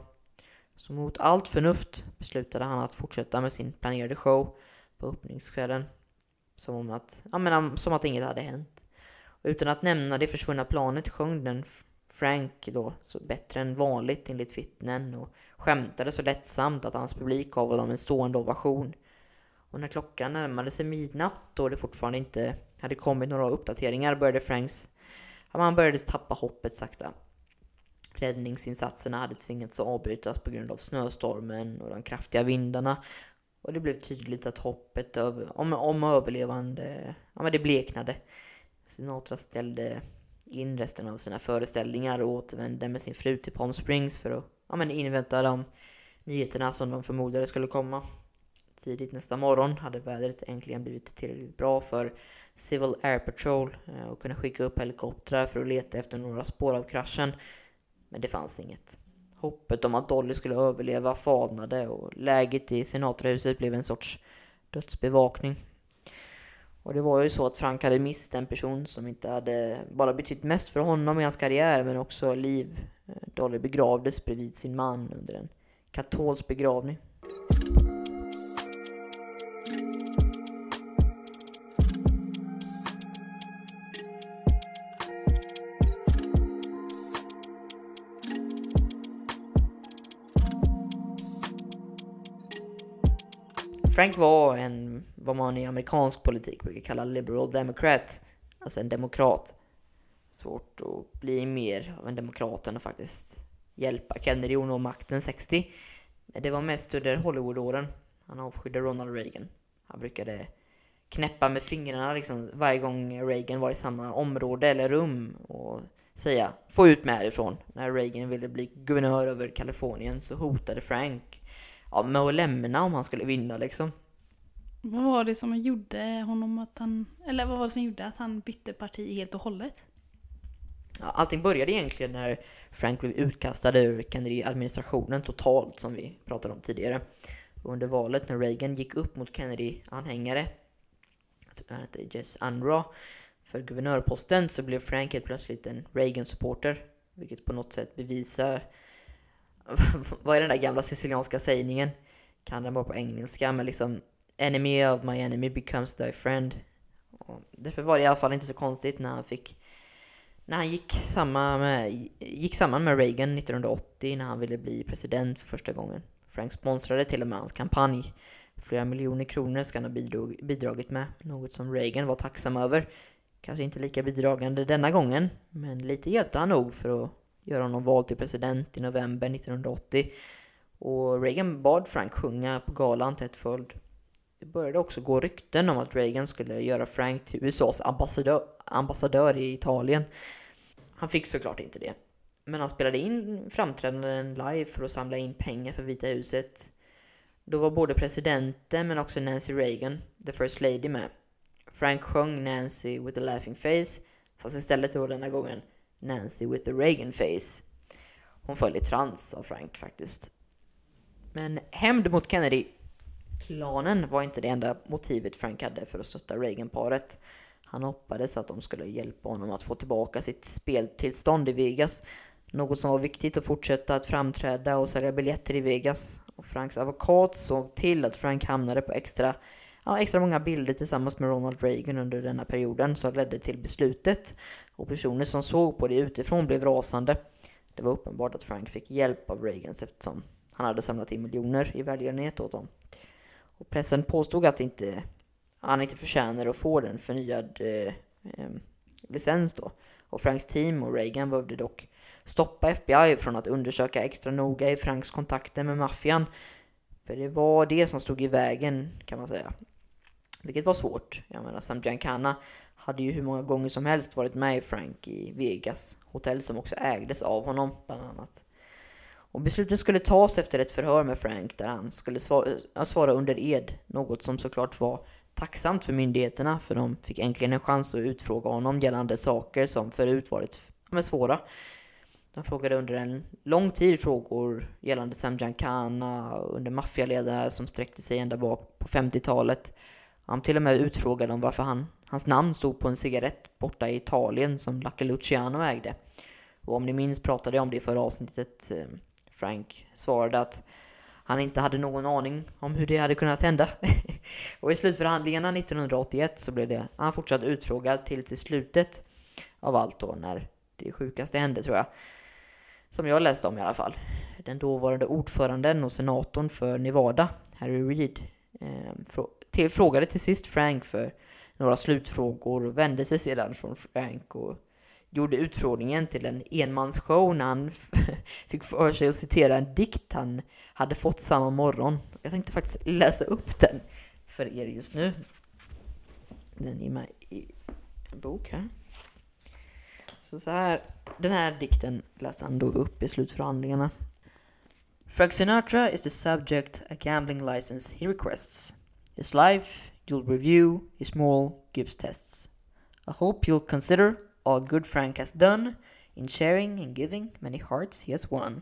Så mot allt förnuft beslutade han att fortsätta med sin planerade show på öppningskvällen, som att inget hade hänt. Och utan att nämna det försvunna planet sjöng den Frank då så bättre än vanligt enligt vittnen, och skämtade så lättsamt att hans publik gav honom en stående ovation. Och när klockan närmade sig midnatt och det fortfarande inte hade kommit några uppdateringar började Frank tappa hoppet sakta. Räddningsinsatserna hade tvingats avbrytas på grund av snöstormen och de kraftiga vindarna. Och det blev tydligt att hoppet om överlevande det bleknade. Sinatra ställde in resten av sina föreställningar och återvände med sin fru till Palm Springs för att invänta de nyheterna som de förmodade skulle komma. Tidigt nästa morgon hade vädret äntligen blivit tillräckligt bra för Civil Air Patrol och kunde skicka upp helikoptrar för att leta efter några spår av kraschen. Men det fanns inget. Hoppet om att Dolly skulle överleva favnade, och läget i Senatrahuset blev en sorts dödsbevakning. Och det var ju så att Frank hade mist en person som inte hade bara betytt mest för honom i hans karriär men också liv. Dolly begravdes bredvid sin man under en katolsk begravning. Frank var en, vad man i amerikansk politik brukar kalla liberal democrat, alltså en demokrat. Svårt att bli mer av en demokrat än att faktiskt hjälpa Kennedy att nå makten 60. Det var mest under Hollywoodåren. Han avskydde Ronald Reagan. Han brukade knäppa med fingrarna liksom varje gång Reagan var i samma område eller rum och säga få ut mig härifrån. När Reagan ville bli guvernör över Kalifornien så hotade Frank med att lämna om han skulle vinna liksom. Vad var det som gjorde honom att han, eller vad var det som gjorde att han bytte parti helt och hållet? Allting började egentligen när Frank blev utkastad ur Kennedy-administrationen totalt, som vi pratade om tidigare. Under valet när Reagan gick upp mot Kennedy-anhängare, han hette Jess Unruh, för guvernörposten, så blev Frank helt plötsligt en Reagan-supporter, vilket på något sätt bevisar vad är den där gamla sicilianska sägningen? Kan den vara på engelska, men liksom enemy of my enemy becomes thy friend. Och därför var det i alla fall inte så konstigt när han fick gick samman med Reagan 1980 när han ville bli president för första gången. Frank sponsrade till och med hans kampanj. Flera miljoner kronor ska han ha bidragit med. Något som Reagan var tacksam över. Kanske inte lika bidragande denna gången. Men lite hjälpte han nog för att göra honom vald till president i november 1980. Och Reagan bad Frank sjunga på galan till ett följd. Det började också gå rykten om att Reagan skulle göra Frank till USAs ambassadör i Italien. Han fick såklart inte det. Men han spelade in framträdanden live för att samla in pengar för Vita huset. Då var både presidenten men också Nancy Reagan, the first lady, med. Frank sjöng Nancy with a laughing face, fast istället var denna gången Nancy with the Reagan face. Hon föll i trans av Frank faktiskt. Men hämnd mot Kennedy-klanen var inte det enda motivet Frank hade för att stötta Reagan-paret. Han hoppades att de skulle hjälpa honom att få tillbaka sitt speltillstånd i Vegas. Något som var viktigt att fortsätta att framträda och sälja biljetter i Vegas. Och Franks advokat såg till att Frank hamnade på extra många bilder tillsammans med Ronald Reagan under denna perioden som ledde till beslutet. Och personer som såg på det utifrån blev rasande. Det var uppenbart att Frank fick hjälp av Reagans eftersom han hade samlat in miljoner i välgörenhet åt dem. Och pressen påstod att han inte förtjänar att få den förnyad licens då. Och Franks team och Reagan behövde dock stoppa FBI från att undersöka extra noga i Franks kontakter med maffian. För det var det som stod i vägen, kan man säga. Vilket var svårt. Jag menar, Sam Giancana hade ju hur många gånger som helst varit med Frank i Vegas hotell som också ägdes av honom bland annat. Och beslutet skulle tas efter ett förhör med Frank där han skulle svara under ed. Något som såklart var tacksamt för myndigheterna, för de fick äntligen en chans att utfråga honom gällande saker som förut varit svåra. De frågade under en lång tid frågor gällande Sam Giancana, under maffialedare som sträckte sig ända bak på 50-talet. Han till och med utfrågade om varför hans namn stod på en cigarett borta i Italien som Lucky Luciano ägde. Och om ni minns pratade jag om det i förra avsnittet. Frank svarade att han inte hade någon aning om hur det hade kunnat hända. Och i slutförhandlingarna 1981 så blev han fortsatt utfrågad till slutet av allt då, när det sjukaste hände, tror jag. Som jag läste om i alla fall. Den dåvarande ordföranden och senatorn för Nevada, Harry Reid, frågade till sist Frank för några slutfrågor och vände sig sedan från Frank och gjorde utfrågningen till en enmansshow när han fick för sig att citera en dikt han hade fått samma morgon. Jag tänkte faktiskt läsa upp den för er just nu. Den är med i en bok här. Så här, den här dikten läste han då upp i slutförhandlingarna. Frank Sinatra is the subject a gambling license he requests. His life you'll review, his moral gives tests. I hope you'll consider all good Frank has done in sharing and giving many hearts he has won.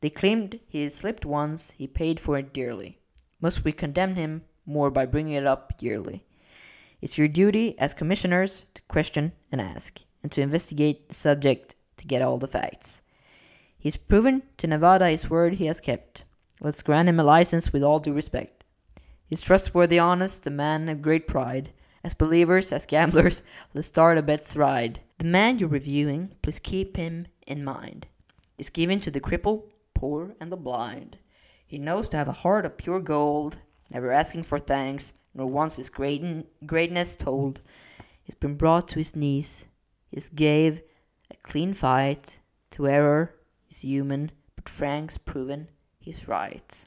They claimed he slipped once, he paid for it dearly. Must we condemn him more by bringing it up yearly? It's your duty as commissioners to question and ask, and to investigate the subject to get all the facts. He's proven to Nevada his word he has kept. Let's grant him a license with all due respect. He's trustworthy, honest, a man of great pride. As believers, as gamblers, let's start a bet's ride. The man you're reviewing, please keep him in mind, is given to the cripple, poor, and the blind. He knows to have a heart of pure gold, never asking for thanks, nor once his greatness told. He's been brought to his knees. He's gave a clean fight. To error is human, but Frank's proven he's right.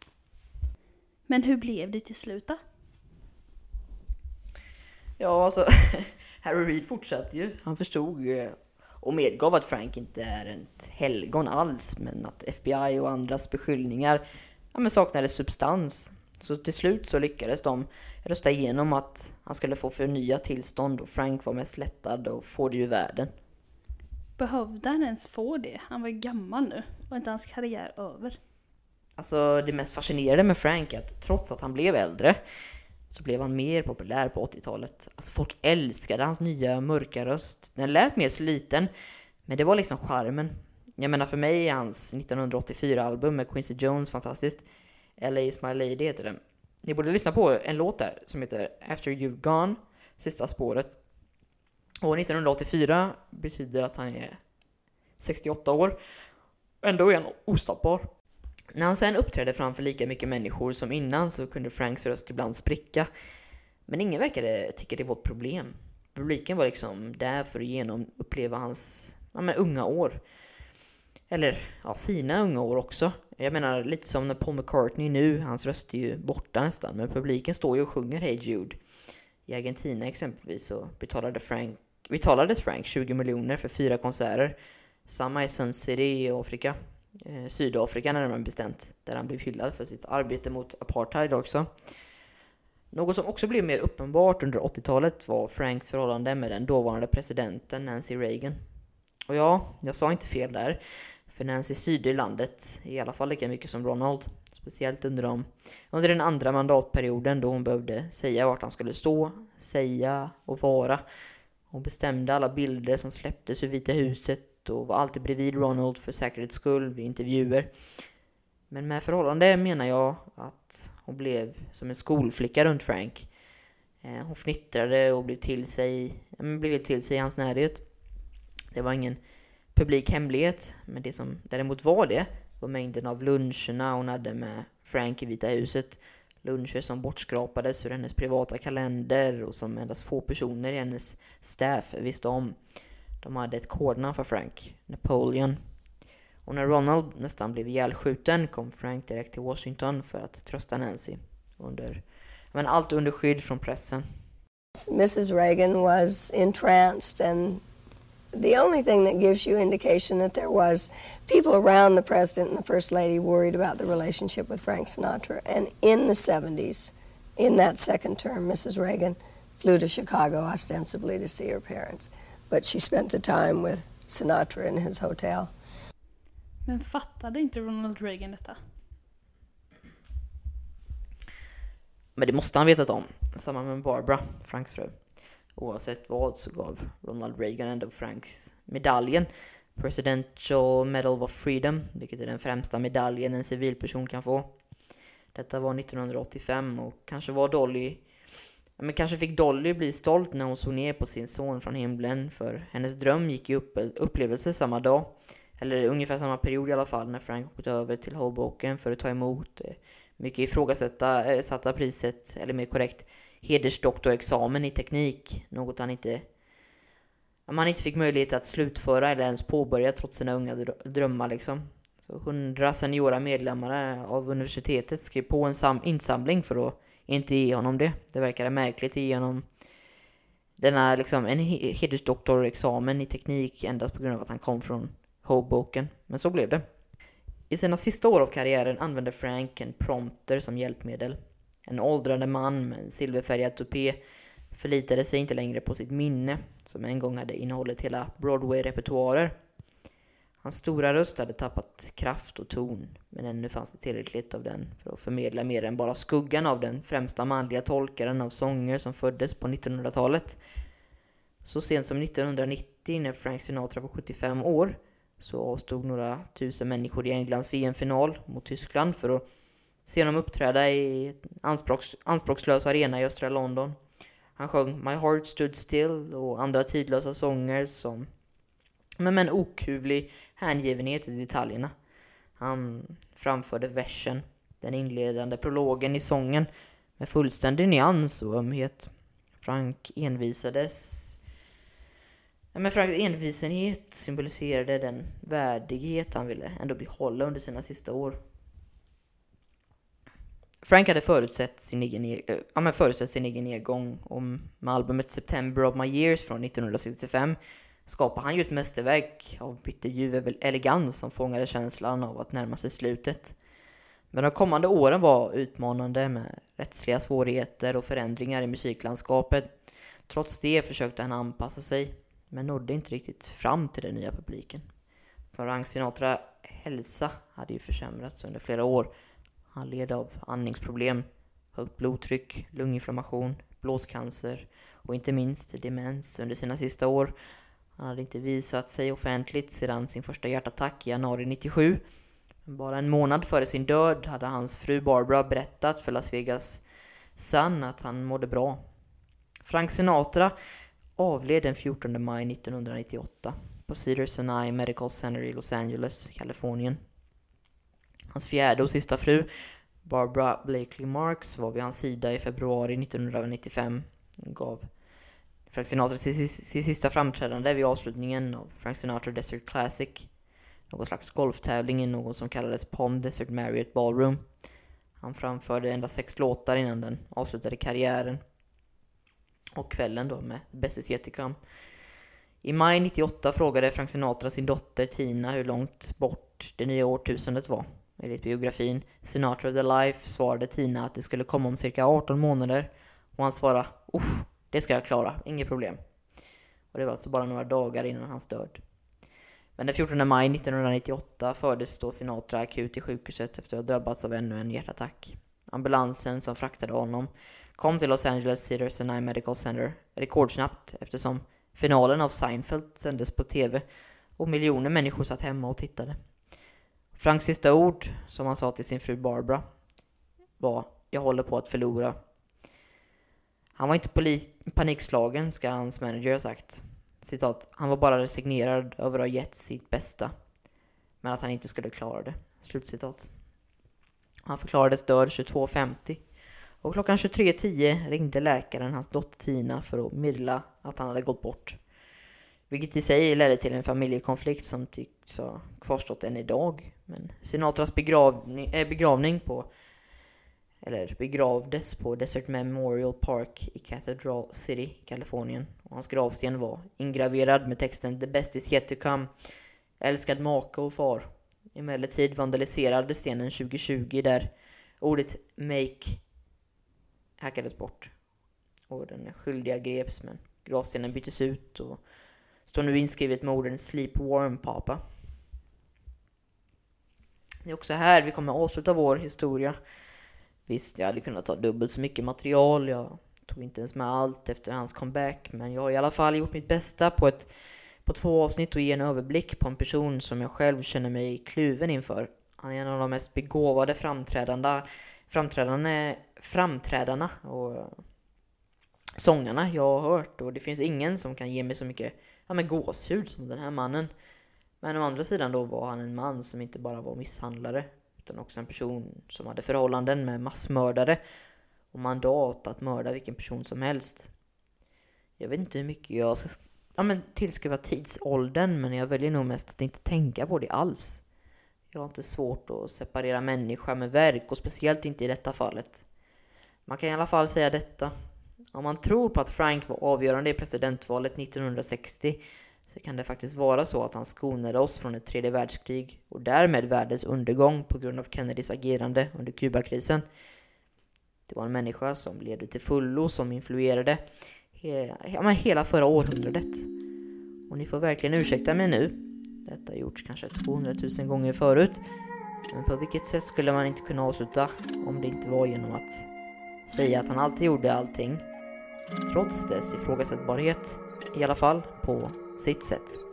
Men hur blev det till slut då? Ja, alltså, Harry Reid fortsatte ju. Han förstod och medgav att Frank inte är ett helgon alls, men att FBI och andras beskyllningar saknade substans. Så till slut så lyckades de rösta igenom att han skulle få förnya tillstånd, och Frank var mest lättad och får det ju världen. Behövde han ens få det? Han var ju gammal nu. Var inte hans karriär över? Alltså, det mest fascinerande med Frank är att trots att han blev äldre så blev han mer populär på 80-talet. Alltså, folk älskade hans nya mörka röst. Den lät mer sliten, men det var liksom charmen. Jag menar, för mig är hans 1984-album med Quincy Jones fantastiskt. LA is my lady heter den. Ni borde lyssna på en låt där som heter After You've Gone, sista spåret. Och 1984 betyder att han är 68 år. Ändå är han ostoppbar. När han sen uppträdde framför lika mycket människor som innan så kunde Franks röst ibland spricka. Men ingen verkade tycka det var ett problem. Publiken var liksom där för att uppleva hans unga år. Eller sina unga år också. Jag menar, lite som när Paul McCartney nu, hans röst är ju borta nästan. Men publiken står ju och sjunger Hey Jude. I Argentina exempelvis så betalades Frank 20 miljoner för 4 konserter. Samma i Sun City i Afrika. Sydafrika när man bestämt, där han blev hyllad för sitt arbete mot apartheid också. Något som också blev mer uppenbart under 80-talet var Franks förhållande med den dåvarande presidenten Nancy Reagan. Och ja, jag sa inte fel där, för Nancy styrde i landet i alla fall lika mycket som Ronald, speciellt under den andra mandatperioden, då hon behövde säga vart han skulle stå, säga och vara. Hon bestämde alla bilder som släpptes ur Vita huset och var alltid bredvid Ronald för säkerhets skull vid intervjuer. Men med förhållande menar jag att hon blev som en skolflicka runt Frank. Hon fnittrade och blev till sig i hans närhet. Det var ingen publik hemlighet, men det som däremot var det var mängden av luncherna hon hade med Frank i Vita huset. Luncher som bortskrapades ur hennes privata kalender och som endast få personer i hennes staff visste om. De hade ett kodnamn för Frank, Napoleon. Och när Ronald nästan blev ihjälskjuten kom Frank direkt till Washington för att trösta Nancy. Allt under skydd från pressen. Mrs Reagan was entranced, and the only thing that gives you indication that there was people around the president and the first lady worried about the relationship with Frank Sinatra. And in the 70s, in that second term, Mrs Reagan flew to Chicago ostensibly to see her parents. But she spent the time with Sinatra in his hotel. Men fattade inte Ronald Reagan detta? Men det måste han vetat om. Samma med Barbara, Franks fru. Oavsett vad så gav Ronald Reagan ändå Franks medaljen. Presidential Medal of Freedom, vilket är den främsta medaljen en civilperson kan få. Detta var 1985 och kanske fick Dolly bli stolt när hon såg ner på sin son från himlen, för hennes dröm gick i upplevelse samma dag, eller ungefär samma period i alla fall, när Frank åkte över till Hoboken för att ta emot mycket ifrågasatta priset, eller mer korrekt hedersdoktorexamen i teknik, något han inte fick möjlighet att slutföra eller ens påbörja trots sina unga drömmar liksom. Så 100 seniora medlemmar av universitetet skrev på en insamling för att inte ge honom det. Det verkade märkligt genom denna en hedersdoktorexamen i teknik endast på grund av att han kom från Hoboken. Men så blev det. I sina sista år av karriären använde Frank en prompter som hjälpmedel. En åldrande man med en silverfärgad tupé förlitade sig inte längre på sitt minne, som en gång hade innehållit hela Broadway-repertoarer. Hans stora röst hade tappat kraft och ton, men ännu fanns det tillräckligt av den för att förmedla mer än bara skuggan av den främsta manliga tolkaren av sånger som föddes på 1900-talet. Så sent som 1990, när Frank Sinatra var 75 år, så avstod några tusen människor i Englands VM-final mot Tyskland för att se honom uppträda i en anspråkslös arena i östra London. Han sjöng My Heart Stood Still och andra tidlösa sånger som med en okuvlig hängivenhet i detaljerna. Han framförde versen, den inledande prologen i sången, med fullständig nyans och ömhet. Franks envisenhet symboliserade den värdighet han ville ändå behålla under sina sista år. Frank hade förutsett sin egen nedgång, och med albumet September of My Years från 1965 skapade han ju ett mästerverk av bitterljuv elegans som fångade känslan av att närma sig slutet. Men de kommande åren var utmanande med rättsliga svårigheter och förändringar i musiklandskapet. Trots det försökte han anpassa sig, men nådde inte riktigt fram till den nya publiken. Frank Sinatra hälsa hade ju försämrats under flera år. Han led av andningsproblem, högt blodtryck, lunginflammation, blåscancer och inte minst demens under sina sista år. Han hade inte visat sig offentligt sedan sin första hjärtattack i januari 1997. Bara en månad före sin död hade hans fru Barbara berättat för Las Vegas Sun att han mådde bra. Frank Sinatra avled den 14 maj 1998 på Cedars-Sinai Medical Center i Los Angeles, Kalifornien. Hans fjärde och sista fru, Barbara Blakely Marks, var vid hans sida i februari 1995 och gav Frank Sinatra sitt sista framträdande vid avslutningen av Frank Sinatra Desert Classic, någon slags golftävling i någon som kallades Palm Desert Marriott Ballroom. Han framförde endast 6 låtar innan den avslutade karriären och kvällen då med Best Is Yet To Come. I maj 1998 frågade Frank Sinatra sin dotter Tina hur långt bort det nya årtusendet var. Enligt biografin Sinatra The Life svarade Tina att det skulle komma om cirka 18 månader, och han svarade: det ska jag klara, inget problem. Och det var alltså bara några dagar innan hans död. Men den 14 maj 1998 fördes då Sinatra akut i sjukhuset efter att ha drabbats av ännu en hjärtattack. Ambulansen som fraktade honom kom till Los Angeles Cedars-Sinai Medical Center rekordsnabbt, eftersom finalen av Seinfeld sändes på tv och miljoner människor satt hemma och tittade. Franks sista ord, som han sa till sin fru Barbara, var: jag håller på att förlora. Han var inte panikslagen, ska hans manager ha sagt. Citat: han var bara resignerad över att ha gett sitt bästa, men att han inte skulle klara det. Slutcitat. Han förklarades död 22:50, och klockan 23:10 ringde läkaren hans dotter Tina för att meddela att han hade gått bort, vilket i sig ledde till en familjekonflikt som tycks ha kvarstått än idag. Men Sinatras begravdes på Desert Memorial Park i Cathedral City, Kalifornien. Och hans gravsten var ingraverad med texten The Best Is Yet To Come, älskad maka och far. Emellertid vandaliserade stenen 2020, där ordet make hackades bort. Och den skyldiga greps, men gravstenen byttes ut och står nu inskrivet med orden Sleep Warm, Papa. Det är också här vi kommer avsluta vår historia. Visst, jag hade kunnat ta dubbelt så mycket material. Jag tog inte ens med allt efter hans comeback, men jag har i alla fall gjort mitt bästa på 2 avsnitt och ge en överblick på en person som jag själv känner mig kluven inför. Han är en av de mest begåvade framträdarna och sångarna jag har hört, och det finns ingen som kan ge mig så mycket gåshud som den här mannen. Men å andra sidan då var han en man som inte bara var misshandlare, utan också en person som hade förhållanden med massmördare och mandat att mörda vilken person som helst. Jag vet inte hur mycket jag ska tillskriva tidsåldern, men jag väljer nog mest att inte tänka på det alls. Jag har inte svårt att separera människa med verk, och speciellt inte i detta fallet. Man kan i alla fall säga detta: om man tror på att Frank var avgörande i presidentvalet 1960, så kan det faktiskt vara så att han skonade oss från ett 3:e världskrig och därmed världens undergång på grund av Kennedys agerande under Kubakrisen. Det var en människa som levde till fullo, som influerade hela förra århundradet. Och ni får verkligen ursäkta mig nu. Detta har gjorts kanske 200 000 gånger förut. Men på vilket sätt skulle man inte kunna avsluta om det inte var genom att säga att han alltid gjorde allting, trots dess ifrågasättbarhet, i alla fall på sitt sätt.